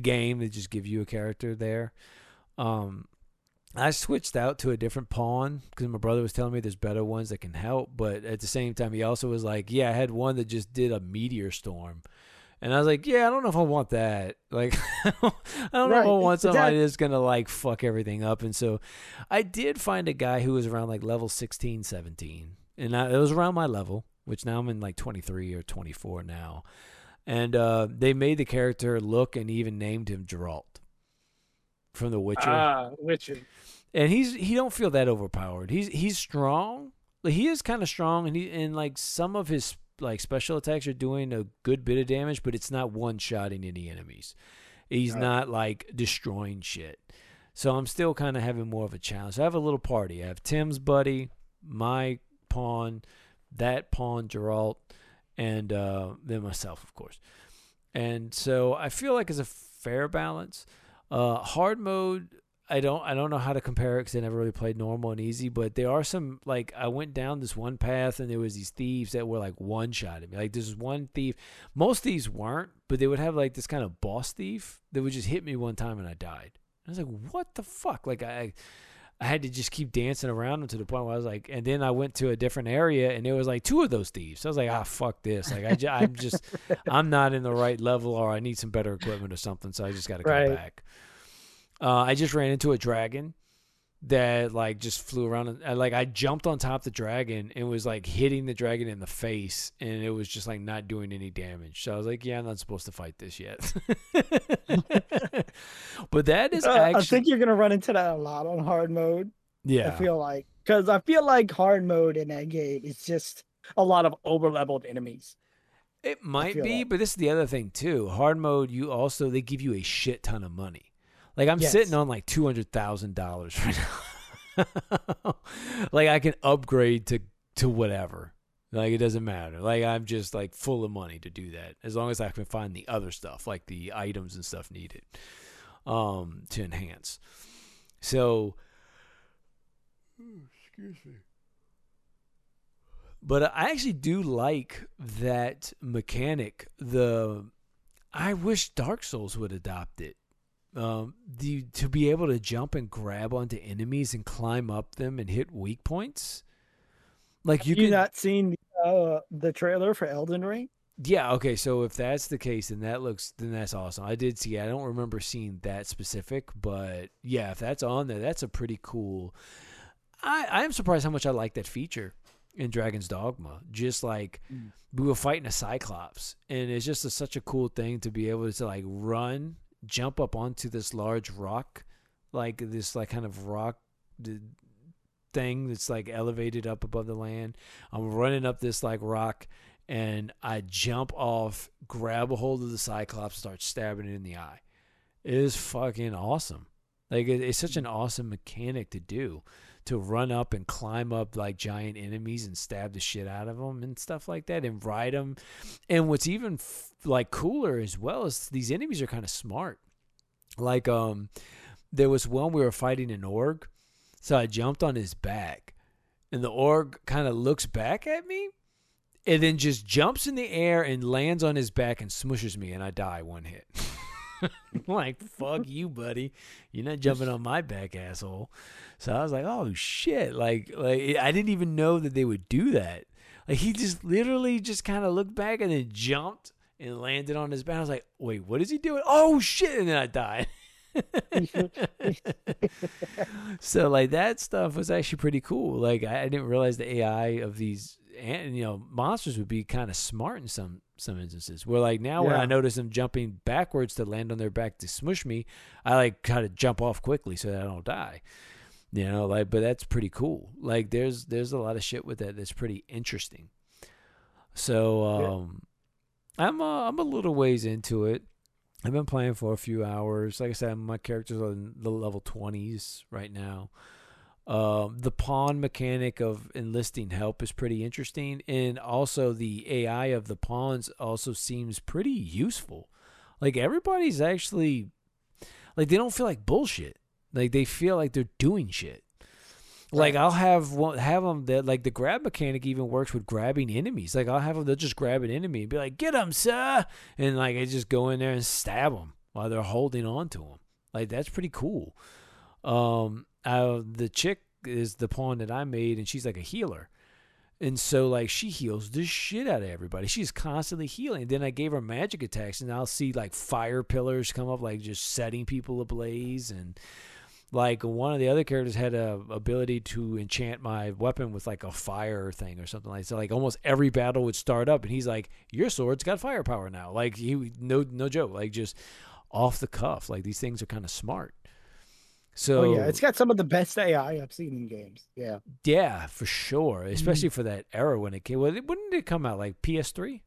game. They just give you a character there. I switched out to a different pawn because my brother was telling me there's better ones that can help. But at the same time, he also was like, "Yeah, I had one that just did a meteor storm," and I was like, "Yeah, I don't know if I want that. Like, I don't know if I want somebody that's gonna like fuck everything up." And so, I did find a guy who was around like level 16, 17. And it was around my level, which now I'm in like 23 or 24 now. And they made the character look and even named him Geralt from The Witcher. Ah, Witcher. And he don't feel that overpowered. He's strong. Like, he is kind of strong, and like some of his like special attacks are doing a good bit of damage, but it's not one-shotting any enemies. He's not like destroying shit. So I'm still kind of having more of a challenge. So I have a little party. I have Tim's buddy, my pawn, that pawn Geralt, and then myself, of course. And so I feel like it's a fair balance. Hard mode, I don't know how to compare it because I never really played normal and easy, but there are some, like, I went down this one path and there was these thieves that were like one-shotting me. Like, there's one thief, most thieves weren't, but they would have like this kind of boss thief that would just hit me one time and I died. And I was like, what the fuck? Like, I had to just keep dancing around them to the point where I was like, and then I went to a different area and there was like two of those thieves. So I was like, fuck this. Like, I'm not in the right level, or I need some better equipment or something. So I just got to come back. I just ran into a dragon that like just flew around. And, like, I jumped on top of the dragon and was like hitting the dragon in the face. And it was just like not doing any damage. So I was like, yeah, I'm not supposed to fight this yet. But that is actually, I think you're going to run into that a lot on hard mode. Yeah. I feel like hard mode in that game is just a lot of over-leveled enemies. It might be, but this is the other thing too. Hard mode, they give you a shit ton of money. Like, I'm sitting on like $200,000 right now. Like, I can upgrade to whatever. Like, it doesn't matter. Like, I'm just, like, full of money to do that. As long as I can find the other stuff, like the items and stuff needed to enhance. So, excuse me. But I actually do like that mechanic. I wish Dark Souls would adopt it. To be able to jump and grab onto enemies and climb up them and hit weak points. Like, you can not seen the trailer for Elden Ring? Yeah, okay. So if that's the case, then that's awesome. I did see. I don't remember seeing that specific, but yeah, if that's on there, that's a pretty cool. I am surprised how much I like that feature in Dragon's Dogma. Just like we were fighting a Cyclops, and it's just such a cool thing to be able to like run, jump up onto this large rock, like this like kind of rock thing that's like elevated up above the land. I'm running up this like rock, and I jump off, grab a hold of the Cyclops, start stabbing it in the eye. It is fucking awesome. Like, it's such an awesome mechanic to do, to run up and climb up like giant enemies and stab the shit out of them and stuff like that, and ride them. And what's even like cooler as well is these enemies are kind of smart. Like, there was one we were fighting an org, so I jumped on his back, and the org kind of looks back at me, and then just jumps in the air and lands on his back and smushes me, and I die one hit. Like, fuck you, buddy. You're not jumping on my back, asshole. So I was like, oh shit. Like I didn't even know that they would do that. Like, he just literally just kind of looked back and then jumped and landed on his back. I was like, wait, what is he doing? Oh shit. And then I died. So like, that stuff was actually pretty cool. Like, I didn't realize the AI of these, and monsters would be kind of smart in some instances. Where like now, when I notice them jumping backwards to land on their back to smush me, I like kind of jump off quickly so that I don't die. Like, but that's pretty cool. Like, there's a lot of shit with that that's pretty interesting. So I'm a little ways into it. I've been playing for a few hours. Like I said, my character's on the level 20s right now. The pawn mechanic of enlisting help is pretty interesting, and also the AI of the pawns also seems pretty useful. Like, everybody's actually like, they don't feel like bullshit. Like, they feel like they're doing shit. Like, I'll have them that, like, the grab mechanic even works with grabbing enemies. Like, I'll have them, they'll just grab an enemy and be like, "Get them, sir!" And like, I just go in there and stab them while they're holding on to them. Like, that's pretty cool. The chick is the pawn that I made, and she's like a healer, and so like, she heals the shit out of everybody. She's constantly healing. Then I gave her magic attacks, and I'll see like fire pillars come up, like just setting people ablaze. And like, one of the other characters had a ability to enchant my weapon with like a fire thing or something like that. So like, almost every battle would start up, and he's like, "Your sword's got firepower now." Like, he no joke, like just off the cuff. Like, these things are kind of smart. So it's got some of the best AI I've seen in games. Yeah, for sure. Especially for that era when it came. Well, wouldn't it come out like PS3?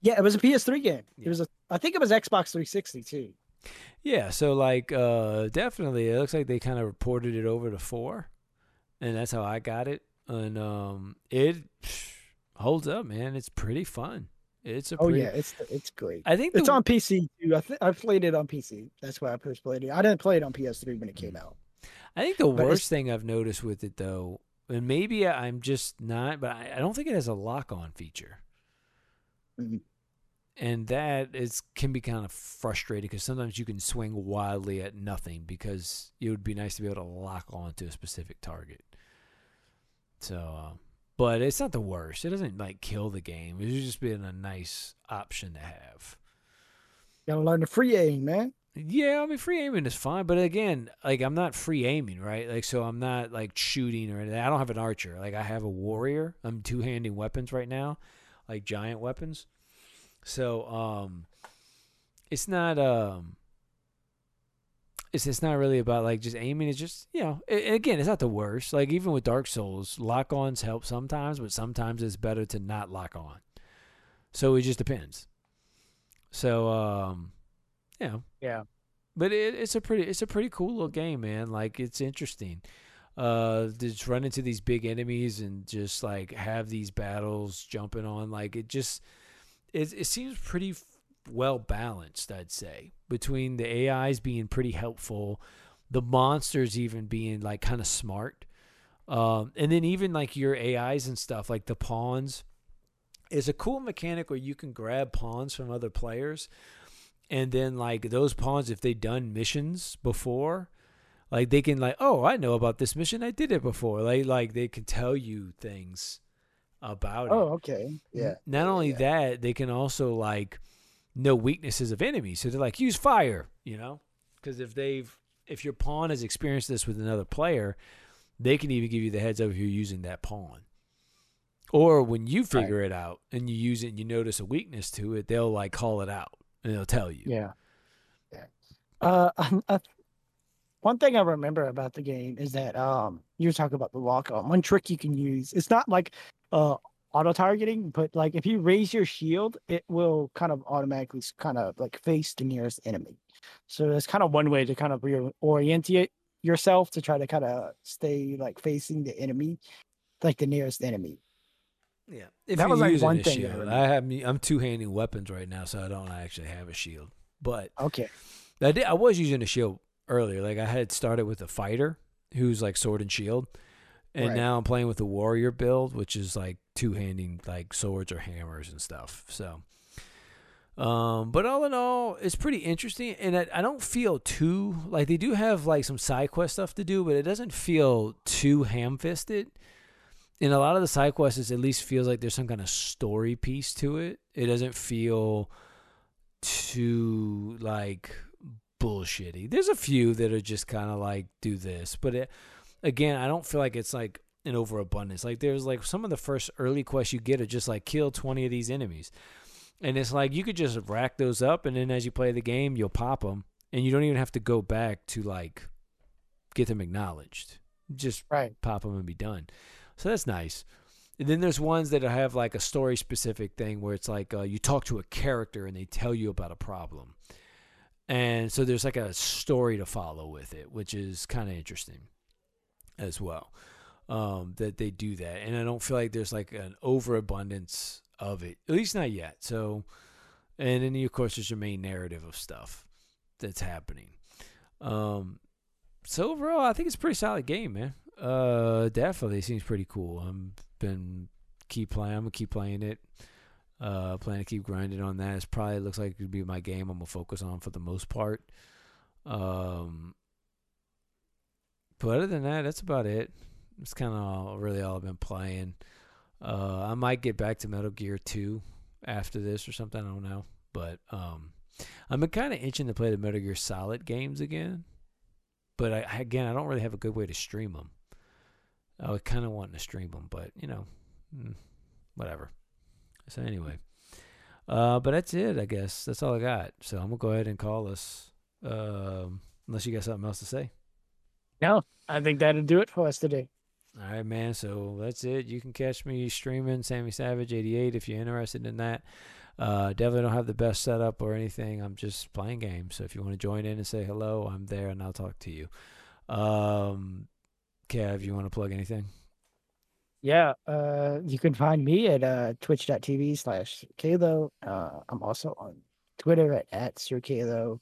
Yeah, it was a PS3 game. Yeah. It was I think it was Xbox 360 too. Yeah, so like, definitely, it looks like they kind of ported it over to 4, and that's how I got it. And it holds up, man. It's pretty fun. It's great. I think it's on PC too. I played it on PC. That's why I first played it. I didn't play it on PS3 when it came out. I think the worst thing I've noticed with it though, and maybe I'm just not, but I don't think it has a lock-on feature, and that can be kind of frustrating because sometimes you can swing wildly at nothing because it would be nice to be able to lock on to a specific target. So. But it's not the worst. It doesn't like kill the game. It's just been a nice option to have. Gotta learn to free aim, man. Yeah, I mean, free aiming is fine, but again, like, I'm not free aiming, right? Like, so I'm not like shooting or anything. I don't have an archer. Like, I have a warrior. I'm two-handing weapons right now, like giant weapons. So it's not It's not really about like just aiming. It's just, again, it's not the worst. Like, even with Dark Souls, lock-ons help sometimes, but sometimes it's better to not lock on. So it just depends. So, yeah. But it's a pretty cool little game, man. Like, it's interesting. Just run into these big enemies and just like have these battles jumping on. Like it just, it seems pretty well balanced, I'd say, between the AIs being pretty helpful, the monsters even being like kind of smart. And then even like your AIs and stuff, like the pawns is a cool mechanic where you can grab pawns from other players. And then like those pawns, if they've done missions before, like they can like, oh, I know about this mission. I did it before. Like they can tell you things about it. Oh, okay. Yeah. Not only that, they can also like know weaknesses of enemies. So they're like, use fire, you know, because if your pawn has experienced this with another player, they can even give you the heads up if you're using that pawn. Or when you figure it out and you use it and you notice a weakness to it, they'll like call it out and they'll tell you. Yeah. Yeah. One thing I remember about the game is that you were talking about the lock-on. One trick you can use, it's not like auto-targeting, but like if you raise your shield, it will kind of automatically kind of like face the nearest enemy. So that's kind of one way to kind of reorient yourself to try to kind of stay like facing the enemy, like the nearest enemy. Yeah, if that was like one thing. I'm two-handing weapons right now, so I don't actually have a shield. But okay, I was using a shield earlier. Like I had started with a fighter who's like sword and shield, and now I'm playing with the warrior build, which is like two-handing like swords or hammers and stuff. So, but all in all, it's pretty interesting, and I don't feel too like they do have like some side quest stuff to do, but it doesn't feel too ham-fisted. And a lot of the side quests at least feels like there's some kind of story piece to it. It doesn't feel too like bullshitty. There's a few that are just kind of like do this, but again, I don't feel like it's like an overabundance. Like there's like some of the first early quests you get are just like kill 20 of these enemies, and it's like you could just rack those up, and then as you play the game, you'll pop them, and you don't even have to go back to like get them acknowledged. Just pop them and be done. So that's nice. And then there's ones that have like a story specific thing where it's like you talk to a character and they tell you about a problem. And so there's like a story to follow with it, which is kind of interesting as well, that they do that. And I don't feel like there's like an overabundance of it, at least not yet. So, and then of course there's your main narrative of stuff that's happening. So overall, I think it's a pretty solid game, man. Definitely seems pretty cool. I'm gonna keep playing it. Plan to keep grinding on that. It's probably looks like it could be my game I'm gonna focus on for the most part. But other than that, that's about it. It's kind of really all I've been playing. I might get back to Metal Gear 2 after this or something. I don't know, but I've been kind of itching to play the Metal Gear Solid games again. But I don't really have a good way to stream them. I would kind of want to stream them, but, you know, whatever. So anyway, but that's it, I guess. That's all I got. So I'm going to go ahead and call us, unless you got something else to say. No, I think that'll do it for us today. All right, man. So that's it. You can catch me streaming Sammy Savage 88 if you're interested in that. Definitely don't have the best setup or anything. I'm just playing games. So if you want to join in and say hello, I'm there and I'll talk to you. Kev, you want to plug anything? Yeah, you can find me at twitch.tv/Kalo. I'm also on Twitter at @SirKalo.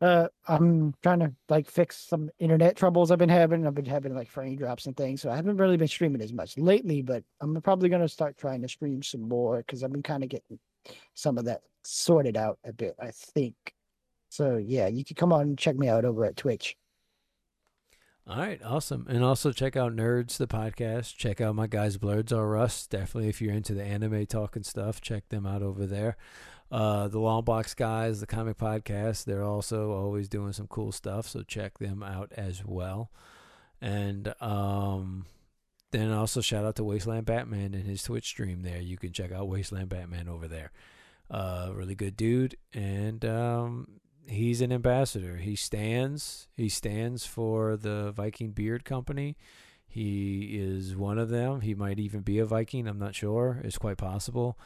I'm trying to like fix some internet troubles I've been having. I've been having like frame drops and things, so I haven't really been streaming as much lately. But I'm probably gonna start trying to stream some more because I've been kind of getting some of that sorted out a bit, I think. So yeah, you can come on and check me out over at Twitch. All right, awesome. And also check out Nerds, the podcast. Check out my guys, Blurds Are Rust. Definitely, if you're into the anime talk and stuff, check them out over there. The Long Box guys, the comic podcast, they're also always doing some cool stuff, so check them out as well. And then also shout out to Wasteland Batman and his Twitch stream there. You can check out Wasteland Batman over there. Really good dude. And he's an ambassador. He stands for the Viking Beard Company. He is one of them. He might even be a Viking. I'm not sure. It's quite possible.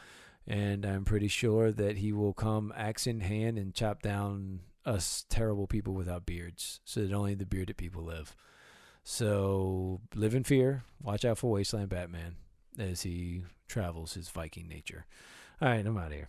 And I'm pretty sure that he will come axe in hand and chop down us terrible people without beards so that only the bearded people live. So live in fear. Watch out for Wasteland Batman as he travels his Viking nature. All right, I'm out of here.